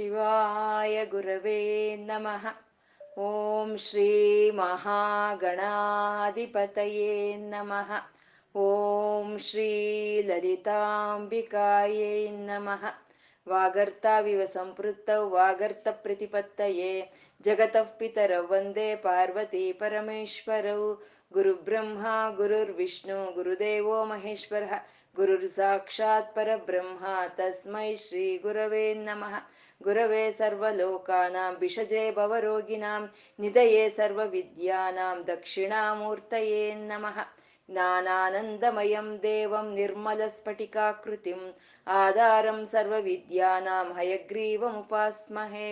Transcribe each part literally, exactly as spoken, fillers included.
ಶಿವಾಯ ಗುರವೇ ನಮಃ. ಓಂ ಶ್ರೀ ಮಹಾಗಣಾಧಿಪತಯೇ ನಮಃ. ಓಂ ಶ್ರೀ ಲಲಿತಾಂಬಿಕಾಯೈ ನಮಃ. ವಾಗರ್ತಾವಿವ ಸಂಪೃಕ್ತ ವಾಗರ್ತ ಪ್ರತಿಪತ್ತಯೇ ಜಗತಃ ಪಿತರೌ ವಂದೇ ಪಾರ್ವತಿ ಪರಮೇಶ್ವರೌ. ಗುರುಬ್ರಹ್ಮ ಗುರುರ್ವಿಷ್ಣು ಗುರುದೇವೋ ಮಹೇಶ್ವರಃ. ಗುರುರ್ ಸಾಕ್ಷಾತ್ ಪರಬ್ರಹ್ಮ ತಸ್ಮೈ ಶ್ರೀ ಗುರವೇ ನಮಃ. ಗುರವೇ ಸರ್ವಲೋಕಾನಾಂ ಭಿಷಜೇ ಭವರೋಗಿಣಾಂ ನಿಧಯೇ ಸರ್ವವಿದ್ಯಾನಾಂ ದಕ್ಷಿಣಾಮೂರ್ತಯೇ ನಮಃ. ಜ್ಞಾನಾನಂದಮಯಂ ದೇವಂ ನಿರ್ಮಲಸ್ಫಟಿಕಾಕೃತಿಂ ಆಧಾರಂ ಸರ್ವವಿದ್ಯಾನಾಂ ಹಯಗ್ರೀವಮುಪಾಸ್ಮಹೇ.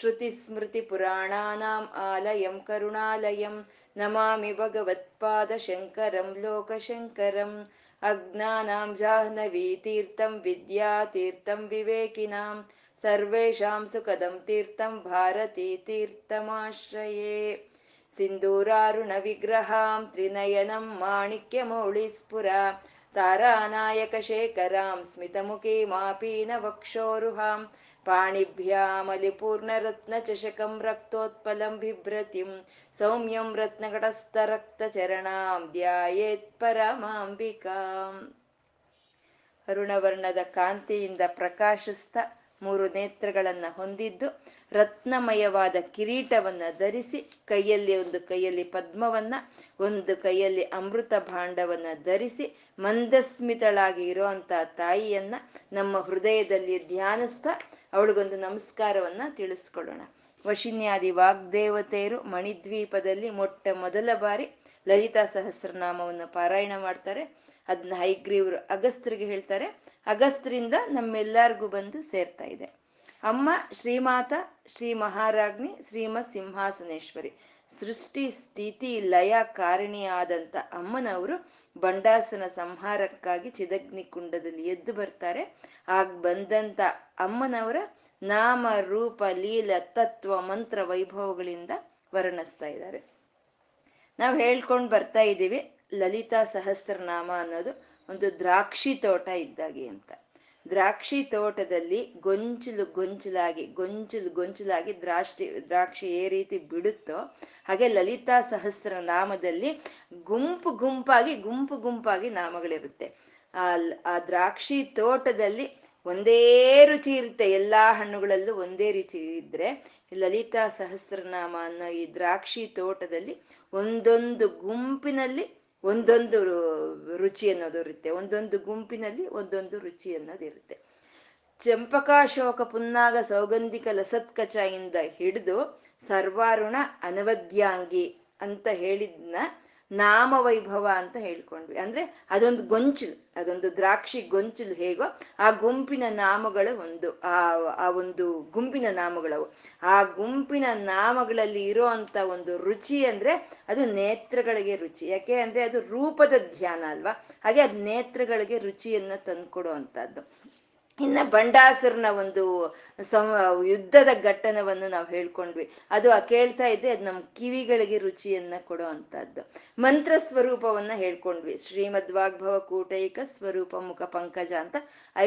ಶ್ರುತಿಸ್ಮೃತಿಪುರಾಣಾನಾಂ ಆಲಯಂ ಕರುಣಾಲಯಂ ನಮಾಮಿ ಭಗವತ್ಪಾದಶಂಕರಂ ಲೋಕಶಂಕರಂ. ಅಜ್ಞಾನಾಂ ಜಾಹ್ನವೀತೀರ್ಥಂ ವಿದ್ಯಾತೀರ್ಥಂ ವಿವೇಕಿನಾಂ ಸರ್ವೇಷಾಂ ಸುಖದಂ ತೀರ್ಥಂ ಭಾರತೀತೀರ್ಥಮಾಶ್ರಯೇ. ಸಿಂಧೂರಾರುಣ ವಿಗ್ರಹಾಂ ತ್ರಿನಯನಂ ಮಾಣಿಕ್ಯಮೌಳಿಸ್ಫುರಾ ತಾರಾನಾಯಕಶೇಖರಾಂ ಸ್ಮಿತಮುಖೀಮಾಪೀನ ವಕ್ಷೋರುಹಾಂ ಪಾಣಿಭ್ಯಾಮಲಿಪೂರ್ಣರತ್ನಚಷಕಂ ರಕ್ತೋತ್ಪಲಂ ಬಿಭ್ರತಿಂ ಸೌಮ್ಯಂ ರತ್ನಕಟಸ್ಥರಕ್ತಚರಣಾಂ ಧ್ಯಾಯೇತ್ಪರಮಾಂಬಿಕಾಂ. ಅರುಣವರ್ಣದ ಕಾಂತಿಯಿಂದ ಪ್ರಕಾಶಿಸ್ತ ಮೂರು ನೇತ್ರಗಳನ್ನು ಹೊಂದಿದ್ದು, ರತ್ನಮಯವಾದ ಕಿರೀಟವನ್ನು ಧರಿಸಿ, ಕೈಯಲ್ಲಿ ಒಂದು ಕೈಯಲ್ಲಿ ಪದ್ಮವನ್ನ, ಒಂದು ಕೈಯಲ್ಲಿ ಅಮೃತ ಭಾಂಡವನ್ನು ಧರಿಸಿ, ಮಂದಸ್ಮಿತಳಾಗಿ ಇರುವಂಥ ತಾಯಿಯನ್ನ ನಮ್ಮ ಹೃದಯದಲ್ಲಿ ಧ್ಯಾನಿಸ್ತಾ ಅವಳಿಗೊಂದು ನಮಸ್ಕಾರವನ್ನ ತಿಳಿಸ್ಕೊಳ್ಳೋಣ. ವಶಿನ್ಯಾದಿ ವಾಗ್ದೇವತೆಯರು ಮಣಿದ್ವೀಪದಲ್ಲಿ ಮೊಟ್ಟ ಮೊದಲ ಬಾರಿ ಲಲಿತಾ ಸಹಸ್ರನಾಮವನ್ನು ಪಾರಾಯಣ ಮಾಡ್ತಾರೆ. ಅದನ್ನ ಹೈಗ್ರೀವರು ಅಗಸ್ತ್ರಿಗೆ ಹೇಳ್ತಾರೆ. ಅಗಸ್ತ್ರಿಂದ ನಮ್ಮೆಲ್ಲರಿಗೂ ಬಂದು ಸೇರ್ತಾ ಇದೆ. ಅಮ್ಮ ಶ್ರೀಮಾತ, ಶ್ರೀ ಮಹಾರಾಜ್ನಿ, ಶ್ರೀಮ ಸಿಂಹಾಸನೇಶ್ವರಿ, ಸೃಷ್ಟಿ ಸ್ಥಿತಿ ಲಯ ಕಾರಣಿಯಾದಂಥ ಅಮ್ಮನವರು ಬಂಡಾಸನ ಸಂಹಾರಕ್ಕಾಗಿ ಚಿದಗ್ನಿ ಕುಂಡದಲ್ಲಿ ಎದ್ದು ಬರ್ತಾರೆ. ಆಗ ಬಂದಂಥ ಅಮ್ಮನವರ ನಾಮ ರೂಪ ಲೀಲ ತತ್ವ ಮಂತ್ರ ವೈಭವಗಳಿಂದ ವರ್ಣಿಸ್ತಾ ಇದ್ದಾರೆ. ನಾವು ಹೇಳ್ಕೊಂಡು ಬರ್ತಾ ಇದ್ದೀವಿ, ಲಲಿತಾ ಸಹಸ್ರನಾಮ ಅನ್ನೋದು ಒಂದು ದ್ರಾಕ್ಷಿ ತೋಟ ಇದ್ದಾಗೆ ಅಂತ. ದ್ರಾಕ್ಷಿ ತೋಟದಲ್ಲಿ ಗೊಂಚಲು ಗೊಂಚಲಾಗಿ ಗೊಂಚಲು ಗೊಂಚಲಾಗಿ ದ್ರಾಕ್ಷಿ ದ್ರಾಕ್ಷಿ ಏ ರೀತಿ ಬಿಡುತ್ತೋ ಹಾಗೆ ಲಲಿತಾ ಸಹಸ್ರನಾಮದಲ್ಲಿ ಗುಂಪು ಗುಂಪಾಗಿ ಗುಂಪು ಗುಂಪಾಗಿ ನಾಮಗಳಿರುತ್ತೆ. ಆ ಆ ದ್ರಾಕ್ಷಿ ತೋಟದಲ್ಲಿ ಒಂದೇ ರುಚಿ ಇರುತ್ತೆ. ಎಲ್ಲಾ ಹಣ್ಣುಗಳಲ್ಲೂ ಒಂದೇ ರುಚಿ ಇದ್ರೆ, ಲಲಿತಾ ಸಹಸ್ರನಾಮ ಅನ್ನೋ ಈ ದ್ರಾಕ್ಷಿ ತೋಟದಲ್ಲಿ ಒಂದೊಂದು ಗುಂಪಿನಲ್ಲಿ ಒಂದೊಂದು ರುಚಿ ಅನ್ನೋದು ಇರುತ್ತೆ. ಒಂದೊಂದು ಗುಂಪಿನಲ್ಲಿ ಒಂದೊಂದು ರುಚಿ ಅನ್ನೋದಿರುತ್ತೆ. ಚಂಪಕಾಶೋಕ ಪುನ್ನಾಗ ಸೌಗಂಧಿಕ ಲಸತ್ಕಚಾಯಿಂದ ಹಿಡಿದು ಸರ್ವಾರುಣ ಅನವದ್ಯಾಂಗಿ ಅಂತ ಹೇಳಿದ್ನ ನಾಮವೈಭವ ಅಂತ ಹೇಳ್ಕೊಂಡ್ವಿ. ಅಂದ್ರೆ ಅದೊಂದು ಗೊಂಚಲು, ಅದೊಂದು ದ್ರಾಕ್ಷಿ ಗೊಂಚಲು ಹೇಗೋ ಆ ಗುಂಪಿನ ನಾಮಗಳು ಒಂದು, ಆ ಆ ಒಂದು ಗುಂಪಿನ ನಾಮಗಳವು. ಆ ಗುಂಪಿನ ನಾಮಗಳಲ್ಲಿ ಇರೋ ಅಂತ ಒಂದು ರುಚಿ ಅಂದ್ರೆ ಅದು ನೇತ್ರಗಳಿಗೆ ರುಚಿ. ಯಾಕೆ ಅಂದ್ರೆ ಅದು ರೂಪದ ಧ್ಯಾನ ಅಲ್ವಾ, ಹಾಗೆ ಅದು ನೇತ್ರಗಳಿಗೆ ರುಚಿಯನ್ನ ತಂದ್ಕೊಡೋ ಅಂತದ್ದು. ಇನ್ನ ಬಂಡಾಸುರನ ಒಂದು ಸಂ ಯುದ್ಧದ ಘಟ್ಟನವನ್ನು ನಾವು ಹೇಳ್ಕೊಂಡ್ವಿ. ಅದು ಕೇಳ್ತಾ ಇದ್ರೆ ಅದು ನಮ್ಮ ಕಿವಿಗಳಿಗೆ ರುಚಿಯನ್ನ ಕೊಡೋ ಅಂತದ್ದು. ಮಂತ್ರ ಸ್ವರೂಪವನ್ನ ಹೇಳ್ಕೊಂಡ್ವಿ. ಶ್ರೀಮದ್ ವಾಗ್ಭವ ಕೂಟೈಕ ಸ್ವರೂಪ ಮುಖ ಪಂಕಜ ಅಂತ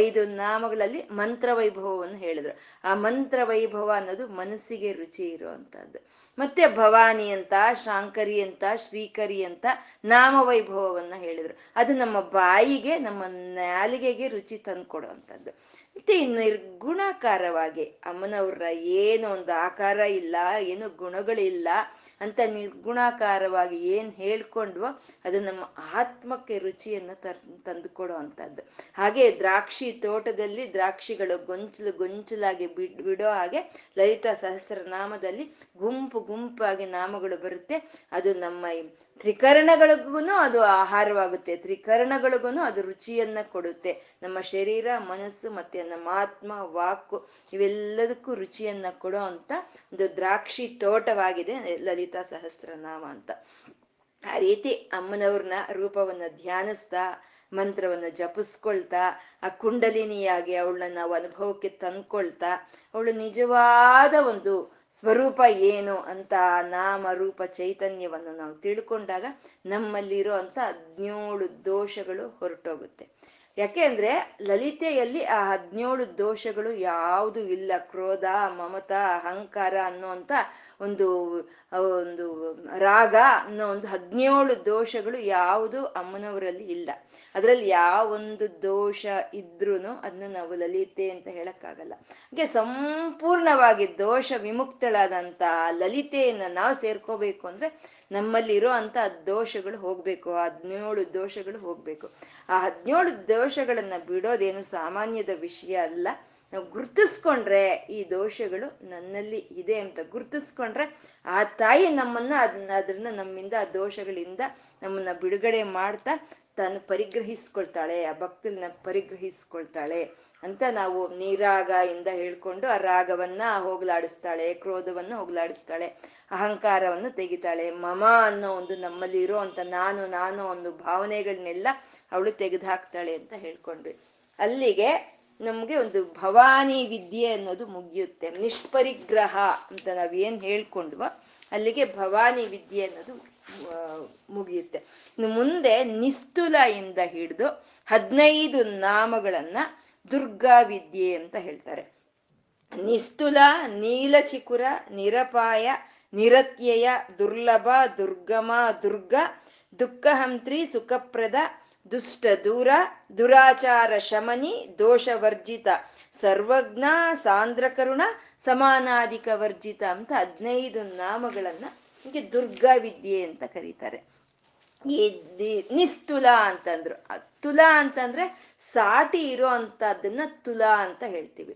ಐದು ನಾಮಗಳಲ್ಲಿ ಮಂತ್ರ ವೈಭವವನ್ನು ಹೇಳಿದ್ರು. ಆ ಮಂತ್ರ ವೈಭವ ಅನ್ನೋದು ಮನಸ್ಸಿಗೆ ರುಚಿ ಇರುವಂತಹದ್ದು. ಮತ್ತೆ ಭವಾನಿ ಅಂತ, ಶಾಂಕರಿ ಅಂತ, ಶ್ರೀಕರಿ ಅಂತ ನಾಮ ವೈಭವವನ್ನ ಹೇಳಿದ್ರು. ಅದು ನಮ್ಮ ಬಾಯಿಗೆ, ನಮ್ಮ ನಾಲಿಗೆಗೆ ರುಚಿ ತಂದ್ಕೊಡೋ ಅಂತದ್ದು. ಮತ್ತೆ ನಿರ್ಗುಣಾಕಾರವಾಗಿ ಅಮ್ಮನವ್ರ ಏನು ಒಂದು ಆಕಾರ ಇಲ್ಲ, ಏನು ಗುಣಗಳಿಲ್ಲ ಅಂತ ನಿರ್ಗುಣಾಕಾರವಾಗಿ ಏನ್ ಹೇಳ್ಕೊಂಡ್ವೋ ಅದು ನಮ್ಮ ಆತ್ಮಕ್ಕೆ ರುಚಿಯನ್ನ ತಂದುಕೊಡೋ ಅಂತದ್ದು. ಹಾಗೆ ದ್ರಾಕ್ಷಿ ತೋಟದಲ್ಲಿ ದ್ರಾಕ್ಷಿಗಳು ಗೊಂಚಲು ಗೊಂಚಲಾಗಿ ಬಿಡ್ ಬಿಡೋ ಹಾಗೆ ಲಲಿತಾ ಸಹಸ್ರನಾಮದಲ್ಲಿ ಗುಂಪು ಗುಂಪಾಗಿ ನಾಮಗಳು ಬರುತ್ತೆ. ಅದು ನಮ್ಮ ತ್ರಿಕರಣಗಳಿಗೂ ಅದು ಆಹಾರವಾಗುತ್ತೆ, ತ್ರಿಕರಣಗಳಿಗೂ ಅದು ರುಚಿಯನ್ನ ಕೊಡುತ್ತೆ. ನಮ್ಮ ಶರೀರ, ಮನಸ್ಸು ಮತ್ತೆ ನಮ್ಮ ಆತ್ಮ, ವಾಕು ಇವೆಲ್ಲದಕ್ಕೂ ರುಚಿಯನ್ನ ಕೊಡೋ ಅಂತ ಒಂದು ದ್ರಾಕ್ಷಿ ತೋಟವಾಗಿದೆ ಲಲಿತಾ ಸಹಸ್ರನಾಮ ಅಂತ. ಆ ರೀತಿ ಅಮ್ಮನವ್ರನ್ನ ರೂಪವನ್ನ ಧ್ಯಾನಿಸ್ತಾ, ಮಂತ್ರವನ್ನು ಜಪಿಸ್ಕೊಳ್ತಾ, ಆ ಕುಂಡಲಿನಿಯಾಗಿ ಅವಳನ್ನ ನಾವು ಅನುಭವಕ್ಕೆ ತಂದ್ಕೊಳ್ತಾ, ಅವಳು ನಿಜವಾದ ಒಂದು ಸ್ವರೂಪ ಏನು ಅಂತ ನಾಮ ರೂಪ ಚೈತನ್ಯವನ್ನು ನಾವು ತಿಳ್ಕೊಂಡಾಗ ನಮ್ಮಲ್ಲಿರೋ ಅಂತ ಹದಿನೇಳು ದೋಷಗಳು ಹೊರಟೋಗುತ್ತೆ. ಯಾಕೆ ಅಂದ್ರೆ ಲಲಿತೆಯಲ್ಲಿ ಆ ಹದಿನೇಳು ದೋಷಗಳು ಯಾವುದು ಇಲ್ಲ. ಕ್ರೋಧ, ಮಮತ, ಅಹಂಕಾರ ಅನ್ನುವಂಥ ಒಂದು ಒಂದು ರಾಗ ಅನ್ನೋ ಒಂದು ಹದಿನೇಳು ದೋಷಗಳು ಯಾವುದು ಅಮ್ಮನವರಲ್ಲಿ ಇಲ್ಲ. ಅದರಲ್ಲಿ ಯಾವೊಂದು ದೋಷ ಇದ್ರೂ ಅದನ್ನ ನಾವು ಲಲಿತೆ ಅಂತ ಹೇಳಕ್ಕಾಗಲ್ಲ. ಹಾಗೆ ಸಂಪೂರ್ಣವಾಗಿ ದೋಷ ವಿಮುಕ್ತಳಾದಂಥ ಲಲಿತೆಯನ್ನ ನಾವು ಸೇರ್ಕೋಬೇಕು ಅಂದ್ರೆ ನಮ್ಮಲ್ಲಿರೋ ಅಂತ ದೋಷಗಳು ಹೋಗ್ಬೇಕು, ಆ ಹದಿನೇಳು ದೋಷಗಳು ಹೋಗ್ಬೇಕು. ಆ ಹದಿನೇಳು ದೋಷಗಳನ್ನ ಬಿಡೋದೇನು ಸಾಮಾನ್ಯದ ವಿಷಯ ಅಲ್ಲ. ನಾವು ಗುರ್ತಿಸ್ಕೊಂಡ್ರೆ ಈ ದೋಷಗಳು ನನ್ನಲ್ಲಿ ಇದೆ ಅಂತ ಗುರ್ತಿಸ್ಕೊಂಡ್ರೆ ಆ ತಾಯಿ ನಮ್ಮನ್ನ ಅದನ್ನ ಅದನ್ನ ನಮ್ಮಿಂದ ಆ ದೋಷಗಳಿಂದ ನಮ್ಮನ್ನ ಬಿಡುಗಡೆ ಮಾಡ್ತಾ ತಾನು ಪರಿಗ್ರಹಿಸ್ಕೊಳ್ತಾಳೆ, ಆ ಭಕ್ತನ ಪರಿಗ್ರಹಿಸ್ಕೊಳ್ತಾಳೆ ಅಂತ ನಾವು ನೀರಾಗ ಇಂದ ಹೇಳ್ಕೊಂಡು ಆ ರಾಗವನ್ನ ಹೋಗ್ಲಾಡಿಸ್ತಾಳೆ, ಕ್ರೋಧವನ್ನು ಹೋಗ್ಲಾಡಿಸ್ತಾಳೆ, ಅಹಂಕಾರವನ್ನು ತೆಗಿತಾಳೆ, ಮಮ ಅನ್ನೋ ಒಂದು ನಮ್ಮಲ್ಲಿ ಇರೋ ಅಂತ ನಾನು ನಾನು ಒಂದು ಭಾವನೆಗಳನ್ನೆಲ್ಲ ಅವಳು ತೆಗೆದುಹಾಕ್ತಾಳೆ ಅಂತ ಹೇಳ್ಕೊಂಡ್ವಿ. ಅಲ್ಲಿಗೆ ನಮ್ಗೆ ಒಂದು ಭವಾನಿ ವಿದ್ಯೆ ಅನ್ನೋದು ಮುಗಿಯುತ್ತೆ. ನಿಷ್ಪರಿಗ್ರಹ ಅಂತ ನಾವೇನ್ ಹೇಳ್ಕೊಂಡ್ವ ಅಲ್ಲಿಗೆ ಭವಾನಿ ವಿದ್ಯೆ ಅನ್ನೋದು ಮುಗಿಯುತ್ತೆ. ಮುಂದೆ ನಿಸ್ತುಲೆಯಿಂದ ಹಿಡಿದು ಹದಿನೈದು ನಾಮಗಳನ್ನ ದುರ್ಗಾ ವಿದ್ಯೆ ಅಂತ ಹೇಳ್ತಾರೆ. ನಿಸ್ತುಲ, ನೀಲಚಿಕುರ, ನಿರಪಾಯ, ನಿರತ್ಯಯ, ದುರ್ಲಭ, ದುರ್ಗಮ, ದುರ್ಗ, ದುಃಖಹಂತ್ರಿ, ಸುಖಪ್ರದ, ದುಷ್ಟ ದೂರ, ದುರಾಚಾರ ಶಮನಿ, ದೋಷವರ್ಜಿತ, ಸರ್ವಜ್ಞ, ಸಾಂದ್ರಕರುಣ, ಸಮಾನಾಧಿಕ ವರ್ಜಿತ ಅಂತ ಹದಿನೈದು ನಾಮಗಳನ್ನ ಹೀಗೆ ದುರ್ಗಾ ವಿದ್ಯೆ ಅಂತ ಕರೀತಾರೆ. ಈ ನಿಸ್ತುಲ ಅಂತಂದ್ರು, ತುಲಾ ಅಂತಂದ್ರೆ ಸಾಟಿ ಇರೋ ಅಂತದನ್ನ ತುಲಾ ಅಂತ ಹೇಳ್ತೀವಿ.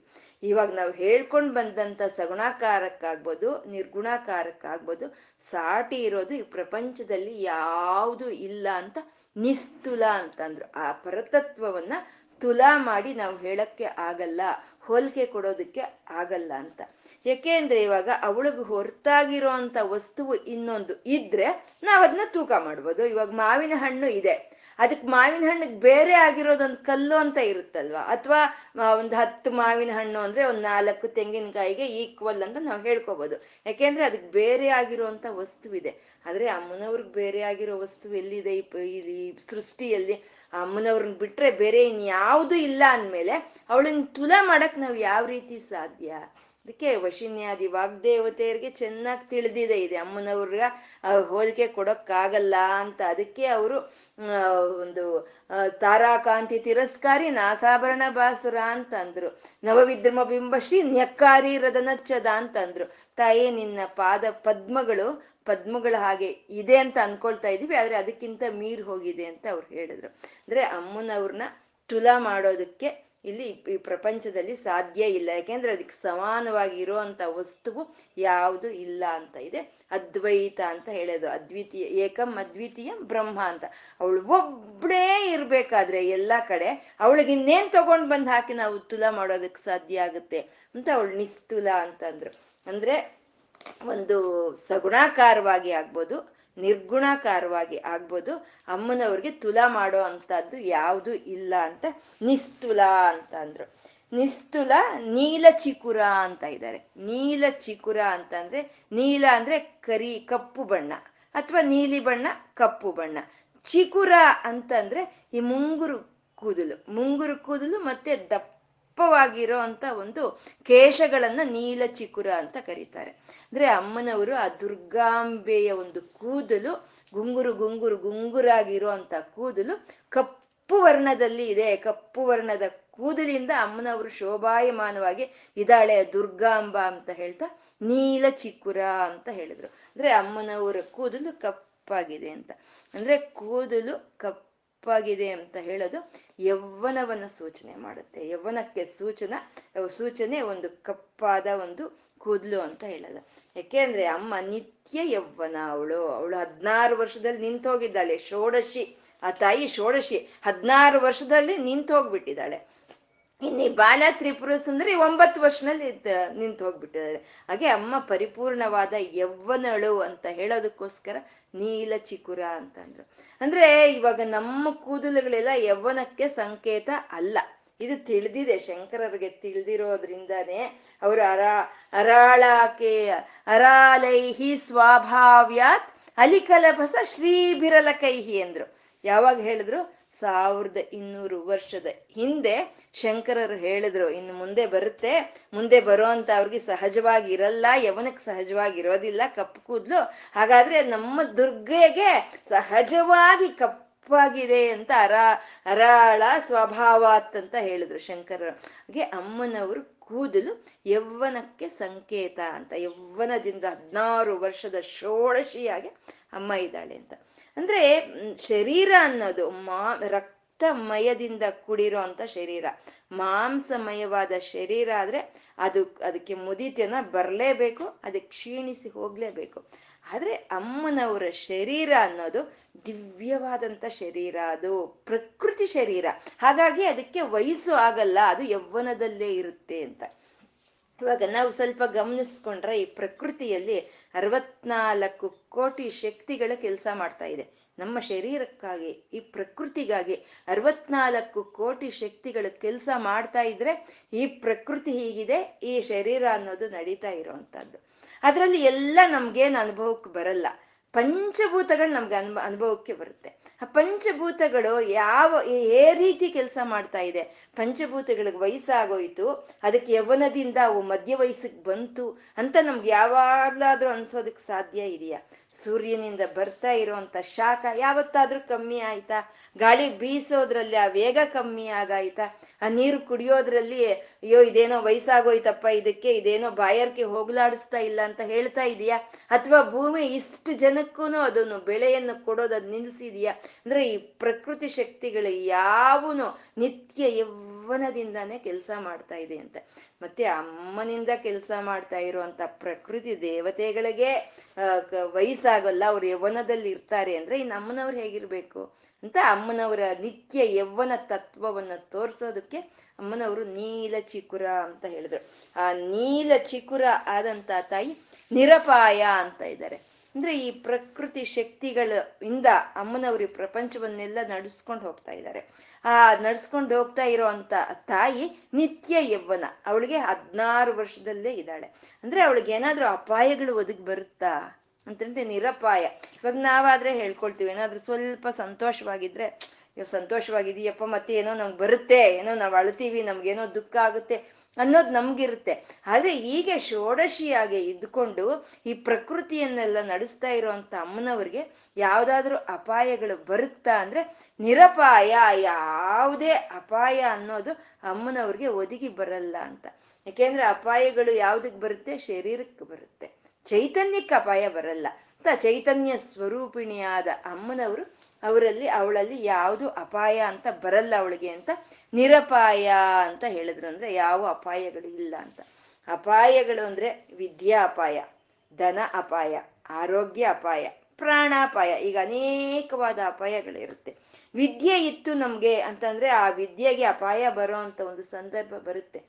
ಇವಾಗ ನಾವು ಹೇಳ್ಕೊಂಡು ಬಂದಂತ ಸಗುಣಾಕಾರಕ್ಕಾಗ್ಬೋದು, ನಿರ್ಗುಣಾಕಾರಕ್ಕಾಗ್ಬೋದು, ಸಾಟಿ ಇರೋದು ಈ ಪ್ರಪಂಚದಲ್ಲಿ ಯಾವುದು ಇಲ್ಲ ಅಂತ ನಿಸ್ತುಲ ಅಂತಂದ್ರು. ಆ ಪರತತ್ವವನ್ನ ತುಲಾ ಮಾಡಿ ನಾವು ಹೇಳಕ್ಕೆ ಆಗಲ್ಲ, ಹೋಲಿಕೆ ಕೊಡೋದಕ್ಕೆ ಆಗಲ್ಲ ಅಂತ. ಯಾಕೆ ಅಂದ್ರೆ ಇವಾಗ ಅವಳಿಗೆ ಹೊರತಾಗಿರೋ ಅಂತ ವಸ್ತುವು ಇನ್ನೊಂದು ಇದ್ರೆ ನಾವದನ್ನ ತೂಕ ಮಾಡ್ಬೋದು. ಇವಾಗ ಮಾವಿನ ಹಣ್ಣು ಇದೆ, ಅದಕ್ಕೆ ಮಾವಿನ ಹಣ್ಣಿಗೆ ಬೇರೆ ಆಗಿರೋದೊಂದು ಕಲ್ಲು ಅಂತ ಇರುತ್ತಲ್ವ, ಅಥವಾ ಒಂದು ಹತ್ತು ಮಾವಿನ ಹಣ್ಣು ಅಂದ್ರೆ ಒಂದು ನಾಲ್ಕು ತೆಂಗಿನಕಾಯಿಗೆ ಈಕ್ವಲ್ ಅಂತ ನಾವು ಹೇಳ್ಕೋಬಹುದು. ಯಾಕೆಂದ್ರೆ ಅದಕ್ಕೆ ಬೇರೆ ಆಗಿರುವಂತ ವಸ್ತು ಇದೆ. ಆದ್ರೆ ಅಮ್ಮನವ್ರಿಗೆ ಬೇರೆ ಆಗಿರೋ ವಸ್ತು ಎಲ್ಲಿದೆ ಈ ಸೃಷ್ಟಿಯಲ್ಲಿ? ಅಮ್ಮನವ್ರನ್ನ ಬಿಟ್ರೆ ಬೇರೆ ಇನ್ಯಾವುದೂ ಇಲ್ಲ ಅಂದಮೇಲೆ ಅವಳನ್ನ ತುಲಾ ಮಾಡಕ್ ನಾವು ಯಾವ ರೀತಿ ಸಾಧ್ಯ? ಅದಕ್ಕೆ ವಶಿನ್ಯಾದಿ ವಾಗ್ದೇವತೆಯರಿಗೆ ಚೆನ್ನಾಗಿ ತಿಳಿದಿದೆ ಇದೆ, ಅಮ್ಮನವ್ರಿಗೆ ಹೋಲಿಕೆ ಕೊಡೋಕ್ಕಾಗಲ್ಲ ಅಂತ. ಅದಕ್ಕೆ ಅವರು ಒಂದು ತಾರಾಕಾಂತಿ ತಿರಸ್ಕಾರಿ ನಾಸಾಭರಣ ಬಾಸುರ ಅಂತಂದ್ರು, ನವವಿದ್ರಮ ಬಿಂಬಶ್ರೀ ನ್ಯಕ್ಕಾರಿ ರದನಚ್ಚದ ಅಂತಂದ್ರು. ತಾಯಿ, ನಿನ್ನ ಪಾದ ಪದ್ಮಗಳು ಪದ್ಮಗಳ ಹಾಗೆ ಇದೆ ಅಂತ ಅನ್ಕೊಳ್ತಾ ಇದೀವಿ, ಆದ್ರೆ ಅದಕ್ಕಿಂತ ಮೀರ್ ಹೋಗಿದೆ ಅಂತ ಅವ್ರು ಹೇಳಿದ್ರು. ಅಂದ್ರೆ ಅಮ್ಮನವ್ರನ್ನ ತುಲಾ ಮಾಡೋದಕ್ಕೆ ಇಲ್ಲಿ ಈ ಪ್ರಪಂಚದಲ್ಲಿ ಸಾಧ್ಯ ಇಲ್ಲ. ಯಾಕೆಂದ್ರೆ ಅದಕ್ಕೆ ಸಮಾನವಾಗಿ ಇರುವಂತ ವಸ್ತುವು ಯಾವುದು ಇಲ್ಲ ಅಂತ ಇದೆ. ಅದ್ವೈತ ಅಂತ ಹೇಳೋದು, ಅದ್ವಿತೀಯ ಏಕಂ ಅದ್ವಿತೀಯ ಬ್ರಹ್ಮ ಅಂತ. ಅವಳು ಒಬ್ಬಳೇ ಇರ್ಬೇಕಾದ್ರೆ ಎಲ್ಲಾ ಕಡೆ ಅವಳಿಗಿನ್ನೇನ್ ತಗೊಂಡ್ ಬಂದ್ ಹಾಕಿ ನಾವು ತುಲಾ ಮಾಡೋದಕ್ಕೆ ಸಾಧ್ಯ ಆಗುತ್ತೆ ಅಂತ ಅವಳು ನಿಸ್ತುಲ ಅಂತಂದ್ರು. ಅಂದ್ರೆ ಒಂದು ಸಗುಣಾಕಾರವಾಗಿ ಆಗ್ಬೋದು, ನಿರ್ಗುಣಾಕಾರವಾಗಿ ಆಗ್ಬೋದು, ಅಮ್ಮನವ್ರಿಗೆ ತುಲಾ ಮಾಡೋ ಅಂತದ್ದು ಯಾವುದು ಇಲ್ಲ ಅಂತ ನಿಸ್ತುಲ ಅಂತ ಅಂದ್ರು. ನಿಸ್ತುಲ ನೀಲಚಿಕುರ ಅಂತ ಇದ್ದಾರೆ. ನೀಲಚಿಕುರ ಅಂತಂದ್ರೆ ನೀಲ ಅಂದ್ರೆ ಕರಿ ಕಪ್ಪು ಬಣ್ಣ, ಅಥವಾ ನೀಲಿ ಬಣ್ಣ ಕಪ್ಪು ಬಣ್ಣ. ಚಿಕುರ ಅಂತಂದ್ರೆ ಈ ಮುಂಗುರು ಕೂದಲು, ಮುಂಗುರು ಕೂದಲು ಮತ್ತೆ ದಪ್ಪ ದಪ್ಪವಾಗಿರೋ ಅಂತ ಒಂದು ಕೇಶಗಳನ್ನ ನೀಲ ಚಿಕುರ ಅಂತ ಕರೀತಾರೆ. ಅಂದ್ರೆ ಅಮ್ಮನವರು ಆ ದುರ್ಗಾಂಬೆಯ ಒಂದು ಕೂದಲು ಗುಂಗುರು ಗುಂಗುರು ಗುಂಗುರಾಗಿರೋ ಅಂತ ಕೂದಲು ಕಪ್ಪು ವರ್ಣದಲ್ಲಿ ಇದೆ. ಕಪ್ಪು ವರ್ಣದ ಕೂದಲಿಂದ ಅಮ್ಮನವರು ಶೋಭಾಯಮಾನವಾಗಿ ಇದ್ದಾಳೆ ದುರ್ಗಾಂಬ ಅಂತ ಹೇಳ್ತಾ ನೀಲ ಚಿಕುರ ಅಂತ ಹೇಳಿದ್ರು. ಅಂದ್ರೆ ಅಮ್ಮನವರ ಕೂದಲು ಕಪ್ಪಾಗಿದೆ ಅಂತ. ಅಂದ್ರೆ ಕೂದಲು ಕಪ್ಪು ಗಿದೆ ಅಂತ ಹೇಳೋದು ಯೌವನವನ್ನ ಸೂಚನೆ ಮಾಡುತ್ತೆ. ಯೌವನಕ್ಕೆ ಸೂಚನಾ ಸೂಚನೆ ಒಂದು ಕಪ್ಪಾದ ಒಂದು ಕೂದಲು ಅಂತ ಹೇಳೋದು. ಯಾಕೆಂದ್ರೆ ಅಮ್ಮ ನಿತ್ಯ ಯೌವನ. ಅವಳು ಅವಳು ಹದಿನಾರು ವರ್ಷದಲ್ಲಿ ನಿಂತು ಹೋಗಿದ್ದಾಳೆ. ಷೋಡಶಿ, ಆ ತಾಯಿ ಷೋಡಶಿ, ಹದಿನಾರು ವರ್ಷದಲ್ಲಿ ನಿಂತು ಹೋಗ್ಬಿಟ್ಟಿದ್ದಾಳೆ. ಇನ್ನೀ ಬಾಲ ತ್ರಿಪುರ ಸುಂದರಿ ಒಂಬತ್ತು ವರ್ಷದಲ್ಲಿ ನಿಂತು ಹೋಗ್ಬಿಟ್ಟಿದ್ದಾಳೆ. ಹಾಗೆ ಅಮ್ಮ ಪರಿಪೂರ್ಣವಾದ ಯೌವನಳು ಅಂತ ಹೇಳೋದಕ್ಕೋಸ್ಕರ ನೀಲ ಚಿಕುರ ಅಂತಂದ್ರು. ಅಂದ್ರೆ ಇವಾಗ ನಮ್ಮ ಕೂದಲುಗಳೆಲ್ಲ ಯೌವನಕ್ಕೆ ಸಂಕೇತ ಅಲ್ಲ, ಇದು ತಿಳಿದಿದೆ. ಶಂಕರರಿಗೆ ತಿಳಿದಿರೋದ್ರಿಂದಾನೇ ಅವರು ಅರ ಅರಾಳಕ್ಕೆ ಅರಾಲೈಹಿ ಸ್ವಾಭಾವ್ಯಾತ್ ಅಲಿಕಲಭಸ ಶ್ರೀಭಿರಲಕೈಹಿ ಅಂದ್ರು. ಯಾವಾಗ ಹೇಳಿದ್ರು? ಸಾವಿರದ ಇನ್ನೂರು ವರ್ಷದ ಹಿಂದೆ ಶಂಕರರು ಹೇಳಿದ್ರು. ಇನ್ನು ಮುಂದೆ ಬರುತ್ತೆ, ಮುಂದೆ ಬರೋ ಅಂತ ಅವ್ರಿಗೆ ಸಹಜವಾಗಿ ಇರಲ್ಲ, ಯವನಕ್ಕೆ ಸಹಜವಾಗಿ ಇರೋದಿಲ್ಲ ಕಪ್ಪು ಕೂದಲು. ಹಾಗಾದ್ರೆ ನಮ್ಮ ದುರ್ಗೆಗೆ ಸಹಜವಾಗಿ ಕಪ್ಪು ಾಗಿದೆ ಅಂತ ಅರ ಅರಾಳ ಸ್ವಭಾವಾತ್ ಅಂತ ಹೇಳಿದ್ರು ಶಂಕರರು. ಹಾಗೆ ಅಮ್ಮನವರು ಕೂದಲು ಯೌವನಕ್ಕೆ ಸಂಕೇತ ಅಂತ, ಯೌವನದಿಂದ ಹದಿನಾರು ವರ್ಷದ ಷೋಡಶಿಯಾಗಿ ಅಮ್ಮ ಇದ್ದಾಳೆ ಅಂತ. ಅಂದ್ರೆ ಶರೀರ ಅನ್ನೋದು ಮಾ ರಕ್ತಮಯದಿಂದ ಕೂಡಿರೋ ಅಂತ ಶರೀರ, ಮಾಂಸಮಯವಾದ ಶರೀರ ಆದ್ರೆ ಅದು ಅದಕ್ಕೆ ಮುದಿತನ ಬರಲೇಬೇಕು, ಅದಕ್ಕೆ ಕ್ಷೀಣಿಸಿ ಹೋಗ್ಲೇಬೇಕು. ಆದ್ರೆ ಅಮ್ಮನವರ ಶರೀರ ಅನ್ನೋದು ದಿವ್ಯವಾದಂತ ಶರೀರ, ಅದು ಪ್ರಕೃತಿ ಶರೀರ, ಹಾಗಾಗಿ ಅದಕ್ಕೆ ವಯಸ್ಸು ಆಗಲ್ಲ, ಅದು ಯೌವನದಲ್ಲೇ ಇರುತ್ತೆ ಅಂತ. ಇವಾಗ ನಾವು ಸ್ವಲ್ಪ ಗಮನಿಸ್ಕೊಂಡ್ರೆ ಈ ಪ್ರಕೃತಿಯಲ್ಲಿ ಅರವತ್ನಾಲ್ಕು ಕೋಟಿ ಶಕ್ತಿಗಳ ಕೆಲಸ ಮಾಡ್ತಾ ಇದೆ. ನಮ್ಮ ಶರೀರಕ್ಕಾಗಿ, ಈ ಪ್ರಕೃತಿಗಾಗಿ ಅರವತ್ನಾಲ್ಕು ಕೋಟಿ ಶಕ್ತಿಗಳು ಕೆಲಸ ಮಾಡ್ತಾ ಇದ್ರೆ ಈ ಪ್ರಕೃತಿ ಹೀಗಿದೆ, ಈ ಶರೀರ ಅನ್ನೋದು ನಡೀತಾ ಇರೋವಂಥದ್ದು. ಅದರಲ್ಲಿ ಎಲ್ಲ ನಮ್ಗೇನು ಅನುಭವಕ್ಕೆ ಬರಲ್ಲ, ಪಂಚಭೂತಗಳು ನಮ್ಗೆ ಅನ್ಭ ಅನುಭವಕ್ಕೆ ಬರುತ್ತೆ. ಆ ಪಂಚಭೂತಗಳು ಯಾವ ಏ ರೀತಿ ಕೆಲಸ ಮಾಡ್ತಾ ಇದೆ, ಪಂಚಭೂತಗಳಿಗೆ ವಯಸ್ಸಾಗೋಯ್ತು, ಅದಕ್ಕೆ ಯೌವನದಿಂದ ಅವು ಮಧ್ಯ ವಯಸ್ಸಿಗೆ ಬಂತು ಅಂತ ನಮ್ಗೆ ಯಾವಾಗಲಾದ್ರೂ ಅನ್ಸೋದಕ್ಕೆ ಸಾಧ್ಯ ಇದೆಯಾ? ಸೂರ್ಯನಿಂದ ಬರ್ತಾ ಇರೋವಂಥ ಶಾಖ ಯಾವತ್ತಾದ್ರೂ ಕಮ್ಮಿ ಆಯ್ತಾ? ಗಾಳಿ ಬೀಸೋದ್ರಲ್ಲಿ ಆ ವೇಗ ಕಮ್ಮಿ ಆಗಾಯ್ತಾ? ಆ ನೀರು ಕುಡಿಯೋದ್ರಲ್ಲಿ ಅಯ್ಯೋ ಇದೇನೋ ವಯಸ್ಸಾಗೋಯ್ತಪ್ಪ, ಇದಕ್ಕೆ ಇದೇನೋ ಬಾಯರ್ಕೆ ಹೋಗ್ಲಾಡಿಸ್ತಾ ಇಲ್ಲ ಅಂತ ಹೇಳ್ತಾ ಇದೆಯಾ? ಅಥವಾ ಭೂಮಿ ಇಷ್ಟು ಜನಕ್ಕೂ ಅದನ್ನು ಬೆಳೆಯನ್ನು ಕೊಡೋದು ಅದು ನಿಲ್ಲಿಸಿದೆಯಾ? ಅಂದ್ರೆ ಈ ಪ್ರಕೃತಿ ಶಕ್ತಿಗಳು ಯಾವನು ನಿತ್ಯ ಯೌವನದಿಂದಾನೇ ಕೆಲಸ ಮಾಡ್ತಾ ಇದೆ ಅಂತ. ಮತ್ತೆ ಅಮ್ಮನಿಂದ ಕೆಲಸ ಮಾಡ್ತಾ ಇರುವಂತ ಪ್ರಕೃತಿ ದೇವತೆಗಳಿಗೆ ವಯಸ್ಸಾಗಲ್ಲ, ಅವ್ರು ಯೌವನದಲ್ಲಿ ಇರ್ತಾರೆ. ಅಂದ್ರೆ ಇನ್ನು ಅಮ್ಮನವ್ರು ಹೇಗಿರ್ಬೇಕು ಅಂತ ಅಮ್ಮನವರ ನಿತ್ಯ ಯೌವನ ತತ್ವವನ್ನು ತೋರಿಸೋದಕ್ಕೆ ಅಮ್ಮನವರು ನೀಲ ಚಿಕುರ ಅಂತ ಹೇಳಿದ್ರು. ಆ ನೀಲ ಚಿಕುರ ಆದಂತ ತಾಯಿ ನಿರಪಾಯ ಅಂತ ಇದ್ದಾರೆ. ಅಂದ್ರೆ ಈ ಪ್ರಕೃತಿ ಶಕ್ತಿಗಳ ಇಂದ ಅಮ್ಮನವರು ಪ್ರಪಂಚವನ್ನೆಲ್ಲ ನಡೆಸ್ಕೊಂಡು ಹೋಗ್ತಾ ಇದ್ದಾರೆ. ಆ ನಡ್ಸ್ಕೊಂಡು ಹೋಗ್ತಾ ಇರೋವಂಥ ತಾಯಿ ನಿತ್ಯ ಯೌವನ, ಅವಳಿಗೆ ಹದಿನಾರು ವರ್ಷದಲ್ಲೇ ಇದ್ದಾಳೆ. ಅಂದ್ರೆ ಅವಳಿಗೆ ಏನಾದ್ರೂ ಅಪಾಯಗಳು ಒದಗಿ ಬರುತ್ತಾ ಅಂತಂದ್ರೆ ನಿರಪಾಯ. ಇವಾಗ ನಾವಾದ್ರೆ ಹೇಳ್ಕೊಳ್ತೀವಿ, ಏನಾದ್ರೂ ಸ್ವಲ್ಪ ಸಂತೋಷವಾಗಿದ್ರೆ ಇವ್ ಸಂತೋಷವಾಗಿದೀಯಪ್ಪ, ಮತ್ತೆ ಏನೋ ನಮ್ಗೆ ಬರುತ್ತೆ, ಏನೋ ನಾವು ಅಳ್ತೀವಿ, ನಮ್ಗೇನೋ ದುಃಖ ಆಗುತ್ತೆ ಅನ್ನೋದು ನಮ್ಗಿರುತ್ತೆ. ಆದ್ರೆ ಹೀಗೆ ಷೋಡಶಿಯಾಗಿ ಇದ್ಕೊಂಡು ಈ ಪ್ರಕೃತಿಯನ್ನೆಲ್ಲ ನಡೆಸ್ತಾ ಇರುವಂತ ಅಮ್ಮನವ್ರಿಗೆ ಯಾವ್ದಾದ್ರು ಅಪಾಯಗಳು ಬರುತ್ತಾ ಅಂದ್ರೆ ನಿರಪಾಯ, ಯಾವುದೇ ಅಪಾಯ ಅನ್ನೋದು ಅಮ್ಮನವ್ರಿಗೆ ಒದಗಿ ಬರಲ್ಲ ಅಂತ. ಯಾಕೆಂದ್ರೆ ಅಪಾಯಗಳು ಯಾವ್ದಕ್ಕೆ ಬರುತ್ತೆ? ಶರೀರಕ್ಕೆ ಬರುತ್ತೆ, ಚೈತನ್ಯಕ್ಕೆ ಅಪಾಯ ಬರಲ್ಲ ಅಂತ. ಚೈತನ್ಯ ಸ್ವರೂಪಿಣಿಯಾದ ಅಮ್ಮನವರು ಅವರಲ್ಲಿ ಅವಳಲ್ಲಿ ಯಾವುದು ಅಪಾಯ ಅಂತ ಬರಲ್ಲ ಅವಳಿಗೆ ಅಂತ ನಿರಪಾಯ ಅಂತ ಹೇಳಿದ್ರು. ಅಂದ್ರೆ ಯಾವ ಅಪಾಯಗಳು ಇಲ್ಲ ಅಂತ. ಅಪಾಯಗಳು ಅಂದ್ರೆ ವಿದ್ಯಾ ಅಪಾಯ, ಧನ ಅಪಾಯ, ಆರೋಗ್ಯ ಅಪಾಯ, ಪ್ರಾಣಾಪಾಯ, ಈಗ ಅನೇಕವಾದ ಅಪಾಯಗಳಿರುತ್ತೆ. ವಿದ್ಯೆ ಇತ್ತು ನಮ್ಗೆ ಅಂತಂದ್ರೆ ಆ ವಿದ್ಯೆಗೆ ಅಪಾಯ ಬರೋ ಅಂತ ಒಂದು ಸಂದರ್ಭ ಬರುತ್ತೆ.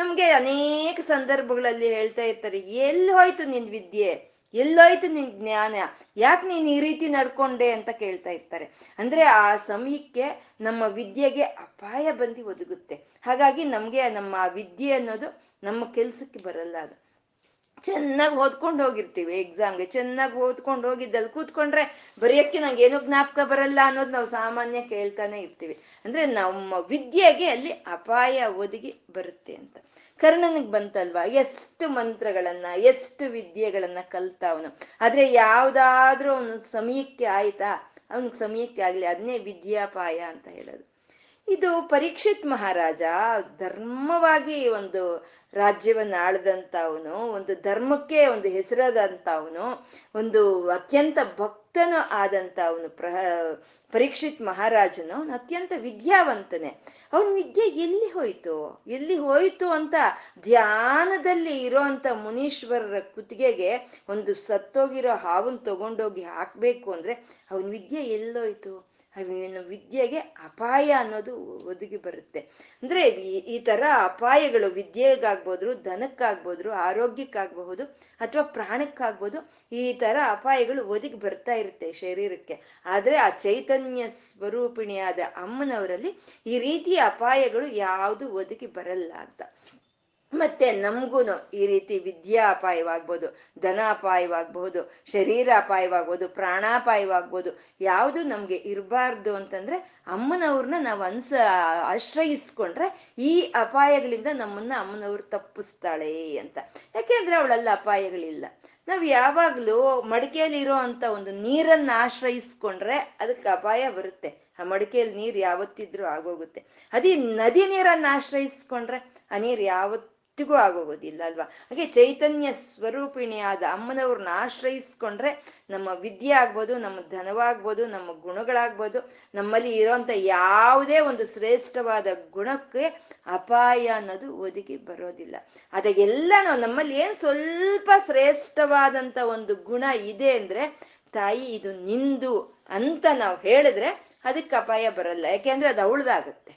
ನಮ್ಗೆ ಅನೇಕ ಸಂದರ್ಭಗಳಲ್ಲಿ ಹೇಳ್ತಾ ಇರ್ತಾರೆ, ಎಲ್ಲಿ ಹೋಯ್ತು ನಿನ್ ವಿದ್ಯೆ, ಎಲ್ಲೋಯ್ತು ನಿನ್ ಜ್ಞಾನ, ಯಾಕೆ ನೀನ್ ಈ ರೀತಿ ನಡ್ಕೊಂಡೆ ಅಂತ ಕೇಳ್ತಾ ಇರ್ತಾರೆ. ಅಂದ್ರೆ ಆ ಸಮಯಕ್ಕೆ ನಮ್ಮ ವಿದ್ಯೆಗೆ ಅಪಾಯ ಬಂದು ಒದಗುತ್ತೆ. ಹಾಗಾಗಿ ನಮ್ಗೆ ನಮ್ಮ ವಿದ್ಯೆ ಅನ್ನೋದು ನಮ್ಮ ಕೆಲ್ಸಕ್ಕೆ ಬರಲ್ಲ. ಅದು ಚೆನ್ನಾಗಿ ಓದ್ಕೊಂಡು ಹೋಗಿರ್ತೀವಿ, ಎಕ್ಸಾಮ್ಗೆ ಚೆನ್ನಾಗಿ ಓದ್ಕೊಂಡು ಹೋಗಿದ್ದಲ್ಲಿ ಕೂತ್ಕೊಂಡ್ರೆ ಬರೆಯೋಕ್ಕೆ ನಂಗೆ ಏನೋ ಜ್ಞಾಪಕ ಬರಲ್ಲ ಅನ್ನೋದು ನಾವು ಸಾಮಾನ್ಯ ಕೇಳ್ತಾನೆ ಇರ್ತೀವಿ. ಅಂದ್ರೆ ನಮ್ಮ ವಿದ್ಯೆಗೆ ಅಲ್ಲಿ ಅಪಾಯ ಒದಗಿ ಬರುತ್ತೆ ಅಂತ. ಕರ್ಣನಿಗೆ ಬಂತಲ್ವಾ, ಎಷ್ಟು ಮಂತ್ರಗಳನ್ನ ಎಷ್ಟು ವಿದ್ಯೆಗಳನ್ನ ಕಲ್ತ ಅವನು, ಆದ್ರೆ ಯಾವ್ದಾದ್ರೂ ಅವನ ಸಮಯಕ್ಕೆ ಆಯ್ತಾ? ಅವನಿಗೆ ಸಮಯಕ್ಕೆ ಆಗ್ಲಿ, ಅದನ್ನೇ ವಿದ್ಯಾಪಾಯ ಅಂತ ಹೇಳೋದು. ಇದು ಪರೀಕ್ಷಿತ್ ಮಹಾರಾಜ ಧರ್ಮವಾಗಿ ಒಂದು ರಾಜ್ಯವನ್ನ ಆಳ್ದಂತ ಅವನು, ಒಂದು ಧರ್ಮಕ್ಕೆ ಒಂದು ಹೆಸರಾದಂತ ಅವನು, ಒಂದು ಅತ್ಯಂತ ಭಕ್ತನು ಆದಂತ ಅವನು ಪ್ರಹ ಪರೀಕ್ಷಿತ್ ಮಹಾರಾಜನು ಅತ್ಯಂತ ವಿದ್ಯಾವಂತನೇ. ಅವನ ವಿದ್ಯೆ ಎಲ್ಲಿ ಹೋಯ್ತು ಎಲ್ಲಿ ಹೋಯ್ತು ಅಂತ ಧ್ಯಾನದಲ್ಲಿ ಇರೋಂಥ ಮುನೀಶ್ವರರ ಕುತ್ತಿಗೆಗೆ ಒಂದು ಸತ್ತೋಗಿರೋ ಹಾವನ್ನು ತಗೊಂಡೋಗಿ ಹಾಕ್ಬೇಕು ಅಂದ್ರೆ ಅವನ ವಿದ್ಯೆ ಎಲ್ಲೋಯ್ತು? ಅವನ ವಿದ್ಯೆಗೆ ಅಪಾಯ ಅನ್ನೋದು ಒದಗಿ ಬರುತ್ತೆ. ಅಂದ್ರೆ ಈ ತರ ಅಪಾಯಗಳು ವಿದ್ಯೆಗಾಗ್ಬೋದು, ಧನಕ್ಕಾಗ್ಬೋದು, ಆರೋಗ್ಯಕ್ಕಾಗಬಹುದು, ಅಥವಾ ಪ್ರಾಣಕ್ಕಾಗ್ಬೋದು. ಈ ತರ ಅಪಾಯಗಳು ಒದಗಿ ಬರ್ತಾ ಇರುತ್ತೆ ಶರೀರಕ್ಕೆ. ಆದ್ರೆ ಆ ಚೈತನ್ಯ ಸ್ವರೂಪಿಣಿಯಾದ ಅಮ್ಮನವರಲ್ಲಿ ಈ ರೀತಿಯ ಅಪಾಯಗಳು ಯಾವುದು ಒದಗಿ ಬರಲ್ಲ ಅಂತ. ಮತ್ತೆ ನಮ್ಗೂನು ಈ ರೀತಿ ವಿದ್ಯಾ ಅಪಾಯವಾಗ್ಬೋದು, ಧನ ಅಪಾಯವಾಗಬಹುದು, ಶರೀರ ಅಪಾಯವಾಗ್ಬೋದು, ಪ್ರಾಣಾಪಾಯವಾಗ್ಬೋದು. ಯಾವುದು ನಮ್ಗೆ ಇರಬಾರ್ದು ಅಂತಂದ್ರೆ ಅಮ್ಮನವ್ರನ್ನ ನಾವು ಅನ್ಸ ಆಶ್ರಯಿಸ್ಕೊಂಡ್ರೆ ಈ ಅಪಾಯಗಳಿಂದ ನಮ್ಮನ್ನ ಅಮ್ಮನವ್ರು ತಪ್ಪಿಸ್ತಾಳೆ ಅಂತ. ಯಾಕೆಂದ್ರೆ ಅವಳಲ್ಲ ಅಪಾಯಗಳಿಲ್ಲ. ನಾವು ಯಾವಾಗ್ಲೂ ಮಡಿಕೆಯಲ್ಲಿರೋ ಅಂತ ಒಂದು ನೀರನ್ನ ಆಶ್ರಯಿಸ್ಕೊಂಡ್ರೆ ಅದಕ್ಕೆ ಅಪಾಯ ಬರುತ್ತೆ. ಆ ಮಡಿಕೆಯಲ್ಲಿ ನೀರು ಯಾವತ್ತಿದ್ರೂ ಆಗೋಗುತ್ತೆ. ಅದೇ ನದಿ ನೀರನ್ನ ಆಶ್ರಯಿಸ್ಕೊಂಡ್ರೆ ಆ ನೀರು ಯಾವತ್ತಿಗೂ ಆಗೋಗೋದಿಲ್ಲ ಅಲ್ವಾ? ಹಾಗೆ ಚೈತನ್ಯ ಸ್ವರೂಪಿಣಿಯಾದ ಅಮ್ಮನವ್ರನ್ನ ಆಶ್ರಯಿಸ್ಕೊಂಡ್ರೆ ನಮ್ಮ ವಿದ್ಯೆ ಆಗ್ಬೋದು, ನಮ್ಮ ಧನವಾಗ್ಬೋದು, ನಮ್ಮ ಗುಣಗಳಾಗ್ಬೋದು, ನಮ್ಮಲ್ಲಿ ಇರೋಂಥ ಯಾವುದೇ ಒಂದು ಶ್ರೇಷ್ಠವಾದ ಗುಣಕ್ಕೆ ಅಪಾಯ ಅನ್ನೋದು ಒದಗಿ ಬರೋದಿಲ್ಲ. ಅದ ಎಲ್ಲನೂ ನಮ್ಮಲ್ಲಿ ಏನು ಸ್ವಲ್ಪ ಶ್ರೇಷ್ಠವಾದಂಥ ಒಂದು ಗುಣ ಇದೆ ಅಂದರೆ ತಾಯಿ ಇದು ನಿಂದು ಅಂತ ನಾವು ಹೇಳಿದ್ರೆ ಅದಕ್ಕೆ ಅಪಾಯ ಬರಲ್ಲ. ಯಾಕೆಂದ್ರೆ ಅದು ಅವಳದಾಗುತ್ತೆ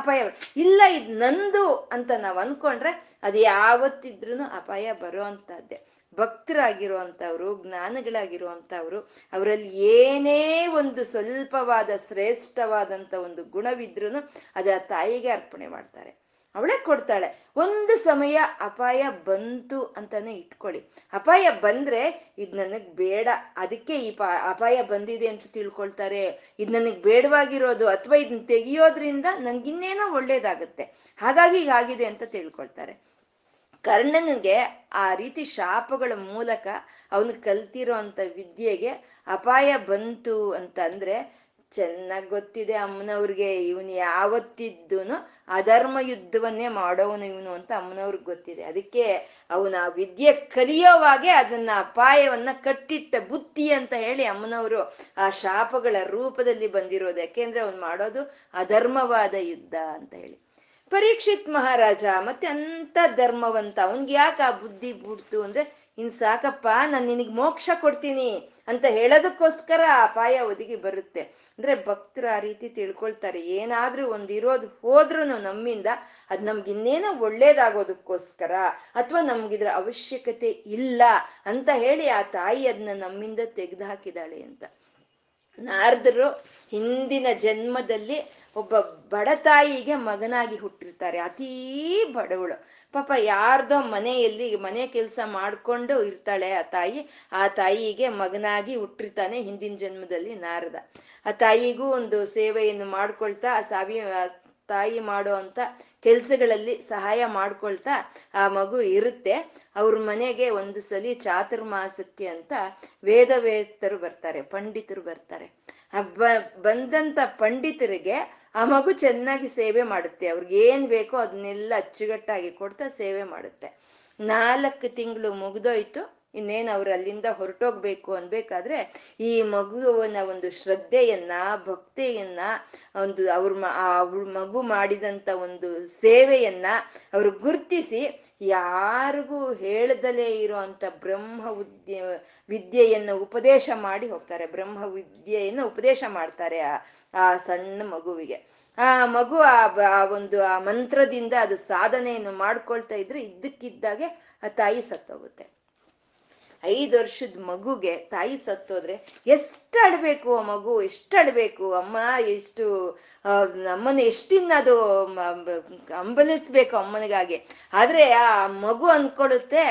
ಅಪಾಯ. ಇಲ್ಲ ಇದು ನಂದು ಅಂತ ನಾವು ಅಂದ್ಕೊಂಡ್ರೆ ಅದು ಯಾವತ್ತಿದ್ರೂ ಅಪಾಯ ಬರೋ ಅಂಥದ್ದೇ. ಭಕ್ತರಾಗಿರುವಂಥವ್ರು, ಜ್ಞಾನಿಗಳಾಗಿರುವಂಥವ್ರು, ಅವರಲ್ಲಿ ಏನೇ ಒಂದು ಸ್ವಲ್ಪವಾದ ಶ್ರೇಷ್ಠವಾದಂಥ ಒಂದು ಗುಣವಿದ್ರೂ ಅದು ಆ ತಾಯಿಗೆ ಅರ್ಪಣೆ ಮಾಡ್ತಾರೆ, ಅವಳೇ ಕೊಡ್ತಾಳೆ. ಒಂದು ಸಮಯ ಅಪಾಯ ಬಂತು ಅಂತಾನೆ ಇಟ್ಕೊಳ್ಳಿ. ಅಪಾಯ ಬಂದ್ರೆ ಇದು ನನಗೆ ಬೇಡ, ಅದಕ್ಕೆ ಈ ಪ ಅಪಾಯ ಬಂದಿದೆ ಅಂತ ತಿಳ್ಕೊಳ್ತಾರೆ. ಇದು ನನಗೆ ಬೇಡವಾಗಿರೋದು ಅಥವಾ ಇದನ್ನ ತೆಗಿಯೋದ್ರಿಂದ ನನ್ಗಿನ್ನೇನೋ ಒಳ್ಳೇದಾಗುತ್ತೆ, ಹಾಗಾಗಿ ಹೀಗಾಗಿದೆ ಅಂತ ತಿಳ್ಕೊಳ್ತಾರೆ. ಕರ್ಣನಿಗೆ ಆ ರೀತಿ ಶಾಪಗಳ ಮೂಲಕ ಅವನು ಕಲ್ತಿರೋ ಅಂಥ ವಿದ್ಯೆಗೆ ಅಪಾಯ ಬಂತು ಅಂತ ಅಂದ್ರೆ ಚೆನ್ನಾಗಿ ಗೊತ್ತಿದೆ ಅಮ್ಮನವ್ರಿಗೆ, ಇವನು ಯಾವತ್ತಿದ್ದೂನು ಅಧರ್ಮ ಯುದ್ಧವನ್ನೇ ಮಾಡೋವನು ಇವನು ಅಂತ ಅಮ್ಮನವ್ರಿಗೆ ಗೊತ್ತಿದೆ. ಅದಕ್ಕೆ ಅವನ ವಿದ್ಯೆ ಕಲಿಯೋವಾಗೆ ಅದನ್ನ ಅಪಾಯವನ್ನ ಕಟ್ಟಿಟ್ಟ ಬುತ್ತಿ ಅಂತ ಹೇಳಿ ಅಮ್ಮನವರು ಆ ಶಾಪಗಳ ರೂಪದಲ್ಲಿ ಬಂದಿರೋದು. ಯಾಕೆಂದ್ರೆ ಅವನು ಮಾಡೋದು ಅಧರ್ಮವಾದ ಯುದ್ಧ ಅಂತ ಹೇಳಿ. ಪರೀಕ್ಷಿತ್ ಮಹಾರಾಜ ಮತ್ತೆ ಅಂತ ಧರ್ಮವಂತ, ಅವನ್ಗೆ ಯಾಕೆ ಆ ಬುದ್ಧಿ ಬುಡ್ತು ಅಂದ್ರೆ ಇನ್ ಸಾಕಪ್ಪ ನಾನು ನಿನಗೆ ಮೋಕ್ಷ ಕೊಡ್ತೀನಿ ಅಂತ ಹೇಳೋದಕ್ಕೋಸ್ಕರ ಅಪಾಯ ಒದಗಿ ಬರುತ್ತೆ. ಅಂದ್ರೆ ಭಕ್ತರು ಆ ರೀತಿ ತಿಳ್ಕೊಳ್ತಾರೆ, ಏನಾದ್ರೂ ಒಂದಿರೋದು ಹೋದ್ರೂ ನಮ್ಮಿಂದ ಅದು ನಮ್ಗಿನ್ನೇನೋ ಒಳ್ಳೇದಾಗೋದಕ್ಕೋಸ್ಕರ ಅಥವಾ ನಮ್ಗಿದ್ರ ಅವಶ್ಯಕತೆ ಇಲ್ಲ ಅಂತ ಹೇಳಿ ಆ ತಾಯಿ ಅದನ್ನ ನಮ್ಮಿಂದ ತೆಗೆದು ಹಾಕಿದಾಳೆ ಅಂತ. ನಾರದರು ಹಿಂದಿನ ಜನ್ಮದಲ್ಲಿ ಒಬ್ಬ ಬಡತಾಯಿಗೆ ಮಗನಾಗಿ ಹುಟ್ಟಿರ್ತಾರೆ, ಅತೀ ಬಡವಳು. ಪಾಪ ಯಾರ್ದೋ ಮನೆಯಲ್ಲಿ ಮನೆ ಕೆಲಸ ಮಾಡಿಕೊಂಡು ಇರ್ತಾಳೆ ಆ ತಾಯಿ. ಆ ತಾಯಿಗೆ ಮಗನಾಗಿ ಹುಟ್ಟಿರ್ತಾನೆ ಹಿಂದಿನ ಜನ್ಮದಲ್ಲಿ ನಾರದ. ಆ ತಾಯಿಗೂ ಒಂದು ಸೇವೆಯನ್ನು ಮಾಡ್ಕೊಳ್ತಾ, ಆ ಸಾವಿ ತಾಯಿ ಮಾಡೋ ಅಂತ ಕೆಲಸಗಳಲ್ಲಿ ಸಹಾಯ ಮಾಡ್ಕೊಳ್ತಾ ಆ ಮಗು ಇರುತ್ತೆ. ಅವ್ರ ಮನೆಗೆ ಒಂದು ಸಲಿ ಚಾತುರ್ಮಾಸಕ್ಕೆ ಅಂತ ವೇದವೇತ್ತರು ಬರ್ತಾರೆ, ಪಂಡಿತರು ಬರ್ತಾರೆ. ಹಬ್ಬ ಬಂದಂತ ಪಂಡಿತರಿಗೆ ಆ ಮಗು ಚೆನ್ನಾಗಿ ಸೇವೆ ಮಾಡುತ್ತೆ. ಅವ್ರಿಗೆ ಏನ್ ಬೇಕೋ ಅದನ್ನೆಲ್ಲ ಅಚ್ಚುಗಟ್ಟಾಗಿ ಕೊಡ್ತಾ ಸೇವೆ ಮಾಡುತ್ತೆ. ನಾಲ್ಕು ತಿಂಗಳು ಮುಗ್ದೋಯ್ತು, ಇನ್ನೇನು ಅವ್ರು ಅಲ್ಲಿಂದ ಹೊರಟೋಗ್ಬೇಕು ಅನ್ಬೇಕಾದ್ರೆ ಈ ಮಗುವಿನ ಒಂದು ಶ್ರದ್ಧೆಯನ್ನ, ಭಕ್ತಿಯನ್ನ, ಒಂದು ಅವ್ರ ಅವ್ರ ಮಗು ಮಾಡಿದಂತ ಒಂದು ಸೇವೆಯನ್ನ ಅವರು ಗುರ್ತಿಸಿ ಯಾರಿಗೂ ಹೇಳದಲೇ ಇರೋಂಥ ಬ್ರಹ್ಮ ವಿದ್ಯೆ ವಿದ್ಯೆಯನ್ನು ಉಪದೇಶ ಮಾಡಿ ಹೋಗ್ತಾರೆ. ಬ್ರಹ್ಮ ವಿದ್ಯೆಯನ್ನು ಉಪದೇಶ ಮಾಡ್ತಾರೆ ಆ ಆ ಸಣ್ಣ ಮಗುವಿಗೆ. ಆ ಮಗು ಆ ಒಂದು ಆ ಮಂತ್ರದಿಂದ ಅದು ಸಾಧನೆಯನ್ನು ಮಾಡ್ಕೊಳ್ತಾ ಇದ್ರೆ ಇದ್ದಕ್ಕಿದ್ದಾಗೆ ಆ ತಾಯಿ ಸತ್ತೋಗುತ್ತೆ. ಐದು ವರ್ಷದ ಮಗುಗೆ ತಾಯಿ ಸತ್ತೋದ್ರೆ ಎಷ್ಟು ಅಳ್ಬೇಕು ಆ ಮಗು, ಎಷ್ಟು ಅಳ್ಬೇಕು ಅಮ್ಮ, ಎಷ್ಟು ಅಮ್ಮನ ಎಷ್ಟಿನ್ನದು ಹಂಬಲಿಸ್ಬೇಕು ಅಮ್ಮನಿಗಾಗಿ. ಆದ್ರೆ ಆ ಮಗು ಅನ್ಕೊಳ್ಳುತ್ತೆ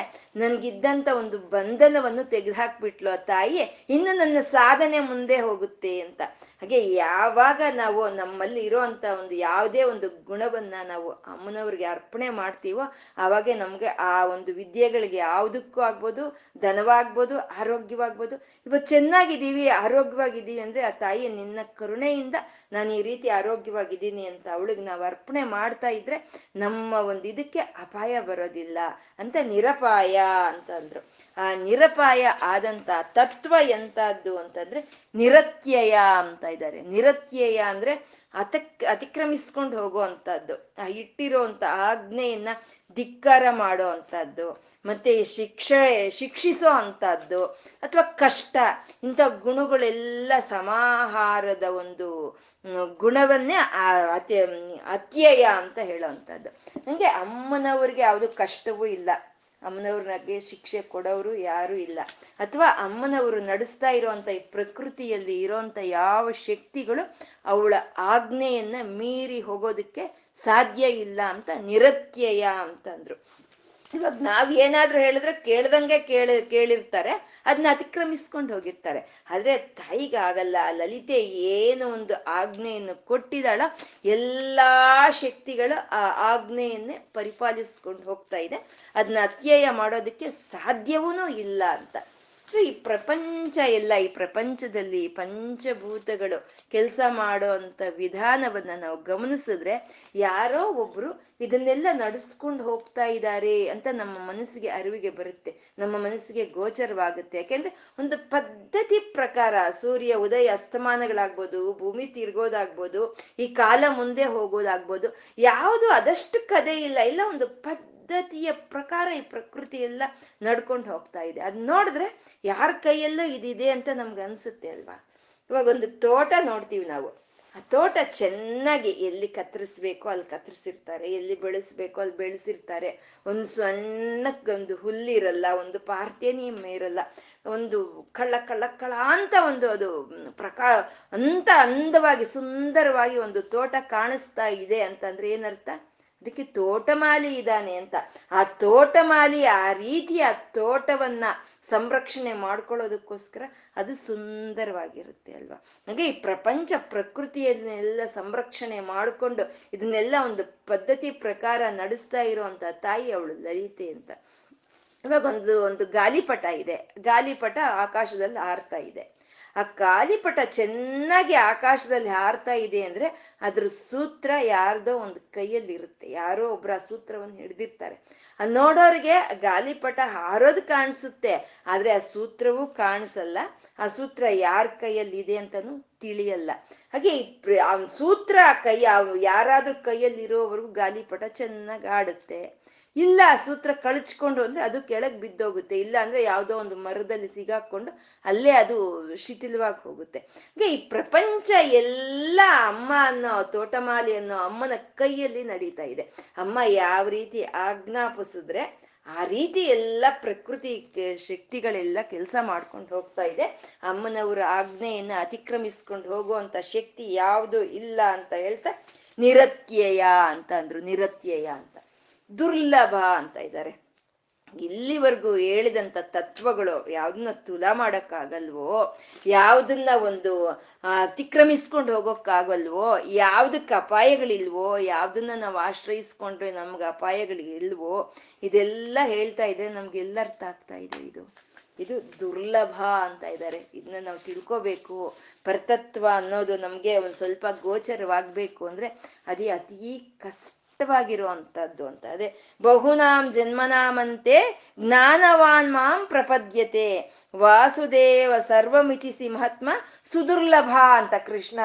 ನನ್ಗಿದ್ದಂತ ಒಂದು ಬಂಧನವನ್ನು ತೆಗೆದುಹಾಕ್ಬಿಟ್ಲು ಆ ತಾಯಿ, ಇನ್ನು ನನ್ನ ಸಾಧನೆ ಮುಂದೆ ಹೋಗುತ್ತೆ ಅಂತ. ಹಾಗೆ ಯಾವಾಗ ನಾವು ನಮ್ಮಲ್ಲಿ ಇರೋಂಥ ಒಂದು ಯಾವುದೇ ಒಂದು ಗುಣವನ್ನ ನಾವು ಅಮ್ಮನವ್ರಿಗೆ ಅರ್ಪಣೆ ಮಾಡ್ತೀವೋ ಆವಾಗೆ ನಮ್ಗೆ ಆ ಒಂದು ವಿದ್ಯೆಗಳಿಗೆ ಯಾವುದಕ್ಕೂ ಆಗ್ಬೋದು, ಧನವಾಗ್ಬೋದು, ಆರೋಗ್ಯವಾಗ್ಬೋದು. ಇವತ್ತು ಚೆನ್ನಾಗಿದ್ದೀವಿ, ಆರೋಗ್ಯವಾಗಿದ್ದೀವಿ ಅಂದ್ರೆ ಆ ತಾಯಿ ನಿನ್ನ ಕರುಣೆಯಿಂದ ನಾನು ಈ ರೀತಿ ಆರೋಗ್ಯವಾಗಿದ್ದೀನಿ ಅಂತ ಅವಳಿಗೆ ನಾವು ಅರ್ಪಣೆ ಮಾಡ್ತಾ ಇದ್ರೆ ನಮ್ಮ ಒಂದು ಇದಕ್ಕೆ ಅಪಾಯ ಬರೋದಿಲ್ಲ ಅಂತ ನಿರಪಾಯ ಅಂತಂದ್ರು. ಆ ನಿರಪಾಯ ಆದಂತ ತತ್ವ ಎಂತದ್ದು ಅಂತಂದ್ರೆ ನಿರತ್ಯಯ ಅಂತ ಇದ್ದಾರೆ. ನಿರತ್ಯಯ ಅಂದ್ರೆ ಅತಕ್ ಅತಿಕ್ರಮಿಸ್ಕೊಂಡು ಹೋಗುವಂಥದ್ದು, ಆ ಇಟ್ಟಿರೋಂಥ ಆಜ್ಞೆಯನ್ನ ಧಿಕ್ಕಾರ ಮಾಡೋ ಅಂಥದ್ದು, ಮತ್ತೆ ಶಿಕ್ಷೆ ಶಿಕ್ಷಿಸೋ ಅಂಥದ್ದು ಅಥವಾ ಕಷ್ಟ, ಇಂಥ ಗುಣಗಳೆಲ್ಲ ಸಮಾಹಾರದ ಒಂದು ಗುಣವನ್ನೇ ಅತ್ಯ ಅತ್ಯಯ ಅಂತ ಹೇಳೋ ಅಂಥದ್ದು. ಹಂಗೆ ಅಮ್ಮನವ್ರಿಗೆ ಯಾವುದು ಕಷ್ಟವೂ ಇಲ್ಲ, ಅಮ್ಮನವ್ರನ್ನಾಗೆ ಶಿಕ್ಷೆ ಕೊಡೋರು ಯಾರು ಇಲ್ಲ, ಅಥವಾ ಅಮ್ಮನವರು ನಡೆಸ್ತಾ ಇರುವಂತ ಈ ಪ್ರಕೃತಿಯಲ್ಲಿ ಇರೋಂಥ ಯಾವ ಶಕ್ತಿಗಳು ಅವಳ ಆಜ್ಞೆಯನ್ನ ಮೀರಿ ಹೋಗೋದಕ್ಕೆ ಸಾಧ್ಯ ಇಲ್ಲ ಅಂತ ನಿರತ್ಯಯ ಅಂತಂದ್ರು. ಇವಾಗ ನಾವ್ ಏನಾದ್ರೂ ಹೇಳಿದ್ರೆ ಕೇಳ್ದಂಗೆ ಕೇಳ ಕೇಳಿರ್ತಾರೆ, ಅದನ್ನ ಅತಿಕ್ರಮಿಸ್ಕೊಂಡು ಹೋಗಿರ್ತಾರೆ. ಆದ್ರೆ ತಾಯಿಗಾಗಲ್ಲ. ಲಲಿತೆ ಏನೋ ಒಂದು ಆಜ್ಞೆಯನ್ನು ಕೊಟ್ಟಿದ್ದಾಳ, ಎಲ್ಲಾ ಶಕ್ತಿಗಳು ಆ ಆಜ್ಞೆಯನ್ನೇ ಪರಿಪಾಲಿಸ್ಕೊಂಡು ಹೋಗ್ತಾ ಇದೆ. ಅದನ್ನ ಅತ್ಯಯ ಮಾಡೋದಕ್ಕೆ ಸಾಧ್ಯವೂ ಇಲ್ಲ ಅಂತ. ಈ ಪ್ರಪಂಚ ಎಲ್ಲ, ಈ ಪ್ರಪಂಚದಲ್ಲಿ ಪಂಚಭೂತಗಳು ಕೆಲಸ ಮಾಡೋ ಅಂತ ವಿಧಾನವನ್ನ ನಾವು ಗಮನಿಸಿದ್ರೆ ಯಾರೋ ಒಬ್ರು ಇದನ್ನೆಲ್ಲ ನಡೆಸ್ಕೊಂಡು ಹೋಗ್ತಾ ಇದ್ದಾರೆ ಅಂತ ನಮ್ಮ ಮನಸ್ಸಿಗೆ ಅರಿವಿಗೆ ಬರುತ್ತೆ, ನಮ್ಮ ಮನಸ್ಸಿಗೆ ಗೋಚರವಾಗುತ್ತೆ. ಯಾಕೆಂದ್ರೆ ಒಂದು ಪದ್ಧತಿ ಪ್ರಕಾರ ಸೂರ್ಯ ಉದಯ ಅಸ್ತಮಾನಗಳಾಗ್ಬೋದು, ಭೂಮಿ ತಿರ್ಗೋದಾಗ್ಬೋದು, ಈ ಕಾಲ ಮುಂದೆ ಹೋಗೋದಾಗ್ಬೋದು, ಯಾವುದು ಅದಷ್ಟು ಕದೆ ಇಲ್ಲ. ಇಲ್ಲ ಒಂದು ಪದ್ಧ ಪದ್ಧತಿಯ ಪ್ರಕಾರ ಈ ಪ್ರಕೃತಿ ಎಲ್ಲ ನಡ್ಕೊಂಡು ಹೋಗ್ತಾ ಇದೆ. ಅದ್ ನೋಡಿದ್ರೆ ಯಾರ ಕೈಯಲ್ಲೂ ಇದಿದೆ ಅಂತ ನಮ್ಗೆ ಅನ್ಸುತ್ತೆ ಅಲ್ವಾ. ಇವಾಗ ಒಂದು ತೋಟ ನೋಡ್ತೀವಿ ನಾವು, ಆ ತೋಟ ಚೆನ್ನಾಗಿ ಎಲ್ಲಿ ಕತ್ತರಿಸ್ಬೇಕು ಅಲ್ಲಿ ಕತ್ತರಿಸಿರ್ತಾರೆ, ಎಲ್ಲಿ ಬೆಳೆಸ್ಬೇಕು ಅಲ್ಲಿ ಬೆಳೆಸಿರ್ತಾರೆ. ಒಂದು ಸಣ್ಣಕ್ಕೆ ಒಂದು ಹುಲ್ಲಿರಲ್ಲ, ಒಂದು ಪಾರ್ಥೇನಿಯಂ ಇರಲ್ಲ, ಒಂದು ಕಳ್ಳ ಕಳ್ಳ ಕಳ ಅಂತ ಒಂದು ಅದು ಪ್ರಕಾ ಅಂತ ಅಂದವಾಗಿ ಸುಂದರವಾಗಿ ಒಂದು ತೋಟ ಕಾಣಿಸ್ತಾ ಇದೆ ಅಂತಂದ್ರೆ ಏನರ್ಥ? ಅದಕ್ಕೆ ತೋಟಮಾಲಿ ಇದ್ದಾನೆ ಅಂತ. ಆ ತೋಟಮಾಲಿ ಆ ರೀತಿಯ ತೋಟವನ್ನ ಸಂರಕ್ಷಣೆ ಮಾಡ್ಕೊಳ್ಳೋದಕ್ಕೋಸ್ಕರ ಅದು ಸುಂದರವಾಗಿರುತ್ತೆ ಅಲ್ವಾ. ಹಾಗೆ ಈ ಪ್ರಪಂಚ ಪ್ರಕೃತಿಯನ್ನೆಲ್ಲ ಸಂರಕ್ಷಣೆ ಮಾಡಿಕೊಂಡು ಇದನ್ನೆಲ್ಲ ಒಂದು ಪದ್ಧತಿ ಪ್ರಕಾರ ನಡೆಸ್ತಾ ಇರುವಂತ ತಾಯಿ ಅವಳು ಲಲಿತೆ ಅಂತ. ಇವಾಗ ಒಂದು ಒಂದು ಗಾಲಿಪಟ ಇದೆ, ಗಾಲಿಪಟ ಆಕಾಶದಲ್ಲಿ ಹಾರ್ತಾ ಇದೆ. ಆ ಗಾಲಿಪಟ ಚೆನ್ನಾಗಿ ಆಕಾಶದಲ್ಲಿ ಹಾರ್ತಾ ಇದೆ ಅಂದ್ರೆ ಅದ್ರ ಸೂತ್ರ ಯಾರ್ದೋ ಒಂದು ಕೈಯಲ್ಲಿ ಇರುತ್ತೆ, ಯಾರೋ ಒಬ್ರು ಆ ಸೂತ್ರವನ್ನು ಹಿಡ್ದಿರ್ತಾರೆ. ಅದ್ ನೋಡೋರಿಗೆ ಗಾಲಿಪಟ ಹಾರೋದು ಕಾಣಿಸುತ್ತೆ, ಆದ್ರೆ ಆ ಸೂತ್ರವೂ ಕಾಣಿಸಲ್ಲ, ಆ ಸೂತ್ರ ಯಾರ ಕೈಯಲ್ಲಿ ಇದೆ ಅಂತಾನು ತಿಳಿಯಲ್ಲ. ಹಾಗೆ ಆ ಸೂತ್ರ ಕೈ ಯಾರಾದ್ರೂ ಕೈಯಲ್ಲಿ ಇರೋವರೆಗೂ ಗಾಲಿಪಟ ಚೆನ್ನಾಗಿ ಆಡುತ್ತೆ. ಇಲ್ಲ ಸೂತ್ರ ಕಳಚ್ಕೊಂಡು ಅಂದ್ರೆ ಅದು ಕೆಳಗೆ ಬಿದ್ದೋಗುತ್ತೆ, ಇಲ್ಲ ಅಂದ್ರೆ ಯಾವುದೋ ಒಂದು ಮರದಲ್ಲಿ ಸಿಗಾಕೊಂಡು ಅಲ್ಲೇ ಅದು ಶಿಥಿಲವಾಗಿ ಹೋಗುತ್ತೆ. ಹಾಗೆ ಈ ಪ್ರಪಂಚ ಎಲ್ಲ ಅಮ್ಮ ಅನ್ನೋ ತೋಟಮಾಲಿ ಅನ್ನೋ ಅಮ್ಮನ ಕೈಯಲ್ಲಿ ನಡೀತಾ ಇದೆ. ಅಮ್ಮ ಯಾವ ರೀತಿ ಆಜ್ಞಾಪಿಸಿದ್ರೆ ಆ ರೀತಿ ಎಲ್ಲ ಪ್ರಕೃತಿ ಶಕ್ತಿಗಳೆಲ್ಲ ಕೆಲಸ ಮಾಡ್ಕೊಂಡು ಹೋಗ್ತಾ ಇದೆ. ಅಮ್ಮನವರ ಆಜ್ಞೆಯನ್ನ ಅತಿಕ್ರಮಿಸ್ಕೊಂಡು ಹೋಗುವಂತ ಶಕ್ತಿ ಯಾವುದು ಇಲ್ಲ ಅಂತ ಹೇಳ್ತಾ ನಿರತ್ಯಯ ಅಂತ ಅಂದ್ರು. ನಿರತ್ಯಯ ಅಂತ ದುರ್ಲಭ ಅಂತ ಇದ್ದಾರೆ. ಇಲ್ಲಿವರೆಗೂ ಹೇಳಿದಂಥ ತತ್ವಗಳು ಯಾವ್ದನ್ನ ತುಲಾ ಮಾಡೋಕ್ಕಾಗಲ್ವೋ, ಯಾವುದನ್ನ ಒಂದು ಅತಿಕ್ರಮಿಸ್ಕೊಂಡು ಹೋಗೋಕ್ಕಾಗಲ್ವೋ, ಯಾವುದಕ್ಕೆ ಅಪಾಯಗಳಿಲ್ವೋ, ಯಾವುದನ್ನ ನಾವು ಆಶ್ರಯಿಸ್ಕೊಂಡ್ರೆ ನಮ್ಗೆ ಅಪಾಯಗಳಿಲ್ವೋ, ಇದೆಲ್ಲ ಹೇಳ್ತಾ ಇದ್ರೆ ನಮ್ಗೆಲ್ಲ ಅರ್ಥ ಆಗ್ತಾ ಇದೆ. ಇದು ಇದು ದುರ್ಲಭ ಅಂತ ಇದ್ದಾರೆ. ಇದನ್ನ ನಾವು ತಿಳ್ಕೋಬೇಕು. ಪರತತ್ವ ಅನ್ನೋದು ನಮ್ಗೆ ಒಂದು ಸ್ವಲ್ಪ ಗೋಚರವಾಗಬೇಕು ಅಂದ್ರೆ ಅದೇ ಅತೀ ಕಷ್ಟ ವಾಗಿರುವಂತಹದ್ದು ಅಂತ. ಅದೇ ಬಹುನಾಂ ಜನ್ಮನಾಮಂತೆ ಜ್ಞಾನವಾನ್ ಮಾಂ ಪ್ರಪದ್ಯತೆ ವಾಸುದೇವ ಸರ್ವಮಿತಿ ಸಿಂಹಾತ್ಮ ಸುದುರ್ಲಭ ಅಂತ ಕೃಷ್ಣ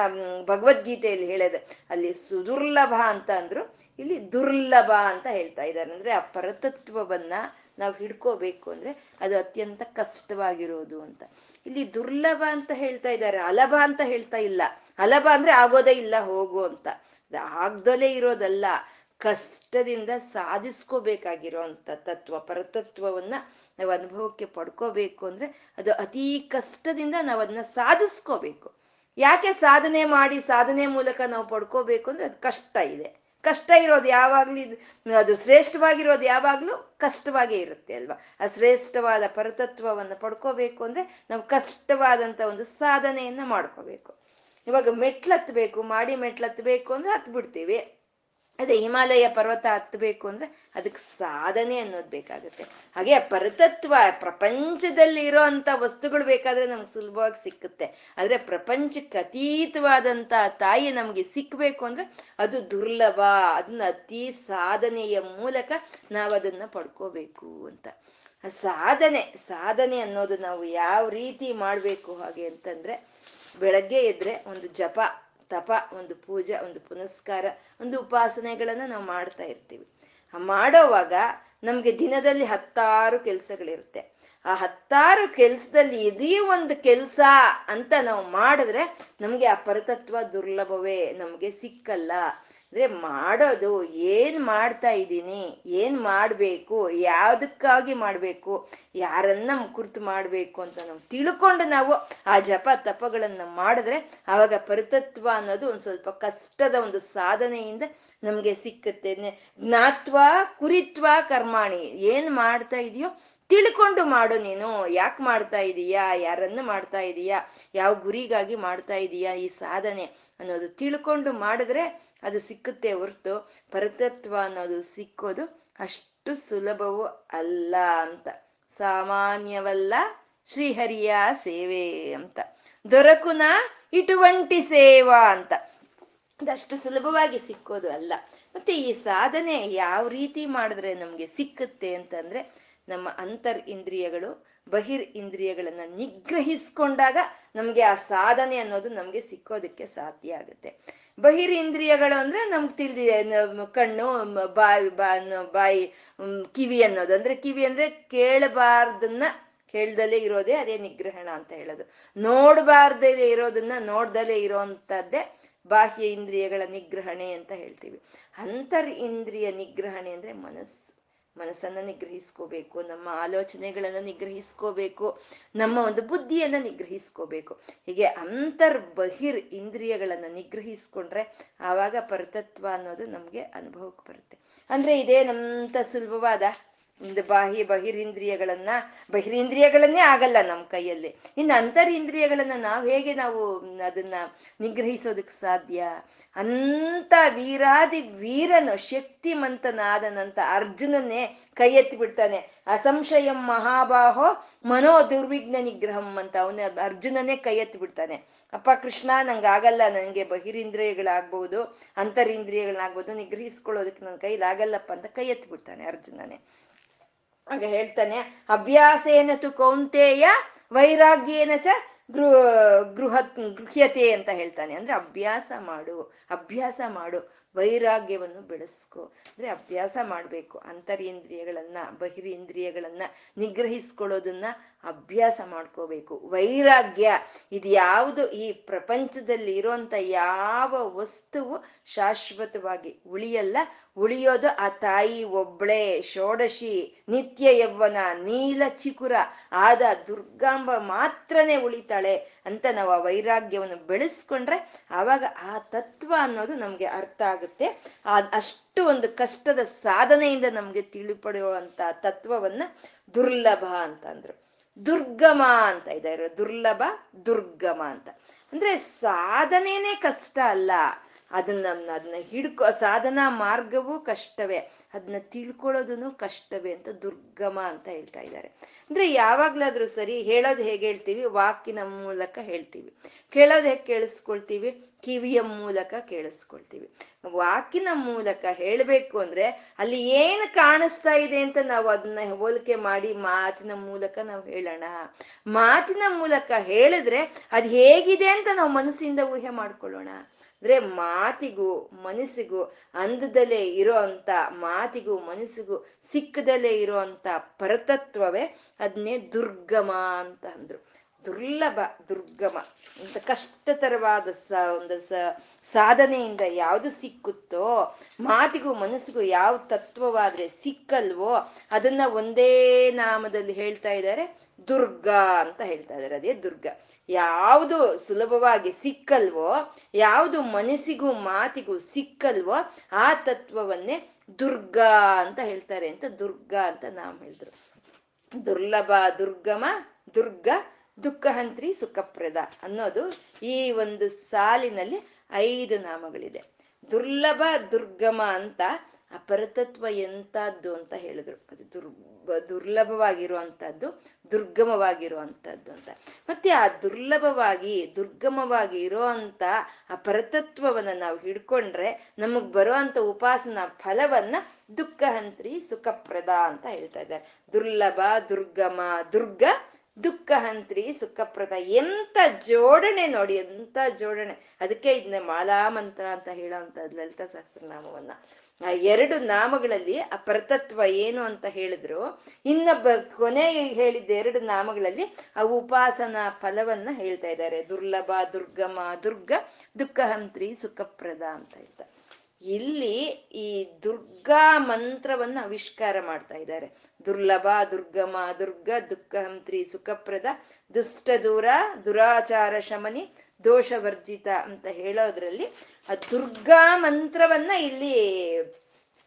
ಭಗವದ್ಗೀತೆಯಲ್ಲಿ ಹೇಳಿದೆ. ಅಲ್ಲಿ ಸುದುರ್ಲಭ ಅಂತ ಅಂದ್ರು, ಇಲ್ಲಿ ದುರ್ಲಭ ಅಂತ ಹೇಳ್ತಾ ಇದ್ದಾರೆ. ಅಂದ್ರೆ ಆ ಪರತತ್ವವನ್ನ ನಾವು ಹಿಡ್ಕೋಬೇಕು ಅಂದ್ರೆ ಅದು ಅತ್ಯಂತ ಕಷ್ಟವಾಗಿರೋದು ಅಂತ. ಇಲ್ಲಿ ದುರ್ಲಭ ಅಂತ ಹೇಳ್ತಾ ಇದ್ದಾರೆ, ಅಲಭ ಅಂತ ಹೇಳ್ತಾ ಇಲ್ಲ. ಅಲಭ ಅಂದ್ರೆ ಆಗೋದೇ ಇಲ್ಲ, ಹೋಗು ಅಂತ. ಆಗ್ದಲೇ ಇರೋದಲ್ಲ, ಕಷ್ಟದಿಂದ ಸಾಧಿಸ್ಕೋಬೇಕಾಗಿರೋಂಥ ತತ್ವ ಪರತತ್ವವನ್ನ ನಾವು ಅನುಭವಕ್ಕೆ ಪಡ್ಕೋಬೇಕು ಅಂದ್ರೆ ಅದು ಅತೀ ಕಷ್ಟದಿಂದ ನಾವು ಅದನ್ನ ಸಾಧಿಸ್ಕೋಬೇಕು. ಯಾಕೆ ಸಾಧನೆ ಮಾಡಿ ಸಾಧನೆ ಮೂಲಕ ನಾವು ಪಡ್ಕೋಬೇಕು ಅಂದ್ರೆ ಅದು ಕಷ್ಟ ಇದೆ. ಕಷ್ಟ ಇರೋದು ಯಾವಾಗ್ಲೂ, ಅದು ಶ್ರೇಷ್ಠವಾಗಿರೋದು ಯಾವಾಗ್ಲೂ ಕಷ್ಟವಾಗೇ ಇರುತ್ತೆ ಅಲ್ವಾ. ಆ ಶ್ರೇಷ್ಠವಾದ ಪರತತ್ವವನ್ನು ಪಡ್ಕೋಬೇಕು ಅಂದ್ರೆ ನಾವು ಕಷ್ಟವಾದಂತ ಒಂದು ಸಾಧನೆಯನ್ನ ಮಾಡ್ಕೋಬೇಕು. ಇವಾಗ ಮೆಟ್ಲತ್ಬೇಕು, ಮಾಡಿ ಮೆಟ್ಲತ್ಬೇಕು ಅಂದ್ರೆ ಹತ್ಬಿಡ್ತೀವಿ. ಅದೇ ಹಿಮಾಲಯ ಪರ್ವತ ಹತ್ಬೇಕು ಅಂದ್ರೆ ಅದಕ್ಕೆ ಸಾಧನೆ ಅನ್ನೋದು ಬೇಕಾಗುತ್ತೆ. ಹಾಗೆ ಪರತತ್ವ ಪ್ರಪಂಚದಲ್ಲಿ ಇರೋ ಅಂತ ವಸ್ತುಗಳು ಬೇಕಾದ್ರೆ ನಮ್ಗೆ ಸುಲಭವಾಗಿ ಸಿಕ್ಕುತ್ತೆ. ಆದ್ರೆ ಪ್ರಪಂಚಕ್ಕೆ ಅತೀತವಾದಂತ ತಾಯಿ ನಮ್ಗೆ ಸಿಕ್ಬೇಕು ಅಂದ್ರೆ ಅದು ದುರ್ಲಭ. ಅದನ್ನ ಅತಿ ಸಾಧನೆಯ ಮೂಲಕ ನಾವು ಅದನ್ನ ಪಡ್ಕೋಬೇಕು ಅಂತ. ಸಾಧನೆ ಸಾಧನೆ ಅನ್ನೋದು ನಾವು ಯಾವ ರೀತಿ ಮಾಡ್ಬೇಕು ಹಾಗೆ ಅಂತಂದ್ರೆ, ಬೆಳಗ್ಗೆ ಎದ್ರೆ ಒಂದು ಜಪ ತಪ, ಒಂದು ಪೂಜೆ, ಒಂದು ಪುನಸ್ಕಾರ, ಒಂದು ಉಪಾಸನೆಗಳನ್ನ ನಾವು ಮಾಡ್ತಾ ಇರ್ತೀವಿ. ಮಾಡೋವಾಗ ನಮ್ಗೆ ದಿನದಲ್ಲಿ ಹತ್ತಾರು ಕೆಲಸಗಳಿರುತ್ತೆ. ಆ ಹತ್ತಾರು ಕೆಲಸದಲ್ಲಿ ಇದೇ ಒಂದು ಕೆಲಸ ಅಂತ ನಾವು ಮಾಡಿದ್ರೆ ನಮ್ಗೆ ಆ ಪರತತ್ವ ದುರ್ಲಭವೇ, ನಮ್ಗೆ ಸಿಕ್ಕಲ್ಲ. ಅಂದ್ರೆ ಮಾಡೋದು ಏನ್ ಮಾಡ್ತಾ ಇದ್ದೀನಿ, ಏನ್ ಮಾಡ್ಬೇಕು, ಯಾವ್ದಕ್ಕಾಗಿ ಮಾಡ್ಬೇಕು, ಯಾರನ್ನ ಕುರ್ತು ಮಾಡ್ಬೇಕು ಅಂತ ನಾವು ತಿಳ್ಕೊಂಡು ನಾವು ಆ ಜಪ ತಪಗಳನ್ನ ಮಾಡಿದ್ರೆ ಅವಾಗ ಪರಿತತ್ವ ಅನ್ನೋದು ಒಂದ್ ಸ್ವಲ್ಪ ಕಷ್ಟದ ಒಂದು ಸಾಧನೆಯಿಂದ ನಮ್ಗೆ ಸಿಕ್ಕುತ್ತೆ. ಜ್ಞಾತ್ವ ಕುರಿತ್ವ ಕರ್ಮಾಣಿ, ಏನ್ ಮಾಡ್ತಾ ಇದೆಯೋ ತಿಳ್ಕೊಂಡು ಮಾಡು. ನೀನು ಯಾಕೆ ಮಾಡ್ತಾ ಇದೀಯಾ, ಯಾರನ್ನು ಮಾಡ್ತಾ ಇದೀಯಾ, ಯಾವ ಗುರಿಗಾಗಿ ಮಾಡ್ತಾ ಇದೀಯಾ ಈ ಸಾಧನೆ ಅನ್ನೋದು ತಿಳ್ಕೊಂಡು ಮಾಡಿದ್ರೆ ಅದು ಸಿಕ್ಕುತ್ತೆ ಹೊರತು ಪರತತ್ವ ಅನ್ನೋದು ಸಿಕ್ಕೋದು ಅಷ್ಟು ಸುಲಭವೂ ಅಲ್ಲ ಅಂತ. ಸಾಮಾನ್ಯವಲ್ಲ ಶ್ರೀಹರಿಯ ಸೇವೆ ಅಂತ, ದೊರಕುನ ಇಟುವಂಟಿ ಸೇವಾ ಅಂತ, ಅದಷ್ಟು ಸುಲಭವಾಗಿ ಸಿಕ್ಕೋದು ಅಲ್ಲ. ಮತ್ತೆ ಈ ಸಾಧನೆ ಯಾವ ರೀತಿ ಮಾಡಿದ್ರೆ ನಮ್ಗೆ ಸಿಕ್ಕುತ್ತೆ ಅಂತಂದ್ರೆ, ನಮ್ಮ ಅಂತರ್ ಇಂದ್ರಿಯಗಳು ಬಹಿರ್ ಇಂದ್ರಿಯಗಳನ್ನ ನಿಗ್ರಹಿಸ್ಕೊಂಡಾಗ ನಮ್ಗೆ ಆ ಸಾಧನೆ ಅನ್ನೋದು ನಮ್ಗೆ ಸಿಕ್ಕೋದಕ್ಕೆ ಸಾಧ್ಯ ಆಗುತ್ತೆ. ಬಹಿರ್ ಇಂದ್ರಿಯಗಳು ಅಂದ್ರೆ ನಮ್ಗೆ ತಿಳಿದಿದೆ, ಕಣ್ಣು, ಬಾಯಿ ಬಾಯಿ ಕಿವಿ ಅನ್ನೋದು ಅಂದ್ರೆ, ಕಿವಿ ಅಂದ್ರೆ ಕೇಳಬಾರ್ದನ್ನ ಕೇಳ್ದಲೇ ಇರೋದೇ ಅದೇ ನಿಗ್ರಹಣ ಅಂತ ಹೇಳೋದು. ನೋಡ್ಬಾರ್ದಲೇ ಇರೋದನ್ನ ನೋಡ್ದಲೇ ಇರೋ ಅಂತದ್ದೇ ಬಾಹ್ಯ ಇಂದ್ರಿಯಗಳ ನಿಗ್ರಹಣೆ ಅಂತ ಹೇಳ್ತೀವಿ. ಅಂತರ್ ಇಂದ್ರಿಯ ನಿಗ್ರಹಣೆ ಅಂದ್ರೆ ಮನಸ್ಸು, ಮನಸ್ಸನ್ನ ನಿಗ್ರಹಿಸ್ಕೋಬೇಕು, ನಮ್ಮ ಆಲೋಚನೆಗಳನ್ನ ನಿಗ್ರಹಿಸ್ಕೋಬೇಕು, ನಮ್ಮ ಒಂದು ಬುದ್ಧಿಯನ್ನ ನಿಗ್ರಹಿಸ್ಕೋಬೇಕು. ಹೀಗೆ ಅಂತರ್ ಬಹಿರ್ ಇಂದ್ರಿಯಗಳನ್ನ ನಿಗ್ರಹಿಸ್ಕೊಂಡ್ರೆ ಆವಾಗ ಪರತತ್ವ ಅನ್ನೋದು ನಮ್ಗೆ ಅನುಭವಕ್ಕೆ ಬರುತ್ತೆ. ಅಂದ್ರೆ ಇದೇ ನಮ್ಮಂತ ಸುಲಭವಾದ ಒಂದು ಬಾಹ್ಯ ಬಹಿರಿಂದ್ರಿಯಗಳನ್ನ ಬಹಿರಿಂದ್ರಿಯಗಳನ್ನೇ ಆಗಲ್ಲ ನಮ್ಮ ಕೈಯಲ್ಲಿ, ಇನ್ನು ಅಂತರಿಂದ್ರಿಯಗಳನ್ನ ನಾವು ಹೇಗೆ ನಾವು ಅದನ್ನ ನಿಗ್ರಹಿಸೋದಕ್ಕೆ ಸಾಧ್ಯ ಅಂತ ವೀರಾದಿ ವೀರನು ಶಕ್ತಿಮಂತನಾದನಂತ ಅರ್ಜುನನ್ನೇ ಕೈ ಎತ್ತಿ ಬಿಡ್ತಾನೆ. ಅಸಂಶಯಂ ಮಹಾಬಾಹೋ ಮನೋ ದುರ್ವಿಘ್ನ ನಿಗ್ರಹಂ ಅಂತ ಅವನ ಅರ್ಜುನನೇ ಕೈ ಎತ್ತಿ ಬಿಡ್ತಾನೆ. ಅಪ್ಪ ಕೃಷ್ಣ, ನಂಗೆ ಆಗಲ್ಲ, ನನಗೆ ಬಹಿರಿಂದ್ರಿಯಗಳಾಗ್ಬಹುದು, ಅಂತರಿಂದ್ರಿಯಗಳಾಗ್ಬೋದು, ನಿಗ್ರಹಿಸ್ಕೊಳ್ಳೋದಕ್ಕೆ ನನ್ನ ಕೈಲಾಗಲ್ಲಪ್ಪ ಅಂತ ಕೈ ಎತ್ತಿ ಬಿಡ್ತಾನೆ ಅರ್ಜುನನೇ. ಆಗ ಹೇಳ್ತಾನೆ, ಅಭ್ಯಾಸೇನ ತು ಕೌಂತೆಯ ವೈರಾಗ್ಯೇನ ಚ ಗೃ ಗೃಹ ಗೃಹ್ಯತೆ ಅಂತ ಹೇಳ್ತಾನೆ. ಅಂದ್ರೆ ಅಭ್ಯಾಸ ಮಾಡು, ಅಭ್ಯಾಸ ಮಾಡು, ವೈರಾಗ್ಯವನ್ನು ಬೆಳೆಸ್ಕೊ. ಅಂದ್ರೆ ಅಭ್ಯಾಸ ಮಾಡಬೇಕು, ಅಂತರಿಂದ್ರಿಯಗಳನ್ನ ಬಹಿರಿಂದ್ರಿಯಗಳನ್ನ ನಿಗ್ರಹಿಸ್ಕೊಳ್ಳೋದನ್ನ ಅಭ್ಯಾಸ ಮಾಡ್ಕೋಬೇಕು. ವೈರಾಗ್ಯ ಇದ್ಯಾವುದು, ಈ ಪ್ರಪಂಚದಲ್ಲಿ ಇರೋಂಥ ಯಾವ ವಸ್ತುವು ಶಾಶ್ವತವಾಗಿ ಉಳಿಯಲ್ಲ, ಉಳಿಯೋದು ಆ ತಾಯಿ ಒಬ್ಳೆ, ಷೋಡಶಿ, ನಿತ್ಯ ಯೌವನ, ನೀಲ ಚಿಕುರ ಆದ ದುರ್ಗಾಂಬ ಮಾತ್ರನೇ ಉಳಿತಾಳೆ ಅಂತ ನಾವು ಆ ವೈರಾಗ್ಯವನ್ನು ಬೆಳೆಸ್ಕೊಂಡ್ರೆ ಆವಾಗ ಆ ತತ್ವ ಅನ್ನೋದು ನಮ್ಗೆ ಅರ್ಥ ಆಗುತ್ತೆ. ಆ ಅಷ್ಟು ಒಂದು ಕಷ್ಟದ ಸಾಧನೆಯಿಂದ ನಮ್ಗೆ ತಿಳಿಪಡುವಂತ ತತ್ವವನ್ನ ದುರ್ಲಭ ಅಂತಂದ್ರು, ದುರ್ಗಮ ಅಂತ ಇದಾರೆ, ದುರ್ಲಭ ದುರ್ಗಮ ಅಂತ. ಅಂದ್ರೆ ಸಾಧನೆನೇ ಕಷ್ಟ ಅಲ್ಲ, ಅದನ್ನ ಅದನ್ನ ಹಿಡ್ಕೊ ಸಾಧನಾ ಮಾರ್ಗವೂ ಕಷ್ಟವೇ, ಅದನ್ನ ತಿಳ್ಕೊಳ್ಳೋದನ್ನು ಕಷ್ಟವೇ ಅಂತ ದುರ್ಗಮ ಅಂತ ಹೇಳ್ತಾ ಇದ್ದಾರೆ. ಅಂದ್ರೆ ಯಾವಾಗ್ಲಾದ್ರೂ ಸರಿ ಹೇಳೋದು ಹೇಗೆ ಹೇಳ್ತೀವಿ, ವಾಕಿನ ಮೂಲಕ ಹೇಳ್ತೀವಿ. ಕೇಳೋದು ಹೇಗೆ ಕೇಳಿಸ್ಕೊಳ್ತೀವಿ, ಕಿವಿಯ ಮೂಲಕ ಕೇಳಿಸ್ಕೊಳ್ತೀವಿ. ವಾಕಿನ ಮೂಲಕ ಹೇಳಬೇಕು ಅಂದ್ರೆ ಅಲ್ಲಿ ಏನು ಕಾಣಿಸ್ತಾ ಇದೆ ಅಂತ ನಾವು ಅದನ್ನ ಹೋಲಿಕೆ ಮಾಡಿ ಮಾತಿನ ಮೂಲಕ ನಾವು ಹೇಳೋಣ. ಮಾತಿನ ಮೂಲಕ ಹೇಳಿದ್ರೆ ಅದು ಹೇಗಿದೆ ಅಂತ ನಾವು ಮನಸ್ಸಿಂದ ಊಹೆ ಮಾಡ್ಕೊಳ್ಳೋಣ. ಅಂದ್ರೆ ಮಾತಿಗೂ ಮನಸ್ಸಿಗೂ ಅಂದದಲ್ಲೇ ಇರೋ ಅಂತ, ಮಾತಿಗೂ ಮನಸ್ಸಿಗೂ ಸಿಕ್ಕದಲ್ಲೇ ಇರೋ ಅಂತ ಪರತತ್ವವೇ ಅದನ್ನೇ ದುರ್ಗಮ ಅಂತ ಅಂದ್ರು. ದುರ್ಲಭ ದುರ್ಗಮ ಅಂತ ಕಷ್ಟತರವಾದ ಸ ಒಂದು ಸ ಸಾಧನೆಯಿಂದ ಯಾವುದು ಸಿಕ್ಕುತ್ತೋ, ಮಾತಿಗೂ ಮನಸ್ಸಿಗೂ ಯಾವ ತತ್ವವಾದ್ರೆ ಸಿಕ್ಕಲ್ವೋ ಅದನ್ನ ಒಂದೇ ನಾಮದಲ್ಲಿ ಹೇಳ್ತಾ ಇದ್ದಾರೆ, ದುರ್ಗಾ ಅಂತ ಹೇಳ್ತಾ ಇದ್ದಾರೆ. ಅದೇ ದುರ್ಗ. ಯಾವುದು ಸುಲಭವಾಗಿ ಸಿಕ್ಕಲ್ವೋ, ಯಾವುದು ಮನಸ್ಸಿಗೂ ಮಾತಿಗೂ ಸಿಕ್ಕಲ್ವೋ ಆ ತತ್ವವನ್ನೇ ದುರ್ಗಾ ಅಂತ ಹೇಳ್ತಾರೆ ಅಂತ ದುರ್ಗಾ ಅಂತ ನಾಮ ಹೇಳಿದ್ರು. ದುರ್ಲಭ ದುರ್ಗಮ ದುರ್ಗ ದುಃಖಹಂತ್ರಿ ಸುಖಪ್ರದ ಅನ್ನೋದು ಈ ಒಂದು ಸಾಲಿನಲ್ಲಿ ಐದು ನಾಮಗಳಿದೆ. ದುರ್ಲಭ ದುರ್ಗಮ ಅಂತ ಆ ಪರತತ್ವ ಎಂತದ್ದು ಅಂತ ಹೇಳಿದ್ರು, ಅದು ದುರ್ ದುರ್ಲಭವಾಗಿರುವಂತಹದ್ದು, ದುರ್ಗಮವಾಗಿರುವಂತಹದ್ದು ಅಂತ. ಮತ್ತೆ ಆ ದುರ್ಲಭವಾಗಿ ದುರ್ಗಮವಾಗಿ ಇರೋ ಅಂತ ಆ ಪರತತ್ವವನ್ನ ನಾವು ಹಿಡ್ಕೊಂಡ್ರೆ ನಮಗ್ ಬರೋ ಅಂತ ಉಪಾಸನಾ ಫಲವನ್ನ ದುಃಖಹಂತ್ರಿ ಸುಖಪ್ರದ ಅಂತ ಹೇಳ್ತಾ ಇದ್ದಾರೆ. ದುರ್ಲಭ ದುರ್ಗಮ ದುರ್ಗ ದುಃಖಹಂತ್ರಿ ಸುಖಪ್ರದ, ಎಂತ ಜೋಡಣೆ ನೋಡಿ, ಎಂತ ಜೋಡಣೆ. ಅದಕ್ಕೆ ಇದನ್ನ ಮಾಲಾ ಮಂತ್ರ ಅಂತ ಹೇಳೋವಂಥದ್ದು ಲಲಿತಾ ಸಹಸ್ರನಾಮವನ್ನ. ಆ ಎರಡು ನಾಮಗಳಲ್ಲಿ ಆ ಪರತತ್ವ ಏನು ಅಂತ ಹೇಳಿದ್ರು, ಇನ್ನೊಬ್ಬ ಕೊನೆ ಹೇಳಿದ್ದ ಎರಡು ನಾಮಗಳಲ್ಲಿ ಆ ಉಪಾಸನಾ ಫಲವನ್ನ ಹೇಳ್ತಾ ಇದ್ದಾರೆ. ದುರ್ಲಭ ದುರ್ಗಮ ದುರ್ಗ ದುಃಖಹಂತ್ರಿ ಸುಖಪ್ರದ ಅಂತ ಹೇಳ್ತಾ ಇಲ್ಲಿ ಈ ದುರ್ಗಾ ಮಂತ್ರವನ್ನು ಆವಿಷ್ಕಾರ ಮಾಡ್ತಾ ಇದ್ದಾರೆ. ದುರ್ಲಭ ದುರ್ಗಮ ದುರ್ಗ ದುಃಖಹಂತ್ರಿ ಸುಖಪ್ರದ ದುಷ್ಟ ದೂರ ದುರಾಚಾರ ಶಮನಿ ದೋಷವರ್ಜಿತ ಅಂತ ಹೇಳೋದ್ರಲ್ಲಿ ಆ ದುರ್ಗಾ ಮಂತ್ರವನ್ನ ಇಲ್ಲಿ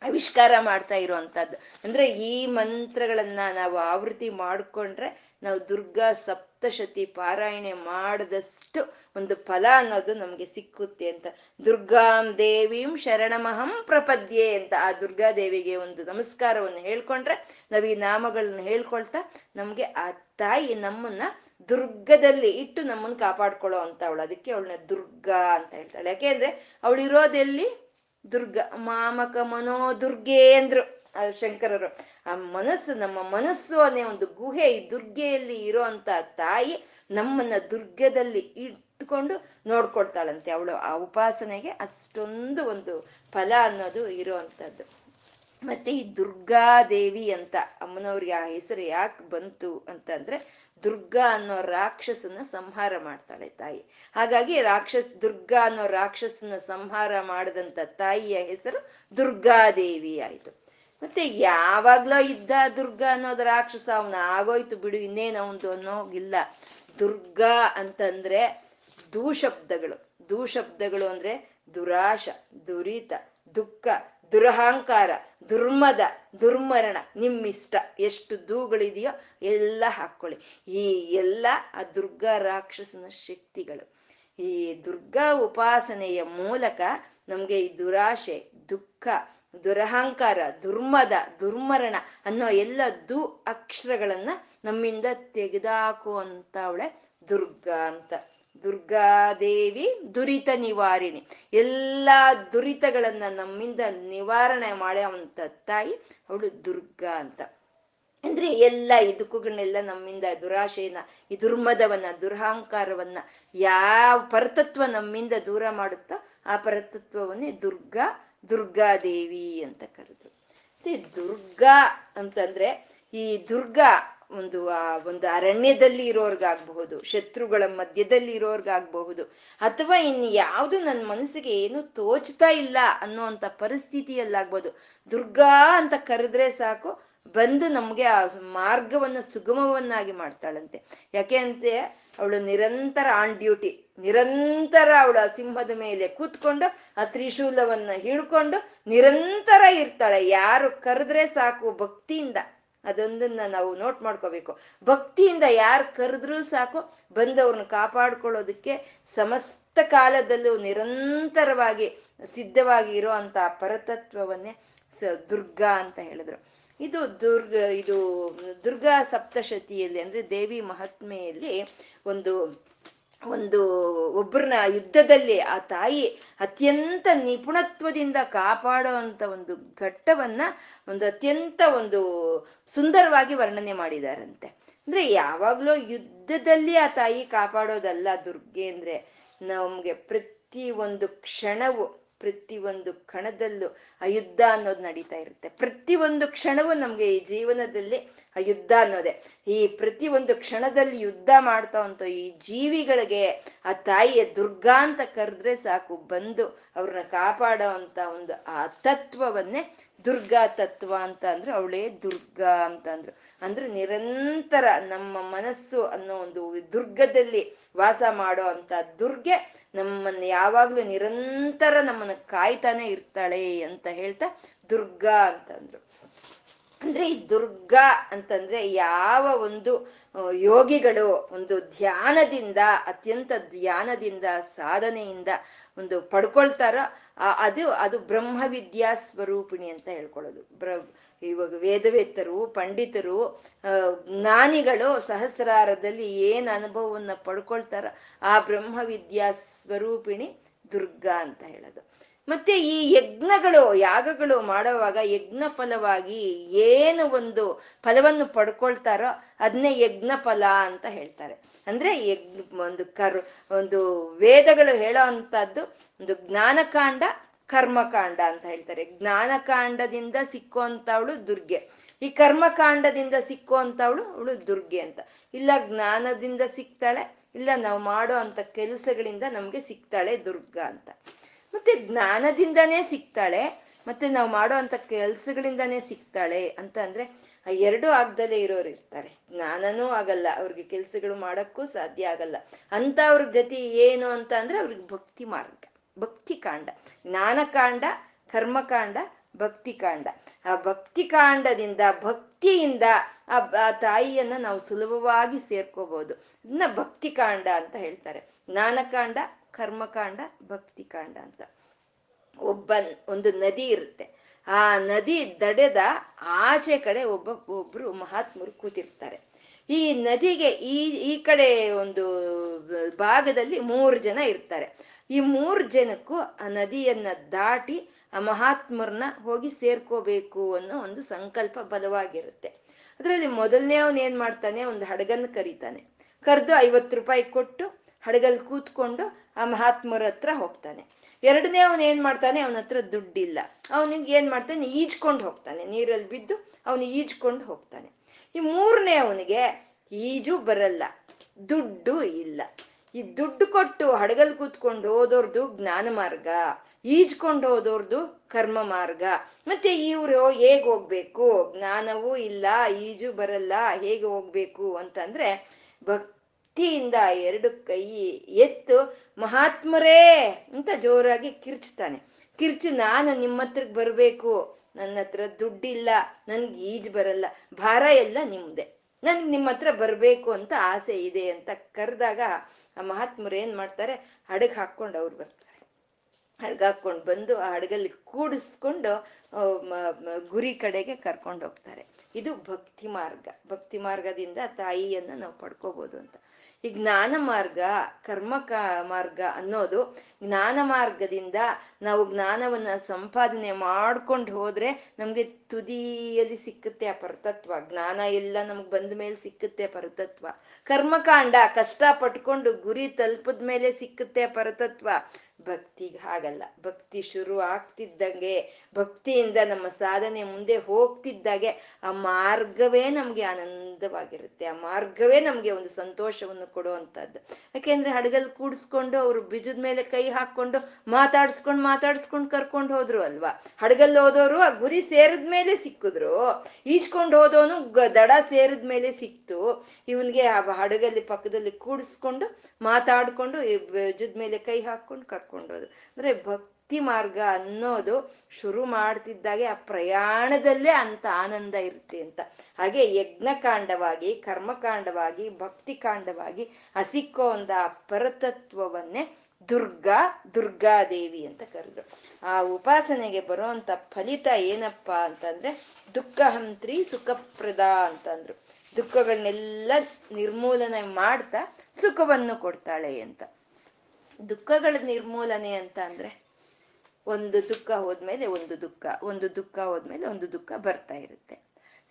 ಆವಿಷ್ಕಾರ ಮಾಡ್ತಾ ಇರುವಂತಹದ್ದು. ಅಂದ್ರೆ ಈ ಮಂತ್ರಗಳನ್ನ ನಾವು ಆವೃತ್ತಿ ಮಾಡಿಕೊಂಡ್ರೆ ನಾವು ದುರ್ಗಾ ಸಪ್ತಶತಿ ಪಾರಾಯಣೆ ಮಾಡಿದಷ್ಟು ಒಂದು ಫಲ ಅನ್ನೋದು ನಮ್ಗೆ ಸಿಕ್ಕುತ್ತೆ ಅಂತ. ದುರ್ಗಾಂ ದೇವೀಂ ಶರಣಮಹಂ ಪ್ರಪದ್ಯೆ ಅಂತ ಆ ದುರ್ಗಾ ದೇವಿಗೆ ಒಂದು ನಮಸ್ಕಾರವನ್ನು ಹೇಳ್ಕೊಂಡ್ರೆ, ನಾವು ಈ ನಾಮಗಳನ್ನ ಹೇಳ್ಕೊಳ್ತಾ ನಮ್ಗೆ ಆ ತಾಯಿ ನಮ್ಮನ್ನ ದುರ್ಗದಲ್ಲಿ ಇಟ್ಟು ನಮ್ಮನ್ನ ಕಾಪಾಡ್ಕೊಳ್ಳೋ ಅಂತ ಅವಳು. ಅದಕ್ಕೆ ಅವಳನ್ನ ದುರ್ಗಾ ಅಂತ ಹೇಳ್ತಾಳೆ. ಯಾಕೆಂದ್ರೆ ಅವಳಿರೋದೆಲ್ಲಿ? ದುರ್ಗ. ಮಾಮಕ ಮನೋ ದುರ್ಗೆ ಅಂದ್ರು ಶಂಕರರು. ಆ ಮನಸ್ಸು, ನಮ್ಮ ಮನಸ್ಸು ಅನ್ನೋ ಒಂದು ಗುಹೆ, ಈ ದುರ್ಗೆಯಲ್ಲಿ ಇರೋಂತ ತಾಯಿ ನಮ್ಮನ್ನ ದುರ್ಗದಲ್ಲಿ ಇಟ್ಕೊಂಡು ನೋಡ್ಕೊಳ್ತಾಳಂತೆ. ಅವಳು ಆ ಉಪಾಸನೆಗೆ ಅಷ್ಟೊಂದು ಒಂದು ಫಲ ಅನ್ನೋದು ಇರೋವಂಥದ್ದು. ಮತ್ತೆ ಈ ದುರ್ಗಾದೇವಿ ಅಂತ ಅಮ್ಮನವ್ರಿಗೆ ಆ ಹೆಸರು ಯಾಕೆ ಬಂತು ಅಂತಂದ್ರೆ, ದುರ್ಗಾ ಅನ್ನೋ ರಾಕ್ಷಸನ ಸಂಹಾರ ಮಾಡ್ತಾಳೆ ತಾಯಿ. ಹಾಗಾಗಿ ರಾಕ್ಷಸ ದುರ್ಗಾ ಅನ್ನೋ ರಾಕ್ಷಸನ ಸಂಹಾರ ಮಾಡಿದಂತ ತಾಯಿಯ ಹೆಸರು ದುರ್ಗಾದೇವಿ ಆಯ್ತು. ಮತ್ತೆ ಯಾವಾಗ್ಲೋ ಇದ್ದ ದುರ್ಗಾ ಅನ್ನೋದು ರಾಕ್ಷಸ, ಅವನ ಆಗೋಯ್ತು ಬಿಡು, ಇನ್ನೇನು ಅವನದು ಅನ್ನೋಗಿಲ್ಲ. ದುರ್ಗಾ ಅಂತಂದ್ರೆ ದೂಶಬ್ದಗಳು. ದೂಶಬ್ದಗಳು ಅಂದ್ರೆ ದುರಾಶ, ದುರಿತ, ದುಃಖ, ದುರಹಂಕಾರ, ದುರ್ಮದ, ದುರ್ಮರಣ, ನಿಮ್ಮಿಷ್ಟ, ಎಷ್ಟು ದೂಗಳಿದೆಯೋ ಎಲ್ಲ ಹಾಕ್ಕೊಳ್ಳಿ. ಈ ಎಲ್ಲ ಆ ದುರ್ಗಾ ರಾಕ್ಷಸನ ಶಕ್ತಿಗಳು. ಈ ದುರ್ಗಾ ಉಪಾಸನೆಯ ಮೂಲಕ ನಮ್ಗೆ ಈ ದುರಾಶೆ, ದುಃಖ, ದುರಹಂಕಾರ, ದುರ್ಮದ, ದುರ್ಮರಣ ಅನ್ನೋ ಎಲ್ಲ ದು ಅಕ್ಷರಗಳನ್ನ ನಮ್ಮಿಂದ ತೆಗೆದಾಕುವಂತ ಅವಳೆ ದುರ್ಗಾ ಅಂತ. ದುರ್ಗಾದೇವಿ ದುರಿತ ನಿವಾರಿಣಿ, ಎಲ್ಲ ದುರಿತಗಳನ್ನ ನಮ್ಮಿಂದ ನಿವಾರಣೆ ಮಾಡುವಂತ ತಾಯಿ ಅವಳು ದುರ್ಗಾ ಅಂತ. ಅಂದ್ರೆ ಎಲ್ಲ ಈ ದುಃಖಗಳನ್ನೆಲ್ಲ ನಮ್ಮಿಂದ, ದುರಾಶೆಯನ್ನ, ಈ ದುರ್ಮದವನ್ನ, ದುರಹಂಕಾರವನ್ನ, ಯಾವ ಪರತತ್ವ ನಮ್ಮಿಂದ ದೂರ ಮಾಡುತ್ತೋ ಆ ಪರತತ್ವವನ್ನೇ ದುರ್ಗಾ, ದುರ್ಗಾದೇವಿ ಅಂತ ಕರೆದ್ರು. ಮತ್ತೆ ದುರ್ಗಾ ಅಂತಂದ್ರೆ ಈ ದುರ್ಗಾ ಒಂದು ಆ ಒಂದು ಅರಣ್ಯದಲ್ಲಿ ಇರೋರ್ಗಾಗಬಹುದು, ಶತ್ರುಗಳ ಮಧ್ಯದಲ್ಲಿ ಇರೋರ್ಗಾಗಬಹುದು, ಅಥವಾ ಇನ್ನು ಯಾವುದು ನನ್ನ ಮನಸ್ಸಿಗೆ ಏನು ತೋಚ್ತಾ ಇಲ್ಲ ಅನ್ನೋಂಥ ಪರಿಸ್ಥಿತಿಯಲ್ಲಾಗ್ಬೋದು. ದುರ್ಗಾ ಅಂತ ಕರೆದ್ರೆ ಸಾಕು, ಬಂದು ನಮ್ಗೆ ಆ ಮಾರ್ಗವನ್ನ ಸುಗಮವನ್ನಾಗಿ ಮಾಡ್ತಾಳಂತೆ. ಯಾಕೆ ಅಂತೆ, ಅವಳು ನಿರಂತರ ಆನ್ ಡ್ಯೂಟಿ, ನಿರಂತರ ಅವಳು ಆ ಸಿಂಹದ ಮೇಲೆ ಕೂತ್ಕೊಂಡು ಆ ತ್ರಿಶೂಲವನ್ನ ಹಿಡ್ಕೊಂಡು ನಿರಂತರ ಇರ್ತಾಳೆ. ಯಾರು ಕರೆದ್ರೆ ಸಾಕು ಭಕ್ತಿಯಿಂದ, ಅದೊಂದನ್ನ ನಾವು ನೋಟ್ ಮಾಡ್ಕೋಬೇಕು. ಭಕ್ತಿಯಿಂದ ಯಾರು ಕರೆದ್ರೂ ಸಾಕು ಬಂದವ್ರನ್ನ ಕಾಪಾಡ್ಕೊಳ್ಳೋದಕ್ಕೆ ಸಮಸ್ತ ಕಾಲದಲ್ಲೂ ನಿರಂತರವಾಗಿ ಸಿದ್ಧವಾಗಿ ಇರೋ ಅಂತ ಪರತತ್ವವನ್ನೇ ಸ ದುರ್ಗಾ ಅಂತ ಹೇಳಿದ್ರು. ಇದು ದುರ್ಗ ಇದು ದುರ್ಗಾ ಸಪ್ತಶತಿಯಲ್ಲಿ ಅಂದ್ರೆ ದೇವಿ ಮಹಾತ್ಮೆಯಲ್ಲಿ ಒಂದು ಒಂದು ಒಬ್ಬರನ್ನ ಯುದ್ಧದಲ್ಲಿ ಆ ತಾಯಿ ಅತ್ಯಂತ ನಿಪುಣತ್ವದಿಂದ ಕಾಪಾಡೋ ಅಂತ ಒಂದು ಘಟ್ಟವನ್ನ ಒಂದು ಅತ್ಯಂತ ಒಂದು ಸುಂದರವಾಗಿ ವರ್ಣನೆ ಮಾಡಿದಾರಂತೆ. ಅಂದ್ರೆ ಯಾವಾಗ್ಲೂ ಯುದ್ಧದಲ್ಲಿ ಆ ತಾಯಿ ಕಾಪಾಡೋದಲ್ಲ ದುರ್ಗೆ ಅಂದ್ರೆ, ನಮ್ಗೆ ಪ್ರತಿ ಒಂದು ಕ್ಷಣವು, ಪ್ರತಿ ಒಂದು ಕ್ಷಣದಲ್ಲೂ ಆ ಯುದ್ಧ ಅನ್ನೋದು ನಡೀತಾ ಇರುತ್ತೆ. ಪ್ರತಿ ಒಂದು ಕ್ಷಣವೂ ನಮ್ಗೆ ಈ ಜೀವನದಲ್ಲಿ ಆ ಯುದ್ಧ ಅನ್ನೋದೆ. ಈ ಪ್ರತಿ ಒಂದು ಕ್ಷಣದಲ್ಲಿ ಯುದ್ಧ ಮಾಡ್ತಾ ಅಂತ ಈ ಜೀವಿಗಳಿಗೆ ಆ ತಾಯಿಯ ದುರ್ಗಾ ಅಂತ ಕರೆದ್ರೆ ಸಾಕು ಬಂದು ಅವ್ರನ್ನ ಕಾಪಾಡೋ ಅಂತ ಒಂದು ಆ ತತ್ವವನ್ನೇ ದುರ್ಗಾ ತತ್ವ ಅಂತ ಅಂದ್ರು. ಅವಳೇ ದುರ್ಗಾ ಅಂತ ಅಂದ್ರು. ಅಂದ್ರೆ ನಿರಂತರ ನಮ್ಮ ಮನಸ್ಸು ಅನ್ನೋ ಒಂದು ದುರ್ಗದಲ್ಲಿ ವಾಸ ಮಾಡೋ ಅಂತ ದುರ್ಗೆ ನಮ್ಮನ್ನ ಯಾವಾಗ್ಲೂ ನಿರಂತರ ನಮ್ಮನ್ನ ಕಾಯ್ತಾನೆ ಇರ್ತಾಳೆ ಅಂತ ಹೇಳ್ತಾ ದುರ್ಗಾ ಅಂತ ಅಂದ್ರು. ಅಂದ್ರೆ ಈ ದುರ್ಗಾ ಅಂತಂದ್ರೆ ಯಾವ ಒಂದು ಯೋಗಿಗಳು ಒಂದು ಧ್ಯಾನದಿಂದ, ಅತ್ಯಂತ ಧ್ಯಾನದಿಂದ, ಸಾಧನೆಯಿಂದ ಒಂದು ಪಡ್ಕೊಳ್ತಾರೋ ಅದು ಅದು ಬ್ರಹ್ಮವಿದ್ಯಾ ಸ್ವರೂಪಿಣಿ ಅಂತ ಹೇಳ್ಕೊಳ್ಳೋದು. ಬ್ರ ಇವಾಗ ವೇದವೇತ್ತರು, ಪಂಡಿತರು, ಜ್ಞಾನಿಗಳು ಸಹಸ್ರಾರದಲ್ಲಿ ಏನು ಅನುಭವವನ್ನು ಪಡ್ಕೊಳ್ತಾರೋ ಆ ಬ್ರಹ್ಮವಿದ್ಯಾ ಸ್ವರೂಪಿಣಿ ದುರ್ಗಾ ಅಂತ ಹೇಳೋದು. ಮತ್ತೆ ಈ ಯಜ್ಞಗಳು, ಯಾಗಗಳು ಮಾಡುವಾಗ ಯಜ್ಞ ಫಲವಾಗಿ ಏನು ಒಂದು ಫಲವನ್ನು ಪಡ್ಕೊಳ್ತಾರೋ ಅದನ್ನೇ ಯಜ್ಞ ಫಲ ಅಂತ ಹೇಳ್ತಾರೆ. ಅಂದ್ರೆ ಯಜ್ಞ ಒಂದು ಕರ್ ಒಂದು ವೇದಗಳು ಹೇಳೋ ಅಂತದ್ದು ಒಂದು ಜ್ಞಾನಕಾಂಡ, ಕರ್ಮಕಾಂಡ ಅಂತ ಹೇಳ್ತಾರೆ. ಜ್ಞಾನಕಾಂಡದಿಂದ ಸಿಕ್ಕುವಂಥವಳು ದುರ್ಗೆ, ಈ ಕರ್ಮಕಾಂಡದಿಂದ ಸಿಕ್ಕುವಂಥವಳು ಅವಳು ದುರ್ಗೆ ಅಂತ. ಇಲ್ಲ ಜ್ಞಾನದಿಂದ ಸಿಗ್ತಾಳೆ, ಇಲ್ಲ ನಾವು ಮಾಡೋ ಅಂಥ ಕೆಲಸಗಳಿಂದ ನಮ್ಗೆ ಸಿಗ್ತಾಳೆ ದುರ್ಗಾ ಅಂತ. ಮತ್ತೆ ಜ್ಞಾನದಿಂದನೇ ಸಿಗ್ತಾಳೆ, ಮತ್ತೆ ನಾವು ಮಾಡೋ ಅಂತ ಕೆಲ್ಸಗಳಿಂದಾನೇ ಸಿಗ್ತಾಳೆ ಅಂತ ಅಂದ್ರೆ ಆ ಎರಡು ಆಗ್ದಲೇ ಇರೋರು ಇರ್ತಾರೆ. ಜ್ಞಾನನೂ ಆಗಲ್ಲ ಅವ್ರಿಗೆ, ಕೆಲ್ಸಗಳು ಮಾಡಕ್ಕೂ ಸಾಧ್ಯ ಆಗಲ್ಲ ಅಂತ ಅವ್ರ ಗತಿ ಏನು ಅಂತ ಅಂದ್ರೆ ಅವ್ರಿಗೆ ಭಕ್ತಿ ಮಾರ್ಗ, ಭಕ್ತಿ ಕಾಂಡ, ಜ್ಞಾನಕಾಂಡ, ಕರ್ಮಕಾಂಡ, ಭಕ್ತಿ ಕಾಂಡ. ಆ ಭಕ್ತಿ ಕಾಂಡದಿಂದ, ಭಕ್ತಿಯಿಂದ ಆ ತಾಯಿಯನ್ನ ನಾವು ಸುಲಭವಾಗಿ ಸೇರ್ಕೋಬಹುದು. ಇದನ್ನ ಭಕ್ತಿ ಕಾಂಡ ಅಂತ ಹೇಳ್ತಾರೆ. ಜ್ಞಾನಕಾಂಡ, ಕರ್ಮಕಾಂಡ, ಭಕ್ತಿ ಕಾಂಡ ಅಂತ. ಒಬ್ಬ ಒಂದು ನದಿ ಇರುತ್ತೆ, ಆ ನದಿ ದಡದ ಆಚೆ ಕಡೆ ಒಬ್ಬ ಒಬ್ರು ಮಹಾತ್ಮರು ಕೂತಿರ್ತಾರೆ. ಈ ನದಿಗೆ ಈ ಈ ಕಡೆ ಒಂದು ಭಾಗದಲ್ಲಿ ಮೂರು ಜನ ಇರ್ತಾರೆ. ಈ ಮೂರು ಜನಕ್ಕೂ ಆ ನದಿಯನ್ನ ದಾಟಿ ಆ ಮಹಾತ್ಮರನ್ನ ಹೋಗಿ ಸೇರ್ಕೋಬೇಕು ಅನ್ನೋ ಒಂದು ಸಂಕಲ್ಪ ಬಲವಾಗಿರುತ್ತೆ. ಅದರಲ್ಲಿ ಮೊದಲನೇ ಅವನು ಏನ್ ಮಾಡ್ತಾನೆ, ಒಂದು ಹಡಗನ್ನು ಕರೀತಾನೆ. ಕರೆದು ಐವತ್ತು ರೂಪಾಯಿ ಕೊಟ್ಟು ಹಡಗಲ್ಲಿ ಕೂತ್ಕೊಂಡು ಆ ಮಹಾತ್ಮರ ಹತ್ರ ಹೋಗ್ತಾನೆ. ಎರಡನೇ ಅವನು ಏನ್ ಮಾಡ್ತಾನೆ, ಅವನ ಹತ್ರ ದುಡ್ಡಿಲ್ಲ, ಅವನಿಗೆ ಏನ್ ಮಾಡ್ತಾನೆ, ಈಜ್ಕೊಂಡು ಹೋಗ್ತಾನೆ, ನೀರಲ್ಲಿ ಬಿದ್ದು ಅವನು ಈಜ್ಕೊಂಡು ಹೋಗ್ತಾನೆ. ಈ ಮೂರನೇ ಅವನಿಗೆ ಈಜು ಬರಲ್ಲ, ದುಡ್ಡು ಇಲ್ಲ. ಈ ದುಡ್ಡು ಕೊಟ್ಟು ಹಡಗಲ್ ಕೂತ್ಕೊಂಡು ಹೋದವ್ರದ್ದು ಜ್ಞಾನ ಮಾರ್ಗ, ಈಜ್ಕೊಂಡು ಹೋದವ್ರದ್ದು ಕರ್ಮ ಮಾರ್ಗ. ಮತ್ತೆ ಇವ್ರು ಹೇಗ್ ಹೋಗ್ಬೇಕು, ಜ್ಞಾನವೂ ಇಲ್ಲ, ಈಜು ಬರಲ್ಲ, ಹೇಗೆ ಹೋಗ್ಬೇಕು ಅಂತಂದ್ರೆ ಭಕ್ತಿಯಿಂದ ಎರಡು ಕೈ ಎತ್ತು ಮಹಾತ್ಮರೇ ಅಂತ ಜೋರಾಗಿ ಕಿರ್ಚ್ತಾನೆ. ಕಿರ್ಚು, ನಾನು ನಿಮ್ಮ ಹತ್ರಕ್ಕೆ ಬರ್ಬೇಕು, ನನ್ನ ಹತ್ರ ದುಡ್ಡಿಲ್ಲ, ನನ್ಗೆ ಈಜು ಬರಲ್ಲ, ಭಾರ ಎಲ್ಲ ನಿಮ್ದೆ, ನನ್ಗೆ ನಿಮ್ಮ ಹತ್ರ ಬರ್ಬೇಕು ಅಂತ ಆಸೆ ಇದೆ ಅಂತ ಕರೆದಾಗ ಆ ಮಹಾತ್ಮರು ಏನ್ ಮಾಡ್ತಾರೆ, ಹಡಗ್ ಹಾಕೊಂಡು ಅವ್ರು ಬರ್ತಾರೆ. ಹಡಗ್ ಹಾಕೊಂಡು ಬಂದು ಆ ಹಡಗಲ್ಲಿ ಕೂಡಿಸ್ಕೊಂಡು ಗುರಿ ಕಡೆಗೆ ಕರ್ಕೊಂಡು ಹೋಗ್ತಾರೆ. ಇದು ಭಕ್ತಿ ಮಾರ್ಗ. ಭಕ್ತಿ ಮಾರ್ಗದಿಂದ ತಾಯಿಯನ್ನ ನಾವು ಪಡ್ಕೋಬಹುದು ಅಂತ. ಈ ಜ್ಞಾನ ಮಾರ್ಗ, ಕರ್ಮ ಕ ಮಾರ್ಗ ಅನ್ನೋದು, ಜ್ಞಾನ ಮಾರ್ಗದಿಂದ ನಾವು ಜ್ಞಾನವನ್ನ ಸಂಪಾದನೆ ಮಾಡ್ಕೊಂಡು ಹೋದ್ರೆ ನಮ್ಗೆ ತುದಿಯಲ್ಲಿ ಸಿಕ್ಕುತ್ತೆ ಆ ಪರತತ್ವ, ಜ್ಞಾನ ಎಲ್ಲ ನಮ್ಗೆ ಬಂದ ಮೇಲೆ ಸಿಕ್ಕುತ್ತೆ ಪರತತ್ವ. ಕರ್ಮಕಾಂಡ ಕಷ್ಟ ಪಟ್ಕೊಂಡು ಗುರಿ ತಲುಪದ ಮೇಲೆ ಸಿಕ್ಕುತ್ತೆ ಪರತತ್ವ. ಭಕ್ತಿಗೆ ಹಾಗಲ್ಲ, ಭಕ್ತಿ ಶುರು ಆಗ್ತಿದ್ದಂಗೆ, ಭಕ್ತಿಯಿಂದ ನಮ್ಮ ಸಾಧನೆ ಮುಂದೆ ಹೋಗ್ತಿದ್ದಾಗೆ ಆ ಮಾರ್ಗವೇ ನಮ್ಗೆ ಆನಂದವಾಗಿರುತ್ತೆ, ಆ ಮಾರ್ಗವೇ ನಮ್ಗೆ ಒಂದು ಸಂತೋಷವನ್ನು ಕೊಡುವಂತದ್ದು. ಯಾಕೆಂದ್ರೆ ಹಡಗಲ್ಲಿ ಕೂಡಿಸ್ಕೊಂಡು ಅವ್ರು ಬಿಜದ ಮೇಲೆ ಕೈ ಹಾಕೊಂಡು ಮಾತಾಡ್ಸ್ಕೊಂಡು ಮಾತಾಡ್ಸ್ಕೊಂಡು ಕರ್ಕೊಂಡು ಹೋದ್ರು ಅಲ್ವಾ. ಹಡಗಲ್ಲಿ ಹೋದವರು ಆ ಗುರಿ ಸೇರಿದ ಮೇಲೆ ಸಿಕ್ಕಿದ್ರು, ಈಜ್ಕೊಂಡು ಹೋದವನು ದಡ ಸೇರಿದ ಮೇಲೆ ಸಿಕ್ತು. ಇವನ್ಗೆ ಆ ಹಡಗಲ್ಲಿ ಪಕ್ಕದಲ್ಲಿ ಕೂಡಿಸ್ಕೊಂಡು ಮಾತಾಡ್ಕೊಂಡು ಬಿಜದ ಮೇಲೆ ಕೈ ಹಾಕೊಂಡು ಕರ್ಕೊಂಡೋದ್ರು. ಅಂದ್ರೆ ಭಕ್ತಿ ಮಾರ್ಗ ಅನ್ನೋದು ಶುರು ಮಾಡ್ತಿದ್ದಾಗೆ ಆ ಪ್ರಯಾಣದಲ್ಲೇ ಅಂತ ಆನಂದ ಇರುತ್ತೆ ಅಂತ. ಹಾಗೆ ಯಜ್ಞಕಾಂಡವಾಗಿ, ಕರ್ಮಕಾಂಡವಾಗಿ, ಭಕ್ತಿ ಕಾಂಡವಾಗಿ ಹಸಿಕ್ಕೋ ಒಂದು ಆ ಪರತತ್ವವನ್ನೇ ದುರ್ಗಾ ದುರ್ಗಾದೇವಿ ಅಂತ ಕರೆದ್ರು. ಆ ಉಪಾಸನೆಗೆ ಬರುವಂತ ಫಲಿತ ಏನಪ್ಪ ಅಂತಂದ್ರೆ ದುಃಖಹಂತ್ರಿ ಸುಖಪ್ರದ ಅಂತಂದ್ರು. ದುಃಖಗಳನ್ನೆಲ್ಲ ನಿರ್ಮೂಲನೆ ಮಾಡ್ತಾ ಸುಖವನ್ನು ಕೊಡ್ತಾಳೆ ಅಂತ. ದುಃಖಗಳ ನಿರ್ಮೂಲನೆ ಅಂತ ಅಂದ್ರೆ ಒಂದು ದುಃಖ ಹೋದ್ಮೇಲೆ ಒಂದು ದುಃಖ, ಒಂದು ದುಃಖ ಹೋದ್ಮೇಲೆ ಒಂದು ದುಃಖ ಬರ್ತಾ ಇರುತ್ತೆ.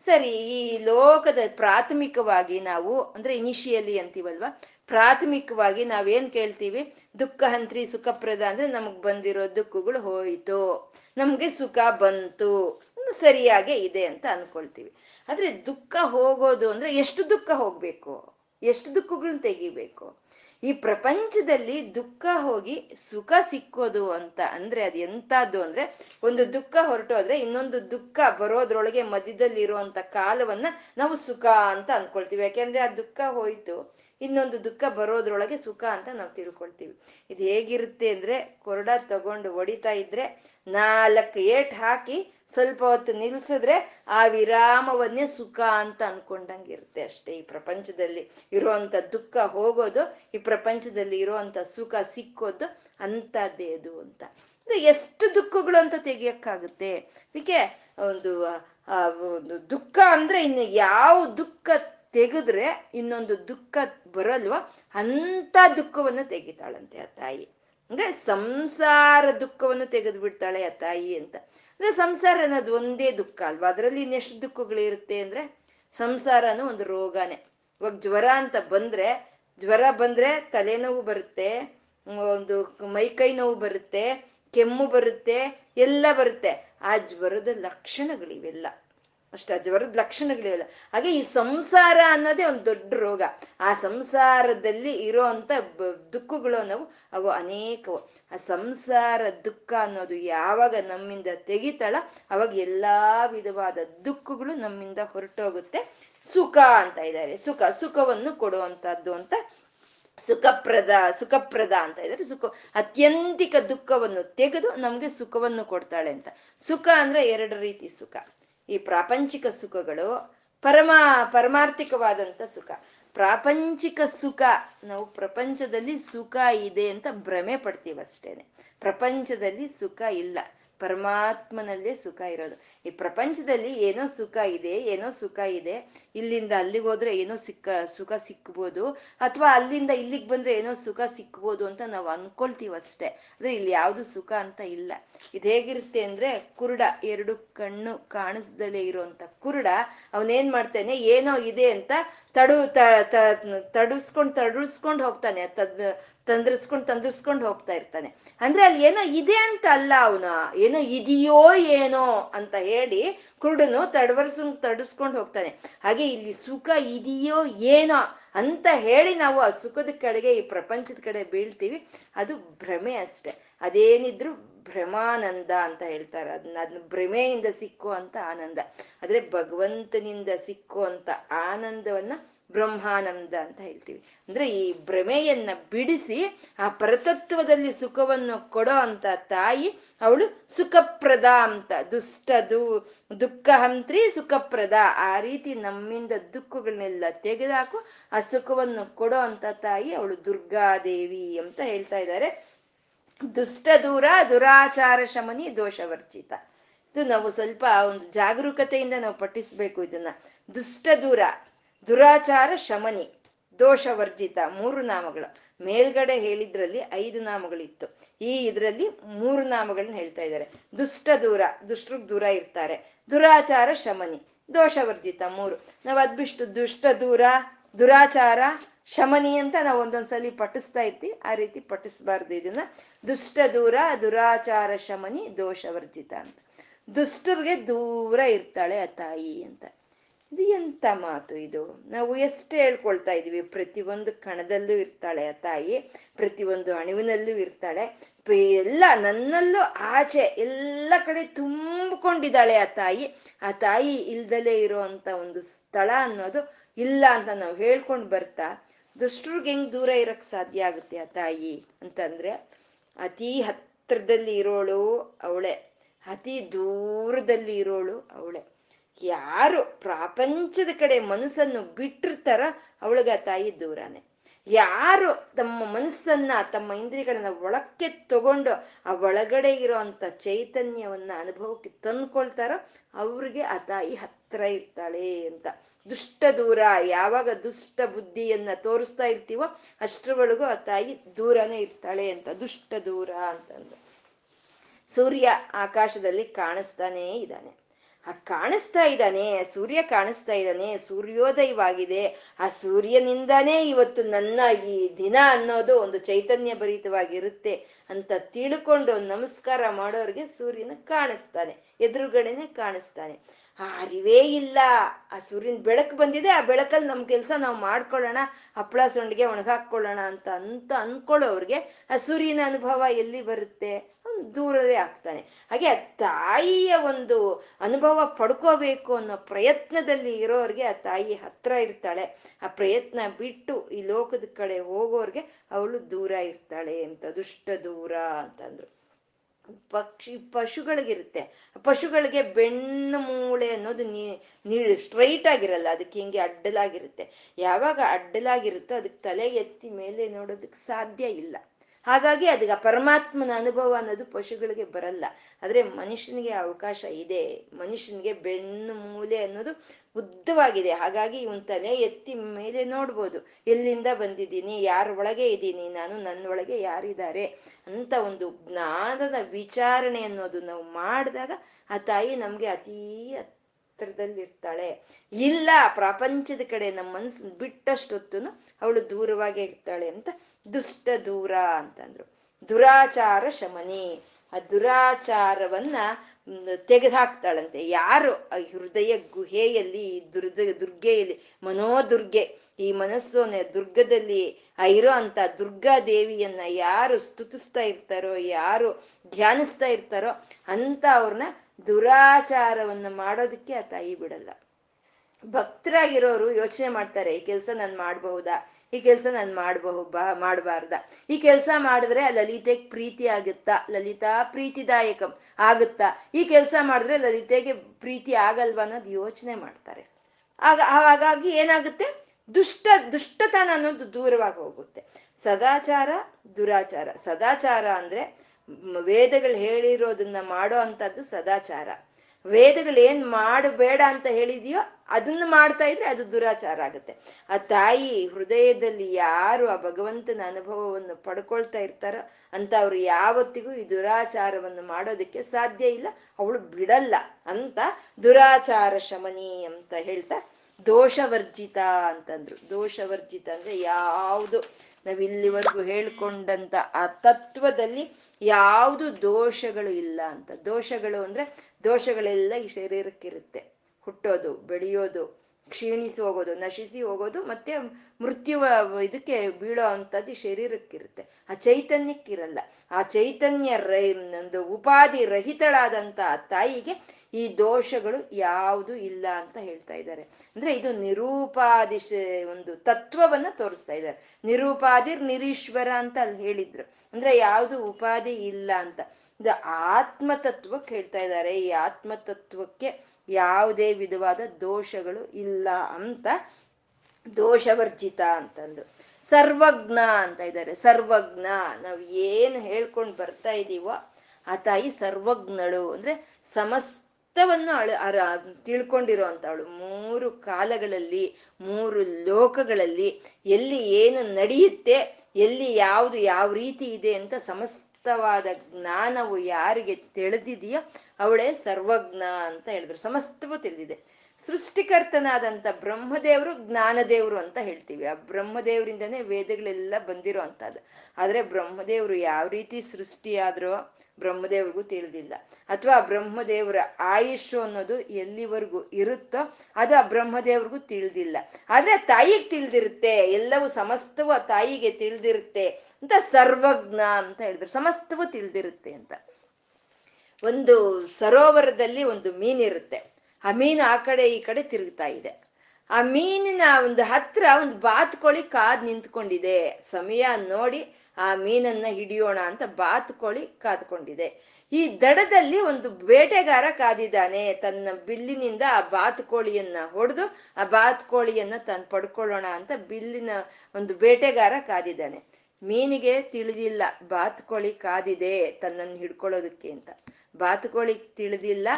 ಸರಿ, ಈ ಲೋಕದ ಪ್ರಾಥಮಿಕವಾಗಿ ನಾವು ಅಂದ್ರೆ ಇನಿಷಿಯಲಿ ಅಂತೀವಲ್ವಾ, ಪ್ರಾಥಮಿಕವಾಗಿ ನಾವೇನ್ ಕೇಳ್ತೀವಿ, ದುಃಖ ಹಂತ್ರಿ ಸುಖಪ್ರದ ಅಂದ್ರೆ ನಮಗ್ ಬಂದಿರೋ ದುಃಖಗಳು ಹೋಯಿತು, ನಮ್ಗೆ ಸುಖ ಬಂತು, ಸರಿಯಾಗೆ ಇದೆ ಅಂತ ಅನ್ಕೊಳ್ತೀವಿ. ಆದ್ರೆ ದುಃಖ ಹೋಗೋದು ಅಂದ್ರೆ ಎಷ್ಟು ದುಃಖ ಹೋಗ್ಬೇಕು, ಎಷ್ಟು ದುಃಖಗಳನ್ನ ತೆಗಿಬೇಕು. ಈ ಪ್ರಪಂಚದಲ್ಲಿ ದುಃಖ ಹೋಗಿ ಸುಖ ಸಿಕ್ಕೋದು ಅಂತ ಅಂದ್ರೆ ಅದು ಎಂತದ್ದು ಅಂದ್ರೆ, ಒಂದು ದುಃಖ ಹೊರಟೋದ್ರೆ ಇನ್ನೊಂದು ದುಃಖ ಬರೋದ್ರೊಳಗೆ ಮಧ್ಯದಲ್ಲಿ ಇರುವಂತ ಕಾಲವನ್ನ ನಾವು ಸುಖ ಅಂತ ಅನ್ಕೊಳ್ತೀವಿ. ಯಾಕೆಂದ್ರೆ ಆ ದುಃಖ ಹೋಯ್ತು, ಇನ್ನೊಂದು ದುಃಖ ಬರೋದ್ರೊಳಗೆ ಸುಖ ಅಂತ ನಾವು ತಿಳ್ಕೊಳ್ತೀವಿ. ಇದು ಹೇಗಿರುತ್ತೆ ಅಂದ್ರೆ, ಕೊರಡ ತಗೊಂಡು ಹೊಡಿತಾ ಇದ್ರೆ ನಾಲ್ಕು ಏಟ್ ಹಾಕಿ ಸ್ವಲ್ಪ ಹೊತ್ತು ನಿಲ್ಸಿದ್ರೆ ಆ ವಿರಾಮವನ್ನೇ ಸುಖ ಅಂತ ಅನ್ಕೊಂಡಂಗಿರುತ್ತೆ ಅಷ್ಟೇ. ಈ ಪ್ರಪಂಚದಲ್ಲಿ ಇರುವಂತ ದುಃಖ ಹೋಗೋದು, ಈ ಪ್ರಪಂಚದಲ್ಲಿ ಇರುವಂತ ಸುಖ ಸಿಕ್ಕೋದು ಅಂತದ್ದೇ ಅದು ಅಂತ. ಅಂದ್ರೆ ಎಷ್ಟು ದುಃಖಗಳು ಅಂತ ತೆಗಿಯಕ್ಕಾಗುತ್ತೆ. ಅದಕ್ಕೆ ಒಂದು ಆ ಒಂದು ದುಃಖ ಅಂದ್ರೆ ಇನ್ನು ಯಾವ ದುಃಖ ತೆಗೆದ್ರೆ ಇನ್ನೊಂದು ದುಃಖ ಬರಲ್ವ ಅಂತ ದುಃಖವನ್ನ ತೆಗಿತಾಳಂತೆ ಆ ತಾಯಿ. ಅಂದ್ರೆ ಸಂಸಾರ ದುಃಖವನ್ನು ತೆಗೆದು ಬಿಡ್ತಾಳೆ ಆ ತಾಯಿ ಅಂತ. ಅಂದ್ರೆ ಸಂಸಾರ ಅನ್ನೋದು ಒಂದೇ ದುಃಖ ಅಲ್ವಾ, ಅದರಲ್ಲಿ ಇನ್ನೆಷ್ಟು ದುಃಖಗಳಿರುತ್ತೆ ಅಂದ್ರೆ, ಸಂಸಾರನೂ ಒಂದು ರೋಗನೇ. ಇವಾಗ ಜ್ವರ ಅಂತ ಬಂದ್ರೆ, ಜ್ವರ ಬಂದ್ರೆ ತಲೆನೋವು ಬರುತ್ತೆ, ಒಂದು ಮೈಕೈ ನೋವು ಬರುತ್ತೆ, ಕೆಮ್ಮು ಬರುತ್ತೆ, ಎಲ್ಲ ಬರುತ್ತೆ. ಆ ಜ್ವರದ ಲಕ್ಷಣಗಳಿವೆಲ್ಲ. ಅಷ್ಟೇ. ಆ ಜ್ವರದ ಲಕ್ಷಣಗಳಿವೆಲ್ಲ. ಹಾಗೆ ಈ ಸಂಸಾರ ಅನ್ನೋದೇ ಒಂದು ದೊಡ್ಡ ರೋಗ. ಆ ಸಂಸಾರದಲ್ಲಿ ಇರೋ ಅಂಥ ದುಃಖಗಳು ನಾವು ಅವು ಅನೇಕವು. ಆ ಸಂಸಾರ ದುಃಖ ಅನ್ನೋದು ಯಾವಾಗ ನಮ್ಮಿಂದ ತೆಗಿತಾಳ ಅವಾಗ ಎಲ್ಲ ವಿಧವಾದ ದುಃಖಗಳು ನಮ್ಮಿಂದ ಹೊರಟೋಗುತ್ತೆ. ಸುಖ ಅಂತ ಇದ್ದಾರೆ, ಸುಖ ಸುಖವನ್ನು ಕೊಡುವಂತಹದ್ದು ಅಂತ, ಸುಖಪ್ರದ ಸುಖಪ್ರದ ಅಂತ ಇದ್ದಾರೆ. ಸುಖ ಅತ್ಯಂತಿಕ ದುಃಖವನ್ನು ತೆಗೆದು ನಮ್ಗೆ ಸುಖವನ್ನು ಕೊಡ್ತಾಳೆ ಅಂತ. ಸುಖ ಅಂದ್ರೆ ಎರಡು ರೀತಿ ಸುಖ. ಈ ಪ್ರಾಪಂಚಿಕ ಸುಖಗಳು, ಪರಮ ಪರಮಾರ್ಥಿಕವಾದಂಥ ಸುಖ. ಪ್ರಾಪಂಚಿಕ ಸುಖ, ನಾವು ಪ್ರಪಂಚದಲ್ಲಿ ಸುಖ ಇದೆ ಅಂತ ಭ್ರಮೆ ಪಡ್ತೀವಷ್ಟೇನೆ. ಪ್ರಪಂಚದಲ್ಲಿ ಸುಖ ಇಲ್ಲ, ಪರಮಾತ್ಮನಲ್ಲೇ ಸುಖ ಇರೋದು. ಈ ಪ್ರಪಂಚದಲ್ಲಿ ಏನೋ ಸುಖ ಇದೆ, ಏನೋ ಸುಖ ಇದೆ, ಇಲ್ಲಿಂದ ಅಲ್ಲಿಗೆ ಹೋದ್ರೆ ಏನೋ ಸಿಕ್ಕ ಸುಖ ಸಿಕ್ಬೋದು, ಅಥವಾ ಅಲ್ಲಿಂದ ಇಲ್ಲಿಗೆ ಬಂದ್ರೆ ಏನೋ ಸುಖ ಸಿಕ್ಬೋದು ಅಂತ ನಾವು ಅನ್ಕೊಳ್ತೀವಷ್ಟೇ. ಅಂದ್ರೆ ಇಲ್ಲಿ ಯಾವುದು ಸುಖ ಅಂತ ಇಲ್ಲ. ಇದು ಹೇಗಿರುತ್ತೆ ಅಂದ್ರೆ, ಕುರುಡ, ಎರಡು ಕಣ್ಣು ಕಾಣಿಸ್ದಲೇ ಇರುವಂತ ಕುರುಡ, ಅವನೇನ್ ಮಾಡ್ತಾನೆ, ಏನೋ ಇದೆ ಅಂತ ತಡು ತಡಸ್ಕೊಂಡು ತಡಸ್ಕೊಂಡು ಹೋಗ್ತಾನೆ, ತದ್ ತಂದ್ರಸ್ಕೊಂಡು ತಂದ್ರಸ್ಕೊಂಡು ಹೋಗ್ತಾ ಇರ್ತಾನೆ. ಅಂದ್ರೆ ಅಲ್ಲಿ ಏನೋ ಇದೆ ಅಂತ ಅಲ್ಲ, ಅವನ ಏನೋ ಇದೆಯೋ ಏನೋ ಅಂತ ಹೇಳಿ ಕುರುಡನು ತಡವರ್ಸ್ ತಡಸ್ಕೊಂಡು ಹೋಗ್ತಾನೆ. ಹಾಗೆ ಇಲ್ಲಿ ಸುಖ ಇದೆಯೋ ಏನೋ ಅಂತ ಹೇಳಿ ನಾವು ಆ ಸುಖದ ಕಡೆಗೆ, ಈ ಪ್ರಪಂಚದ ಕಡೆ ಬೀಳ್ತೀವಿ. ಅದು ಭ್ರಮೆ ಅಷ್ಟೆ. ಅದೇನಿದ್ರು ಭ್ರಮಾನಂದ ಅಂತ ಹೇಳ್ತಾರೆ ಅದನ್ನ. ಅದನ್ನ ಭ್ರಮೆಯಿಂದ ಸಿಕ್ಕುವಂತ ಆನಂದ, ಆದ್ರೆ ಭಗವಂತನಿಂದ ಸಿಕ್ಕುವಂತ ಆನಂದವನ್ನ ಬ್ರಹ್ಮಾನಂದ ಅಂತ ಹೇಳ್ತೀವಿ. ಅಂದ್ರೆ ಈ ಭ್ರಮೆಯನ್ನ ಬಿಡಿಸಿ ಆ ಪರತತ್ವದಲ್ಲಿ ಸುಖವನ್ನು ಕೊಡೋ ಅಂತ ತಾಯಿ ಅವಳು ಸುಖಪ್ರದ ಅಂತ. ದುಷ್ಟದು ದುಃಖ ಹಂತ್ರಿ ಸುಖಪ್ರದ, ಆ ರೀತಿ ನಮ್ಮಿಂದ ದುಃಖಗಳನ್ನೆಲ್ಲ ತೆಗೆದಾಕು ಆ ಸುಖವನ್ನು ಕೊಡೋ ಅಂತ ತಾಯಿ ಅವಳು ದುರ್ಗಾದೇವಿ ಅಂತ ಹೇಳ್ತಾ ಇದ್ದಾರೆ. ದುಷ್ಟ ದೂರ ದುರಾಚಾರ ಶಮನಿ ದೋಷವರ್ಜಿತ. ಇದು ನಾವು ಸ್ವಲ್ಪ ಒಂದು ಜಾಗರೂಕತೆಯಿಂದ ನಾವು ಪಠಿಸ್ಬೇಕು ಇದನ್ನ. ದುಷ್ಟ ದೂರ, ದುರಾಚಾರ ಶಮನಿ, ದೋಷವರ್ಜಿತ, ಮೂರು ನಾಮಗಳು. ಮೇಲ್ಗಡೆ ಹೇಳಿದ್ರಲ್ಲಿ ಐದು ನಾಮಗಳಿತ್ತು, ಈ ಇದರಲ್ಲಿ ಮೂರು ನಾಮಗಳನ್ನ ಹೇಳ್ತಾ ಇದ್ದಾರೆ. ದುಷ್ಟ ದೂರ, ದುಷ್ಟರಿಗೆ ದೂರ ಇರ್ತಾರೆ. ದುರಾಚಾರ ಶಮನಿ, ದೋಷವರ್ಜಿತ, ಮೂರು. ನಾವು ಅದ್ಬಿಷ್ಟು ದುಷ್ಟ ದೂರ, ದುರಾಚಾರ, ಶಮನಿ ಅಂತ ನಾವು ಒಂದೊಂದ್ಸಲಿ ಪಠಿಸ್ತಾ ಇರ್ತೀವಿ. ಆ ರೀತಿ ಪಠಿಸ್ಬಾರ್ದು ಇದನ್ನ. ದುಷ್ಟ ದೂರ ದುರಾಚಾರ ಶಮನಿ ದೋಷವರ್ಜಿತ ಅಂತ. ದುಷ್ಟರಿಗೆ ದೂರ ಇರ್ತಾಳೆ ಆ ತಾಯಿ ಅಂತ. ಇದು ಎಂತ ಮಾತು ಇದು? ನಾವು ಎಷ್ಟು ಹೇಳ್ಕೊಳ್ತಾ ಇದೀವಿ, ಪ್ರತಿಯೊಂದು ಕಣದಲ್ಲೂ ಇರ್ತಾಳೆ ಆ ತಾಯಿ, ಪ್ರತಿಯೊಂದು ಅಣುವಿನಲ್ಲೂ ಇರ್ತಾಳೆ, ಎಲ್ಲ ನನ್ನಲ್ಲೂ ಆಚೆ ಎಲ್ಲ ಕಡೆ ತುಂಬಿಕೊಂಡಿದ್ದಾಳೆ ಆ ತಾಯಿ. ಆ ತಾಯಿ ಇಲ್ದಲೇ ಇರೋಂಥ ಒಂದು ಸ್ಥಳ ಅನ್ನೋದು ಇಲ್ಲ ಅಂತ ನಾವು ಹೇಳ್ಕೊಂಡು ಬರ್ತಾ, ದುಷ್ಟರಿಗೆ ಹೆಂಗ್ ದೂರ ಇರಕ್ ಸಾಧ್ಯ ಆಗುತ್ತೆ ಆ ತಾಯಿ ಅಂತಂದ್ರೆ, ಅತಿ ಹತ್ತಿರದಲ್ಲಿ ಇರೋಳು ಅವಳೆ, ಅತಿ ದೂರದಲ್ಲಿ ಇರೋಳು ಅವಳೆ. ಯಾರು ಪ್ರಾಪಂಚದ ಕಡೆ ಮನಸ್ಸನ್ನು ಬಿಟ್ಟಿರ್ತಾರ ಅವಳಿಗೆ ಆ ತಾಯಿ ದೂರಾನೆ. ಯಾರು ತಮ್ಮ ಮನಸ್ಸನ್ನ ತಮ್ಮ ಇಂದ್ರಿಯಗಳನ್ನ ಒಳಕ್ಕೆ ತಗೊಂಡು ಆ ಒಳಗಡೆ ಇರೋಂಥ ಚೈತನ್ಯವನ್ನ ಅನುಭವಕ್ಕೆ ತಂದ್ಕೊಳ್ತಾರೋ ಅವ್ರಿಗೆ ಆ ತಾಯಿ ಹತ್ರ ಇರ್ತಾಳೆ ಅಂತ. ದುಷ್ಟ ದೂರ, ಯಾವಾಗ ದುಷ್ಟ ಬುದ್ಧಿಯನ್ನ ತೋರಿಸ್ತಾ ಇರ್ತೀವೋ ಅಷ್ಟರವರೆಗೂ ಆ ತಾಯಿ ದೂರನೇ ಇರ್ತಾಳೆ ಅಂತ, ದುಷ್ಟ ದೂರ ಅಂತಂದ್ರೆ. ಸೂರ್ಯ ಆಕಾಶದಲ್ಲಿ ಕಾಣಿಸ್ತಾನೇ ಇದ್ದಾನೆ, ಆ ಕಾಣಿಸ್ತಾ ಇದ್ದಾನೆ, ಸೂರ್ಯ ಕಾಣಿಸ್ತಾ ಇದ್ದಾನೆ, ಸೂರ್ಯೋದಯವಾಗಿದೆ, ಆ ಸೂರ್ಯನಿಂದಾನೇ ಇವತ್ತು ನನ್ನ ಈ ದಿನ ಅನ್ನೋದು ಒಂದು ಚೈತನ್ಯ ಭರಿತವಾಗಿರುತ್ತೆ ಅಂತ ತಿಳ್ಕೊಂಡು ನಮಸ್ಕಾರ ಮಾಡೋರಿಗೆ ಸೂರ್ಯನ ಕಾಣಿಸ್ತಾನೆ, ಎದುರುಗಡೆನೆ ಕಾಣಿಸ್ತಾನೆ. ಆ ಅರಿವೇ ಇಲ್ಲ, ಆ ಸೂರ್ಯನ ಬೆಳಕು ಬಂದಿದೆ, ಆ ಬೆಳಕಲ್ಲಿ ನಮ್ಮ ಕೆಲಸ ನಾವು ಮಾಡ್ಕೊಳ್ಳೋಣ, ಹಪ್ಪಳ ಸೊಂಡಿಗೆ ಒಣಗಾಕೊಳ್ಳೋಣ ಅಂತ ಅಂತ ಅಂದ್ಕೊಳ್ಳೋರಿಗೆ ಆ ಸೂರ್ಯನ ಅನುಭವ ಎಲ್ಲಿ ಬರುತ್ತೆ? ದೂರವೇ ಆಗ್ತಾನೆ. ಹಾಗೆ ಆ ತಾಯಿಯ ಒಂದು ಅನುಭವ ಪಡ್ಕೋಬೇಕು ಅನ್ನೋ ಪ್ರಯತ್ನದಲ್ಲಿ ಇರೋರಿಗೆ ಆ ತಾಯಿ ಹತ್ರ ಇರ್ತಾಳೆ, ಆ ಪ್ರಯತ್ನ ಬಿಟ್ಟು ಈ ಲೋಕದ ಕಡೆ ಹೋಗೋರ್ಗೆ ಅವಳು ದೂರ ಇರ್ತಾಳೆ ಅಂತ, ದುಷ್ಟ ದೂರ ಅಂತಂದ್ರು. ಪಕ್ಷಿ ಪಶುಗಳಿಗಿರುತ್ತೆ, ಪಶುಗಳಿಗೆ ಬೆನ್ನು ಮೂಳೆ ಅನ್ನೋದು ನೀ ಸ್ಟ್ರೈಟ್ ಆಗಿರಲ್ಲ, ಅದಕ್ಕೆ ಹಿಂಗೆ ಅಡ್ಡಲಾಗಿರುತ್ತೆ. ಯಾವಾಗ ಅಡ್ಡಲಾಗಿರುತ್ತೋ ಅದಕ್ಕೆ ತಲೆ ಎತ್ತಿ ಮೇಲೆ ನೋಡೋದಕ್ಕೆ ಸಾಧ್ಯ ಇಲ್ಲ. ಹಾಗಾಗಿ ಅದಕ್ಕೆ ಪರಮಾತ್ಮನ ಅನುಭವ ಅನ್ನೋದು ಪಶುಗಳಿಗೆ ಬರಲ್ಲ. ಆದರೆ ಮನುಷ್ಯನಿಗೆ ಅವಕಾಶ ಇದೆ, ಮನುಷ್ಯನಿಗೆ ಬೆನ್ನು ಮೂಲೆ ಅನ್ನೋದು ಉದ್ದವಾಗಿದೆ, ಹಾಗಾಗಿ ಇವನ್ ತಲೆ ಎತ್ತಿ ಮೇಲೆ ನೋಡ್ಬೋದು, ಎಲ್ಲಿಂದ ಬಂದಿದ್ದೀನಿ, ಯಾರ ಒಳಗೆ ಇದ್ದೀನಿ ನಾನು, ನನ್ನೊಳಗೆ ಯಾರಿದ್ದಾರೆ ಅಂತ ಒಂದು ಜ್ಞಾನದ ವಿಚಾರಣೆ ಅನ್ನೋದು ನಾವು ಮಾಡಿದಾಗ ಆ ತಾಯಿ ನಮ್ಗೆ ಅತೀ ಹತ್ತಿರದಲ್ಲಿರ್ತಾಳೆ. ಇಲ್ಲ ಪ್ರಪಂಚದ ಕಡೆ ನಮ್ಮ ಮನಸ್ಸು ಬಿಟ್ಟಷ್ಟೊತ್ತು ಅವಳು ದೂರವಾಗೇ ಇರ್ತಾಳೆ ಅಂತ ದುಷ್ಟ ದೂರ ಅಂತಂದ್ರು. ದುರಾಚಾರ ಶಮನಿ, ಆ ದುರಾಚಾರವನ್ನ ತೆಗೆದುಹಾಕ್ತಾಳಂತೆ. ಯಾರು ಆ ಹೃದಯ ಗುಹೆಯಲ್ಲಿ ದುರ್ದ ದುರ್ಗೆಯಲ್ಲಿ ಮನೋದುರ್ಗೆ ಈ ಮನಸ್ಸು ದುರ್ಗದಲ್ಲಿ ಇರೋ ಅಂತ ದುರ್ಗಾ ದೇವಿಯನ್ನ ಯಾರು ಸ್ತುತಿಸ್ತಾ ಇರ್ತಾರೋ, ಯಾರು ಧ್ಯಾನಿಸ್ತಾ ಇರ್ತಾರೋ ಅಂತ ಅವ್ರನ್ನ ದುರಾಚಾರವನ್ನ ಮಾಡೋದಕ್ಕೆ ಆ ತಾಯಿ ಬಿಡಲ್ಲ. ಭಕ್ತರಾಗಿರೋರು ಯೋಚನೆ ಮಾಡ್ತಾರೆ, ಈ ಕೆಲಸ ನಾನು ಮಾಡಬಹುದಾ, ಈ ಕೆಲಸ ನಾನು ಮಾಡಬಹುಬ ಮಾಡಬಾರ್ದ, ಈ ಕೆಲಸ ಮಾಡಿದ್ರೆ ಲಲಿತೆಗೆ ಪ್ರೀತಿ ಆಗುತ್ತಾ, ಲಲಿತಾ ಪ್ರೀತಿದಾಯಕಂ ಆಗುತ್ತಾ, ಈ ಕೆಲಸ ಮಾಡಿದ್ರೆ ಲಲಿತೆಗೆ ಪ್ರೀತಿ ಆಗಲ್ವಾ ಅನ್ನೋದು ಯೋಚನೆ ಮಾಡ್ತಾರೆ. ಆಗ ಹಾಗಾಗಿ ಏನಾಗುತ್ತೆ, ದುಷ್ಟ ದುಷ್ಟತನ ಅನ್ನೋದು ದೂರವಾಗಿ ಹೋಗುತ್ತೆ. ಸದಾಚಾರ ದುರಾಚಾರ. ಸದಾಚಾರ ಅಂದ್ರೆ ವೇದಗಳು ಹೇಳಿರೋದನ್ನ ಮಾಡೋ ಅಂತದ್ದು ಸದಾಚಾರ. ವೇದಗಳು ಏನ್ ಮಾಡಬೇಡ ಅಂತ ಹೇಳಿದೆಯೋ ಅದನ್ನ ಮಾಡ್ತಾ ಇದ್ರೆ ಅದು ದುರಾಚಾರ ಆಗುತ್ತೆ. ಆ ತಾಯಿ ಹೃದಯದಲ್ಲಿ ಯಾರು ಆ ಭಗವಂತನ ಅನುಭವವನ್ನು ಪಡ್ಕೊಳ್ತಾ ಇರ್ತಾರೋ ಅಂತ ಅವ್ರು ಯಾವತ್ತಿಗೂ ಈ ದುರಾಚಾರವನ್ನು ಮಾಡೋದಕ್ಕೆ ಸಾಧ್ಯ ಇಲ್ಲ, ಅವಳು ಬಿಡಲ್ಲ ಅಂತ ದುರಾಚಾರ ಶಮನಿ ಅಂತ ಹೇಳ್ತಾ ದೋಷವರ್ಜಿತ ಅಂತಂದ್ರು. ದೋಷವರ್ಜಿತ ಅಂದ್ರೆ ಯಾವುದು ನಾವಿಲ್ಲಿವರೆಗೂ ಹೇಳ್ಕೊಂಡಂತ ಆ ತತ್ವದಲ್ಲಿ ಯಾವುದು ದೋಷಗಳು ಇಲ್ಲ ಅಂತ. ದೋಷಗಳು ಅಂದ್ರೆ ದೋಷಗಳೆಲ್ಲ ಈ ಶರೀರಕ್ಕಿರುತ್ತೆ, ಹುಟ್ಟೋದು, ಬೆಳೆಯೋದು, ಕ್ಷೀಣಿಸಿ ಹೋಗೋದು, ನಶಿಸಿ ಹೋಗೋದು, ಮತ್ತೆ ಮೃತ್ಯುವ ಇದಕ್ಕೆ ಬೀಳೋ ಅಂಥದ್ದು ಶರೀರಕ್ಕಿರುತ್ತೆ. ಆ ಚೈತನ್ಯಕ್ಕಿರಲ್ಲ. ಆ ಚೈತನ್ಯ ರೈ ಒಂದು ಉಪಾಧಿ ರಹಿತಳಾದಂಥ ತಾಯಿಗೆ ಈ ದೋಷಗಳು ಯಾವುದು ಇಲ್ಲ ಅಂತ ಹೇಳ್ತಾ ಇದ್ದಾರೆ. ಅಂದ್ರೆ ಇದು ನಿರೂಪಾದಿ ಒಂದು ತತ್ವವನ್ನ ತೋರಿಸ್ತಾ ಇದ್ದಾರೆ. ನಿರೂಪಾದಿರ್ ನಿರೀಶ್ವರ ಅಂತ ಅಲ್ಲಿ ಹೇಳಿದ್ರು. ಅಂದ್ರೆ ಯಾವುದು ಉಪಾಧಿ ಇಲ್ಲ ಅಂತ. ಇದು ಆತ್ಮತತ್ವಕ್ಕೆ ಹೇಳ್ತಾ ಇದ್ದಾರೆ. ಈ ಆತ್ಮತತ್ವಕ್ಕೆ ಯಾವುದೇ ವಿಧವಾದ ದೋಷಗಳು ಇಲ್ಲ ಅಂತ ದೋಷವರ್ಜಿತ ಅಂತಂದು. ಸರ್ವಜ್ಞ ಅಂತ ಇದ್ದಾರೆ. ಸರ್ವಜ್ಞ ನಾವು ಏನು ಹೇಳ್ಕೊಂಡು ಬರ್ತಾ ಇದ್ದೀವೋ ಆ ತಾಯಿ ಸರ್ವಜ್ಞಳು. ಅಂದ್ರೆ ಸಮಸ್ತವನ್ನು ಅಳ ತಿಳ್ಕೊಂಡಿರೋ ಅಂತ ಅವಳು. ಮೂರು ಕಾಲಗಳಲ್ಲಿ, ಮೂರು ಲೋಕಗಳಲ್ಲಿ ಎಲ್ಲಿ ಏನು ನಡೆಯುತ್ತೆ, ಎಲ್ಲಿ ಯಾವುದು ಯಾವ ರೀತಿ ಇದೆ ಅಂತ ಸಮಸ್ತ ವಾದ ಜ್ಞಾನವು ಯಾರಿಗೆ ತಿಳಿದಿದೆಯೋ ಅವಳೇ ಸರ್ವಜ್ಞ ಅಂತ ಹೇಳಿದ್ರು. ಸಮಸ್ತವೂ ತಿಳಿದಿದೆ. ಸೃಷ್ಟಿಕರ್ತನಾದಂಥ ಬ್ರಹ್ಮದೇವರು ಜ್ಞಾನದೇವರು ಅಂತ ಹೇಳ್ತೀವಿ. ಆ ಬ್ರಹ್ಮದೇವರಿಂದನೇ ವೇದಗಳೆಲ್ಲ ಬಂದಿರೋ ಅಂತದ್ದು. ಆದರೆ ಬ್ರಹ್ಮದೇವರು ಯಾವ ರೀತಿ ಸೃಷ್ಟಿಯಾದ್ರೋ ಬ್ರಹ್ಮದೇವ್ರಿಗೂ ತಿಳಿದಿಲ್ಲ. ಅಥವಾ ಬ್ರಹ್ಮದೇವರ ಆಯುಷ್ಯು ಅನ್ನೋದು ಎಲ್ಲಿವರೆಗೂ ಇರುತ್ತೋ ಅದು ಆ ಬ್ರಹ್ಮದೇವ್ರಿಗೂ ತಿಳಿದಿಲ್ಲ. ಆದ್ರೆ ತಾಯಿಗೆ ತಿಳಿದಿರುತ್ತೆ, ಎಲ್ಲವೂ ಸಮಸ್ತವೂ ಆ ತಾಯಿಗೆ ತಿಳಿದಿರುತ್ತೆ ಅಂತ ಸರ್ವಜ್ಞ ಅಂತ ಹೇಳಿದ್ರು. ಸಮಸ್ತವೂ ತಿಳಿದಿರುತ್ತೆ ಅಂತ. ಒಂದು ಸರೋವರದಲ್ಲಿ ಒಂದು ಮೀನಿರುತ್ತೆ. ಆ ಮೀನು ಆ ಕಡೆ ಈ ಕಡೆ ತಿರುಗ್ತಾ ಇದೆ. ಆ ಮೀನಿನ ಒಂದು ಹತ್ರ ಒಂದು ಬಾತುಕೋಳಿ ಕಾದ್ ನಿಂತ್ಕೊಂಡಿದೆ. ಸಮಯ ನೋಡಿ ಆ ಮೀನನ್ನ ಹಿಡಿಯೋಣ ಅಂತ ಬಾತುಕೋಳಿ ಕಾದ್ಕೊಂಡಿದೆ. ಈ ದಡದಲ್ಲಿ ಒಂದು ಬೇಟೆಗಾರ ಕಾದಿದ್ದಾನೆ. ತನ್ನ ಬಿಲ್ಲಿನಿಂದ ಆ ಬಾತುಕೋಳಿಯನ್ನ ಹೊಡೆದು ಆ ಬಾತುಕೋಳಿಯನ್ನ ತಾನು ಪಡ್ಕೊಳ್ಳೋಣ ಅಂತ ಬಿಲ್ಲಿನ ಒಂದು ಬೇಟೆಗಾರ ಕಾದಿದ್ದಾನೆ. ಮೀನಿಗೆ ತಿಳಿದಿಲ್ಲ ಬಾತುಕೋಳಿ ಕಾದಿದೆ ತನ್ನನ್ನು ಹಿಡ್ಕೊಳ್ಳೋದಕ್ಕೆ ಅಂತ. ಬಾತುಕೋಳಿ ತಿಳಿದಿಲ್ಲ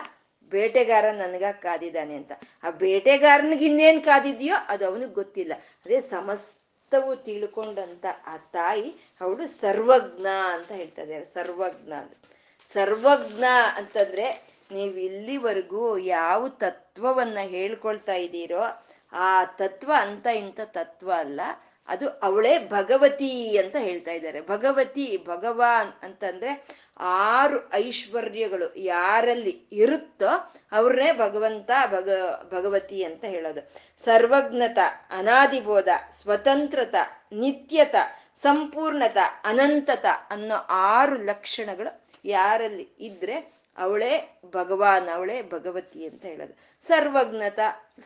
ಬೇಟೆಗಾರ ನನಗ ಕಾದಿದ್ದಾನೆ ಅಂತ. ಆ ಬೇಟೆಗಾರನಿಗಿನ್ನೇನ್ ಕಾದಿದೆಯೋ ಅದು ಅವನಿಗೆ ಗೊತ್ತಿಲ್ಲ. ಅದೇ ಸಮಸ್ತವು ತಿಳ್ಕೊಂಡಂತ ಆ ತಾಯಿ ಅವಳು ಸರ್ವಜ್ಞ ಅಂತ ಹೇಳ್ತಾ ಇದ್ದಾರೆ. ಸರ್ವಜ್ಞ ಅಂದ್ರೆ ಸರ್ವಜ್ಞ ಅಂತಂದ್ರೆ ನೀವು ಇಲ್ಲಿವರೆಗೂ ಯಾವ ತತ್ವವನ್ನ ಹೇಳ್ಕೊಳ್ತಾ ಇದ್ದೀರೋ ಆ ತತ್ವ ಅಂತ ಇಂಥ ತತ್ವ ಅಲ್ಲ, ಅದು ಅವಳೇ ಭಗವತಿ ಅಂತ ಹೇಳ್ತಾ ಇದ್ದಾರೆ. ಭಗವತಿ ಭಗವಾನ್ ಅಂತಂದ್ರೆ ಆರು ಐಶ್ವರ್ಯಗಳು ಯಾರಲ್ಲಿ ಇರುತ್ತೋ ಅವ್ರನ್ನೇ ಭಗವಂತ ಭಗ ಭಗವತಿ ಅಂತ ಹೇಳೋದು. ಸರ್ವಜ್ಞತ, ಅನಾದಿಬೋಧ, ಸ್ವತಂತ್ರತ, ನಿತ್ಯತ, ಸಂಪೂರ್ಣತ, ಅನಂತತ ಅನ್ನೋ ಆರು ಲಕ್ಷಣಗಳು ಯಾರಲ್ಲಿ ಇದ್ರೆ ಅವಳೇ ಭಗವಾನ್, ಅವಳೇ ಭಗವತಿ ಅಂತ ಹೇಳೋದು. ಸರ್ವಜ್ಞತ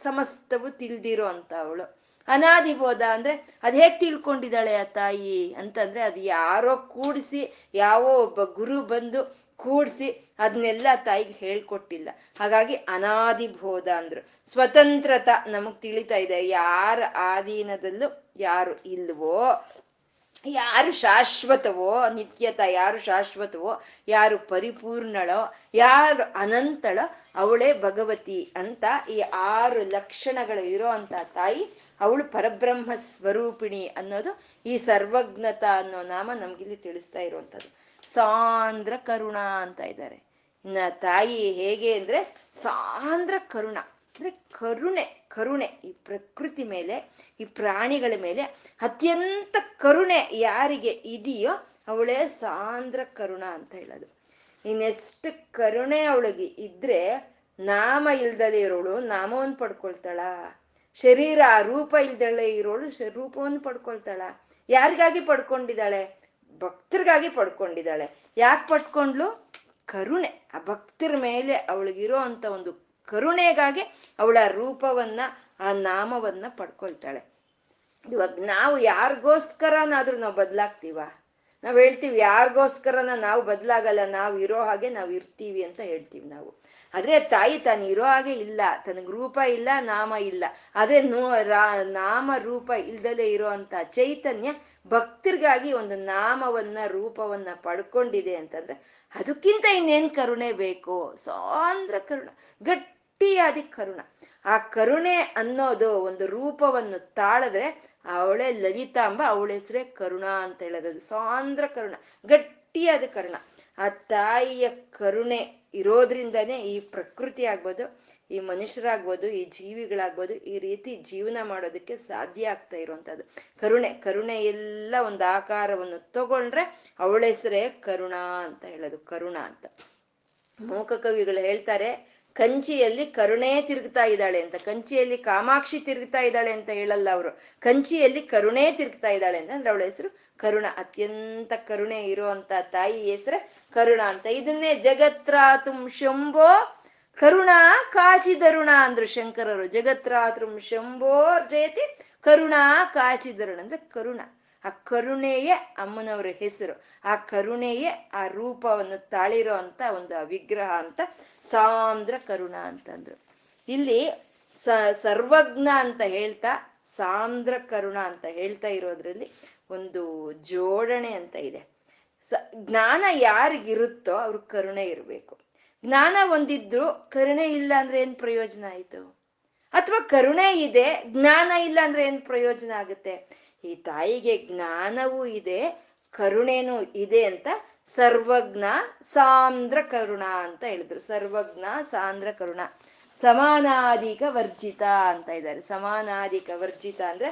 ಸಮಸ್ತವು ತಿಳಿದಿರೋ ಅಂತ ಅವಳು. ಅನಾದಿಬೋಧ ಅಂದ್ರೆ ಅದ್ ಹೇಗ್ ತಿಳ್ಕೊಂಡಿದ್ದಾಳೆ ಆ ತಾಯಿ ಅಂತಂದ್ರೆ ಅದು ಯಾರೋ ಕೂಡಿಸಿ, ಯಾವೋ ಒಬ್ಬ ಗುರು ಬಂದು ಕೂಡಿಸಿ ಅದನ್ನೆಲ್ಲ ತಾಯಿಗೆ ಹೇಳ್ಕೊಟ್ಟಿಲ್ಲ. ಹಾಗಾಗಿ ಅನಾದಿಬೋಧ ಅಂದ್ರು. ಸ್ವತಂತ್ರತ ನಮಗ್ ತಿಳಿತಾ ಇದೆ, ಯಾರ ಆಧೀನದಲ್ಲೂ ಯಾರು ಇಲ್ವೋ, ಯಾರು ಶಾಶ್ವತವೋ ನಿತ್ಯತ, ಯಾರು ಶಾಶ್ವತವೋ, ಯಾರು ಪರಿಪೂರ್ಣಳೋ, ಯಾರು ಅನಂತಳೋ ಅವಳೇ ಭಗವತಿ ಅಂತ ಈ ಆರು ಲಕ್ಷಣಗಳು ಇರೋ ಅಂತ ತಾಯಿ ಅವಳು ಪರಬ್ರಹ್ಮ ಸ್ವರೂಪಿಣಿ ಅನ್ನೋದು ಈ ಸರ್ವಜ್ಞತಾ ಅನ್ನೋ ನಾಮ ನಮ್ಗಿಲ್ಲಿ ತಿಳಿಸ್ತಾ ಇರುವಂಥದ್ದು. ಸಾಂದ್ರ ಕರುಣ ಅಂತ ಇದ್ದಾರೆ. ಇನ್ನ ತಾಯಿ ಹೇಗೆ ಅಂದ್ರೆ ಸಾಂದ್ರ ಕರುಣ ಅಂದ್ರೆ ಕರುಣೆ. ಕರುಣೆ ಈ ಪ್ರಕೃತಿ ಮೇಲೆ, ಈ ಪ್ರಾಣಿಗಳ ಮೇಲೆ ಅತ್ಯಂತ ಕರುಣೆ ಯಾರಿಗೆ ಇದೆಯೋ ಅವಳೇ ಸಾಂದ್ರ ಕರುಣ ಅಂತ ಹೇಳೋದು. ಇನ್ನೆಷ್ಟು ಕರುಣೆ ಅವಳಿಗೆ ಇದ್ರೆ ನಾಮ ಇಲ್ದಲೇ ಇರೋಳು ನಾಮವನ್ನು ಪಡ್ಕೊಳ್ತಾಳ, ಶರೀರ ರೂಪ ಇಲ್ದಲೇ ಇರೋಳು ರೂಪವನ್ನು ಪಡ್ಕೊಳ್ತಾಳ. ಯಾರಿಗಾಗಿ ಪಡ್ಕೊಂಡಿದ್ದಾಳೆ? ಭಕ್ತರಿಗಾಗಿ ಪಡ್ಕೊಂಡಿದ್ದಾಳೆ. ಯಾಕೆ ಪಡ್ಕೊಂಡ್ಲು? ಕರುಣೆ. ಆ ಭಕ್ತರ ಮೇಲೆ ಅವಳಿಗಿರೋ ಅಂತ ಒಂದು ಕರುಣೆಗಾಗಿ ಅವಳ ರೂಪವನ್ನ ಆ ನಾಮವನ್ನ ಪಡ್ಕೊಳ್ತಾಳೆ. ಇವಾಗ ನಾವು ಯಾರಿಗೋಸ್ಕರನಾದ್ರೂ ನಾವು ಬದಲಾಗ್ತೀವ? ನಾವು ಹೇಳ್ತೀವಿ ಯಾರಿಗೋಸ್ಕರನ ನಾವು ಬದಲಾಗಲ್ಲ, ನಾವು ಇರೋ ಹಾಗೆ ನಾವು ಇರ್ತೀವಿ ಅಂತ ಹೇಳ್ತೀವಿ ನಾವು. ಆದ್ರೆ ತಾಯಿ ತಾನು ಇರೋ ಹಾಗೆ ಇಲ್ಲ, ತನಗೆ ರೂಪ ಇಲ್ಲ ನಾಮ ಇಲ್ಲ, ಅದೇ ನೋ ರಾ ನಾಮ ರೂಪ ಇಲ್ದಲೇ ಇರೋಂಥ ಚೈತನ್ಯ ಭಕ್ತರಿಗಾಗಿ ಒಂದು ನಾಮವನ್ನ ರೂಪವನ್ನ ಪಡ್ಕೊಂಡಿದೆ ಅಂತಂದ್ರೆ ಅದಕ್ಕಿಂತ ಇನ್ನೇನು ಕರುಣೆ ಬೇಕು? ಸಾಂದ್ರ ಕರುಣ, ಗಟ್ಟಿಯಾದ ಕರುಣ. ಆ ಕರುಣೆ ಅನ್ನೋದು ಒಂದು ರೂಪವನ್ನು ತಾಳಿದ್ರೆ ಅವಳೇ ಲಲಿತಾಂಬ, ಅವಳ ಹೆಸರೇ ಕರುಣ ಅಂತ ಹೇಳೋದು. ಸಾಂದ್ರ ಕರುಣ, ಗಟ್ಟಿಯಾದ ಕರುಣ. ಆ ತಾಯಿಯ ಕರುಣೆ ಇರೋದ್ರಿಂದನೇ ಈ ಪ್ರಕೃತಿ ಆಗ್ಬೋದು, ಈ ಮನುಷ್ಯರಾಗ್ಬೋದು, ಈ ಜೀವಿಗಳಾಗ್ಬೋದು ಈ ರೀತಿ ಜೀವನ ಮಾಡೋದಕ್ಕೆ ಸಾಧ್ಯ ಆಗ್ತಾ ಇರುವಂಥದ್ದು ಕರುಣೆ. ಕರುಣೆ ಎಲ್ಲ ಒಂದು ಆಕಾರವನ್ನು ತಗೊಂಡ್ರೆ ಅವಳ ಹೆಸರೇ ಕರುಣ ಅಂತ ಹೇಳೋದು, ಕರುಣ ಅಂತ. ಮೂಕ ಕವಿಗಳು ಹೇಳ್ತಾರೆ ಕಂಚಿಯಲ್ಲಿ ಕರುಣೆ ತಿರುಗ್ತಾ ಇದ್ದಾಳೆ ಅಂತ. ಕಂಚಿಯಲ್ಲಿ ಕಾಮಾಕ್ಷಿ ತಿರುಗ್ತಾ ಇದ್ದಾಳೆ ಅಂತ ಹೇಳಲ್ಲ ಅವರು, ಕಂಚಿಯಲ್ಲಿ ಕರುಣೆ ತಿರುಗ್ತಾ ಇದ್ದಾಳೆ ಅಂತ ಅಂದ್ರೆ ಅವಳ ಹೆಸರು ಕರುಣ. ಅತ್ಯಂತ ಕರುಣೆ ಇರುವಂತ ತಾಯಿ ಹೆಸರೇ ಕರುಣ ಅಂತ. ಇದನ್ನೇ ಜಗತ್ರಾತುಂ ಶಂಭೋ ಕರುಣಾ ಕಾಚಿದರುಣ ಅಂದ್ರು ಶಂಕರರು. ಜಗತ್ರಾತುಂ ಶಂಭೋ ಜಯತಿ ಕರುಣಾ ಕಾಚಿದರುಣ ಅಂದ್ರೆ ಕರುಣ. ಆ ಕರುಣೆಯೇ ಅಮ್ಮನವರ ಹೆಸರು, ಆ ಕರುಣೆಯೇ ಆ ರೂಪವನ್ನು ತಾಳಿರೋ ಅಂತ ಒಂದು ವಿಗ್ರಹ ಅಂತ ಸಾಂದ್ರ ಕರುಣ ಅಂತಂದ್ರು. ಇಲ್ಲಿ ಸ ಸರ್ವಜ್ಞ ಅಂತ ಹೇಳ್ತಾ ಸಾಂದ್ರ ಕರುಣ ಅಂತ ಹೇಳ್ತಾ ಇರೋದ್ರಲ್ಲಿ ಒಂದು ಜೋಡಣೆ ಅಂತ ಇದೆ. ಸ ಜ್ಞಾನ ಯಾರಿಗಿರುತ್ತೋ ಅವ್ರ ಕರುಣೆ ಇರಬೇಕು. ಜ್ಞಾನ ಒಂದಿದ್ರು ಕರುಣೆ ಇಲ್ಲ ಅಂದ್ರೆ ಏನ್ ಪ್ರಯೋಜನ ಆಯ್ತು? ಅಥವಾ ಕರುಣೆ ಇದೆ ಜ್ಞಾನ ಇಲ್ಲ ಅಂದ್ರೆ ಏನ್ ಪ್ರಯೋಜನ ಆಗುತ್ತೆ? ಈ ತಾಯಿಗೆ ಜ್ಞಾನವೂ ಇದೆ ಕರುಣೆನೂ ಇದೆ ಅಂತ ಸರ್ವಜ್ಞ ಸಾಂದ್ರ ಕರುಣ ಅಂತ ಹೇಳಿದ್ರು. ಸರ್ವಜ್ಞ ಸಾಂದ್ರ ಕರುಣ ಸಮಾನಾಧಿಕ ವರ್ಜಿತ ಅಂತ ಇದ್ದಾರೆ. ಸಮಾನಾಧಿಕ ವರ್ಜಿತ ಅಂದ್ರೆ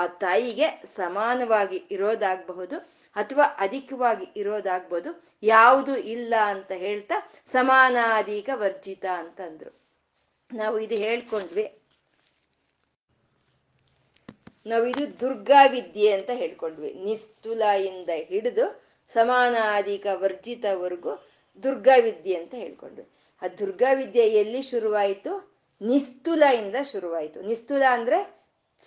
ಆ ತಾಯಿಗೆ ಸಮಾನವಾಗಿ ಇರೋದಾಗಬಹುದು ಅಥವಾ ಅಧಿಕವಾಗಿ ಇರೋದಾಗ್ಬೋದು, ಯಾವುದು ಇಲ್ಲ ಅಂತ ಹೇಳ್ತಾ ಸಮಾನಾಧಿಕ ವರ್ಜಿತ ಅಂತಂದ್ರು. ನಾವು ಇದು ಹೇಳ್ಕೊಂಡ್ವಿ, ನಾವಿದು ದುರ್ಗಾ ವಿದ್ಯೆ ಅಂತ ಹೇಳ್ಕೊಂಡ್ವಿ. ನಿಸ್ತುಲಾಯಿಂದ ಹಿಡಿದು ಸಮಾನಾಧಿಕ ವರ್ಜಿತವರೆಗೂ ದುರ್ಗಾ ವಿದ್ಯೆ ಅಂತ ಹೇಳ್ಕೊಂಡ್ವಿ. ಆ ದುರ್ಗಾ ವಿದ್ಯೆ ಎಲ್ಲಿ ಶುರುವಾಯಿತು? ನಿಸ್ತುಲಾಯಿಂದ ಶುರುವಾಯಿತು. ನಿಸ್ತುಲ ಅಂದ್ರೆ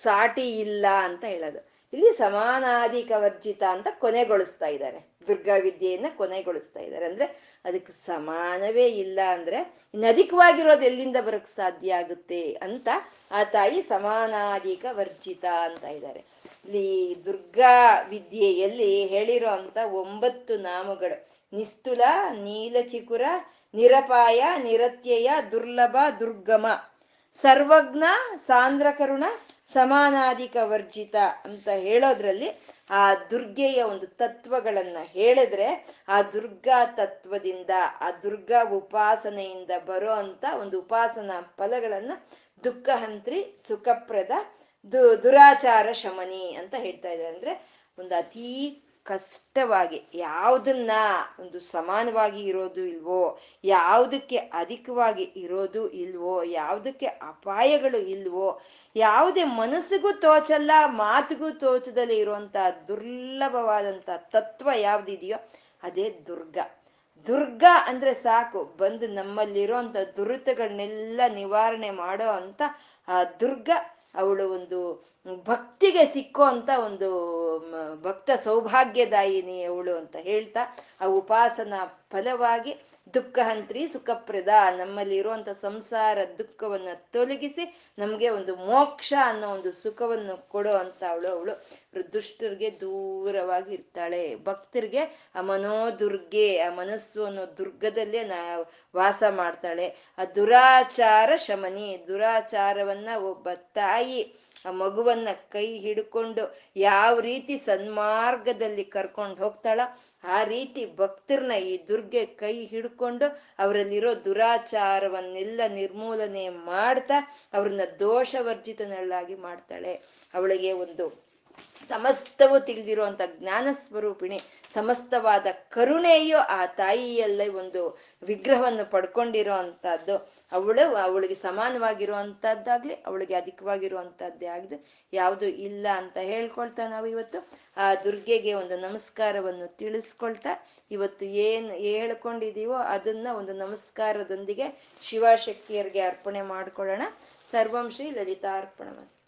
ಸಾಟಿ ಇಲ್ಲ ಅಂತ ಹೇಳೋದು. ಇಲ್ಲಿ ಸಮಾನಾಧಿಕ ವರ್ಜಿತ ಅಂತ ಕೊನೆಗೊಳಿಸ್ತಾ ಇದ್ದಾರೆ, ದುರ್ಗಾ ವಿದ್ಯೆಯನ್ನ ಕೊನೆಗೊಳಿಸ್ತಾ ಇದ್ದಾರೆ. ಅಂದ್ರೆ ಅದಕ್ಕೆ ಸಮಾನವೇ ಇಲ್ಲ ಅಂದ್ರೆ ಇನ್ನು ಅಧಿಕವಾಗಿರೋದು ಎಲ್ಲಿಂದ ಬರಕ್ ಸಾಧ್ಯ ಆಗುತ್ತೆ ಅಂತ ಆ ತಾಯಿ ಸಮಾನಾಧಿಕ ವರ್ಜಿತ ಅಂತ ಇದ್ದಾರೆ. ಇಲ್ಲಿ ದುರ್ಗಾ ವಿದ್ಯೆಯಲ್ಲಿ ಹೇಳಿರೋ ಅಂತ ಒಂಬತ್ತು ನಾಮಗಳು ನಿಸ್ತುಲ, ನೀಲಚಿಕುರ, ನಿರಪಾಯ, ನಿರತ್ಯಯ, ದುರ್ಲಭ, ದುರ್ಗಮ, ಸರ್ವಜ್ಞ, ಸಾಂದ್ರ ಕರುಣ, ಸಮಾನಾಧಿಕ ವರ್ಜಿತ ಅಂತ ಹೇಳೋದ್ರಲ್ಲಿ ಆ ದುರ್ಗೆಯ ಒಂದು ತತ್ವಗಳನ್ನ ಹೇಳಿದ್ರೆ ಆ ದುರ್ಗಾ ತತ್ವದಿಂದ ಆ ದುರ್ಗಾ ಉಪಾಸನೆಯಿಂದ ಬರೋ ಅಂತ ಒಂದು ಉಪಾಸನಾ ಫಲಗಳನ್ನ ದುಃಖಹಂತ್ರಿ, ಸುಖಪ್ರದ, ದು ದುರಾಚಾರ ಶಮನಿ ಅಂತ ಹೇಳ್ತಾ ಇದ್ದಾರೆ. ಅಂದ್ರೆ ಒಂದು ಅತೀ ಕಷ್ಟವಾಗಿ ಯಾವುದನ್ನ ಒಂದು ಸಮಾನವಾಗಿ ಇರೋದು ಇಲ್ವೋ, ಯಾವುದಕ್ಕೆ ಅಧಿಕವಾಗಿ ಇರೋದು ಇಲ್ವೋ, ಯಾವುದಕ್ಕೆ ಅಪಾಯಗಳು ಇಲ್ವೋ, ಯಾವುದೇ ಮನಸ್ಸಿಗೂ ತೋಚಲ್ಲ ಮಾತಿಗೂ ತೋಚದಲ್ಲಿ ಇರುವಂತ ದುರ್ಲಭವಾದಂತ ತತ್ವ ಯಾವ್ದಿದೆಯೋ ಅದೇ ದುರ್ಗಾ. ದುರ್ಗಾ ಅಂದ್ರೆ ಸಾಕು, ಬಂದು ನಮ್ಮಲ್ಲಿರೋಂಥ ದುರಿತಗಳನ್ನೆಲ್ಲ ನಿವಾರಣೆ ಮಾಡೋ ಅಂತ ಆ ದುರ್ಗಾ ಅವಳು ಒಂದು ಭಕ್ತಿಗೆ ಸಿಕ್ಕೋ ಅಂತ ಒಂದು ಭಕ್ತ ಸೌಭಾಗ್ಯದಾಯಿನಿ ಅವಳು ಅಂತ ಹೇಳ್ತಾ ಆ ಉಪಾಸನಾ ಫಲವಾಗಿ ದುಃಖಹಂತ್ರಿ, ಸುಖಪ್ರದ, ನಮ್ಮಲ್ಲಿ ಇರುವಂತ ಸಂಸಾರ ದುಃಖವನ್ನ ತೊಲಗಿಸಿ ನಮ್ಗೆ ಒಂದು ಮೋಕ್ಷ ಅನ್ನೋ ಒಂದು ಸುಖವನ್ನು ಕೊಡೋ ಅಂತ ಅವಳು ಅವಳು ದುಷ್ಟರಿಗೆ ದೂರವಾಗಿ ಇರ್ತಾಳೆ. ಭಕ್ತರಿಗೆ ಆ ಮನೋದುರ್ಗೆ, ಆ ಮನಸ್ಸು ಅನ್ನೋ ದುರ್ಗದಲ್ಲೇ ನಾ ವಾಸ ಮಾಡ್ತಾಳೆ. ಆ ದುರಾಚಾರ ಶಮನಿ, ದುರಾಚಾರವನ್ನ ಒಬ್ಬ ತಾಯಿ ಆ ಮಗುವನ್ನ ಕೈ ಹಿಡ್ಕೊಂಡು ಯಾವ ರೀತಿ ಸನ್ಮಾರ್ಗದಲ್ಲಿ ಕರ್ಕೊಂಡು ಹೋಗ್ತಾಳ ಆ ರೀತಿ ಭಕ್ತರನ್ನ ಈ ದುರ್ಗೆ ಕೈ ಹಿಡ್ಕೊಂಡು ಅವರಲ್ಲಿರೋ ದುರಾಚಾರವನ್ನೆಲ್ಲ ನಿರ್ಮೂಲನೆ ಮಾಡ್ತಾ ಅವ್ರನ್ನ ದೋಷವರ್ಜಿತನಲ್ಲಾಗಿ ಮಾಡ್ತಾಳೆ. ಅವಳಿಗೆ ಒಂದು ಸಮಸ್ತವೂ ತಿಳಿದಿರುವಂಥ ಜ್ಞಾನ ಸ್ವರೂಪಿಣಿ ಸಮಸ್ತವಾದ ಕರುಣೆಯು ಆ ತಾಯಿಯಲ್ಲೇ ಒಂದು ವಿಗ್ರಹವನ್ನು ಪಡ್ಕೊಂಡಿರೋ ಅಂಥದ್ದು. ಅವಳು ಅವಳಿಗೆ ಸಮಾನವಾಗಿರುವಂಥದ್ದಾಗ್ಲಿ, ಅವಳಿಗೆ ಅಧಿಕವಾಗಿರುವಂಥದ್ದೇ ಆಗಿದೆ, ಯಾವುದು ಇಲ್ಲ ಅಂತ ಹೇಳ್ಕೊಳ್ತಾ ನಾವು ಇವತ್ತು ಆ ದುರ್ಗೆಗೆ ಒಂದು ನಮಸ್ಕಾರವನ್ನು ತಿಳಿಸ್ಕೊಳ್ತಾ ಇವತ್ತು ಏನು ಹೇಳ್ಕೊಂಡಿದ್ದೀವೋ ಅದನ್ನ ಒಂದು ನಮಸ್ಕಾರದೊಂದಿಗೆ ಶಿವಶಕ್ತಿಯರಿಗೆ ಅರ್ಪಣೆ ಮಾಡ್ಕೊಳ್ಳೋಣ. ಸರ್ವಂ ಶ್ರೀ ಲಲಿತಾರ್ಪಣಮಸ್ತು.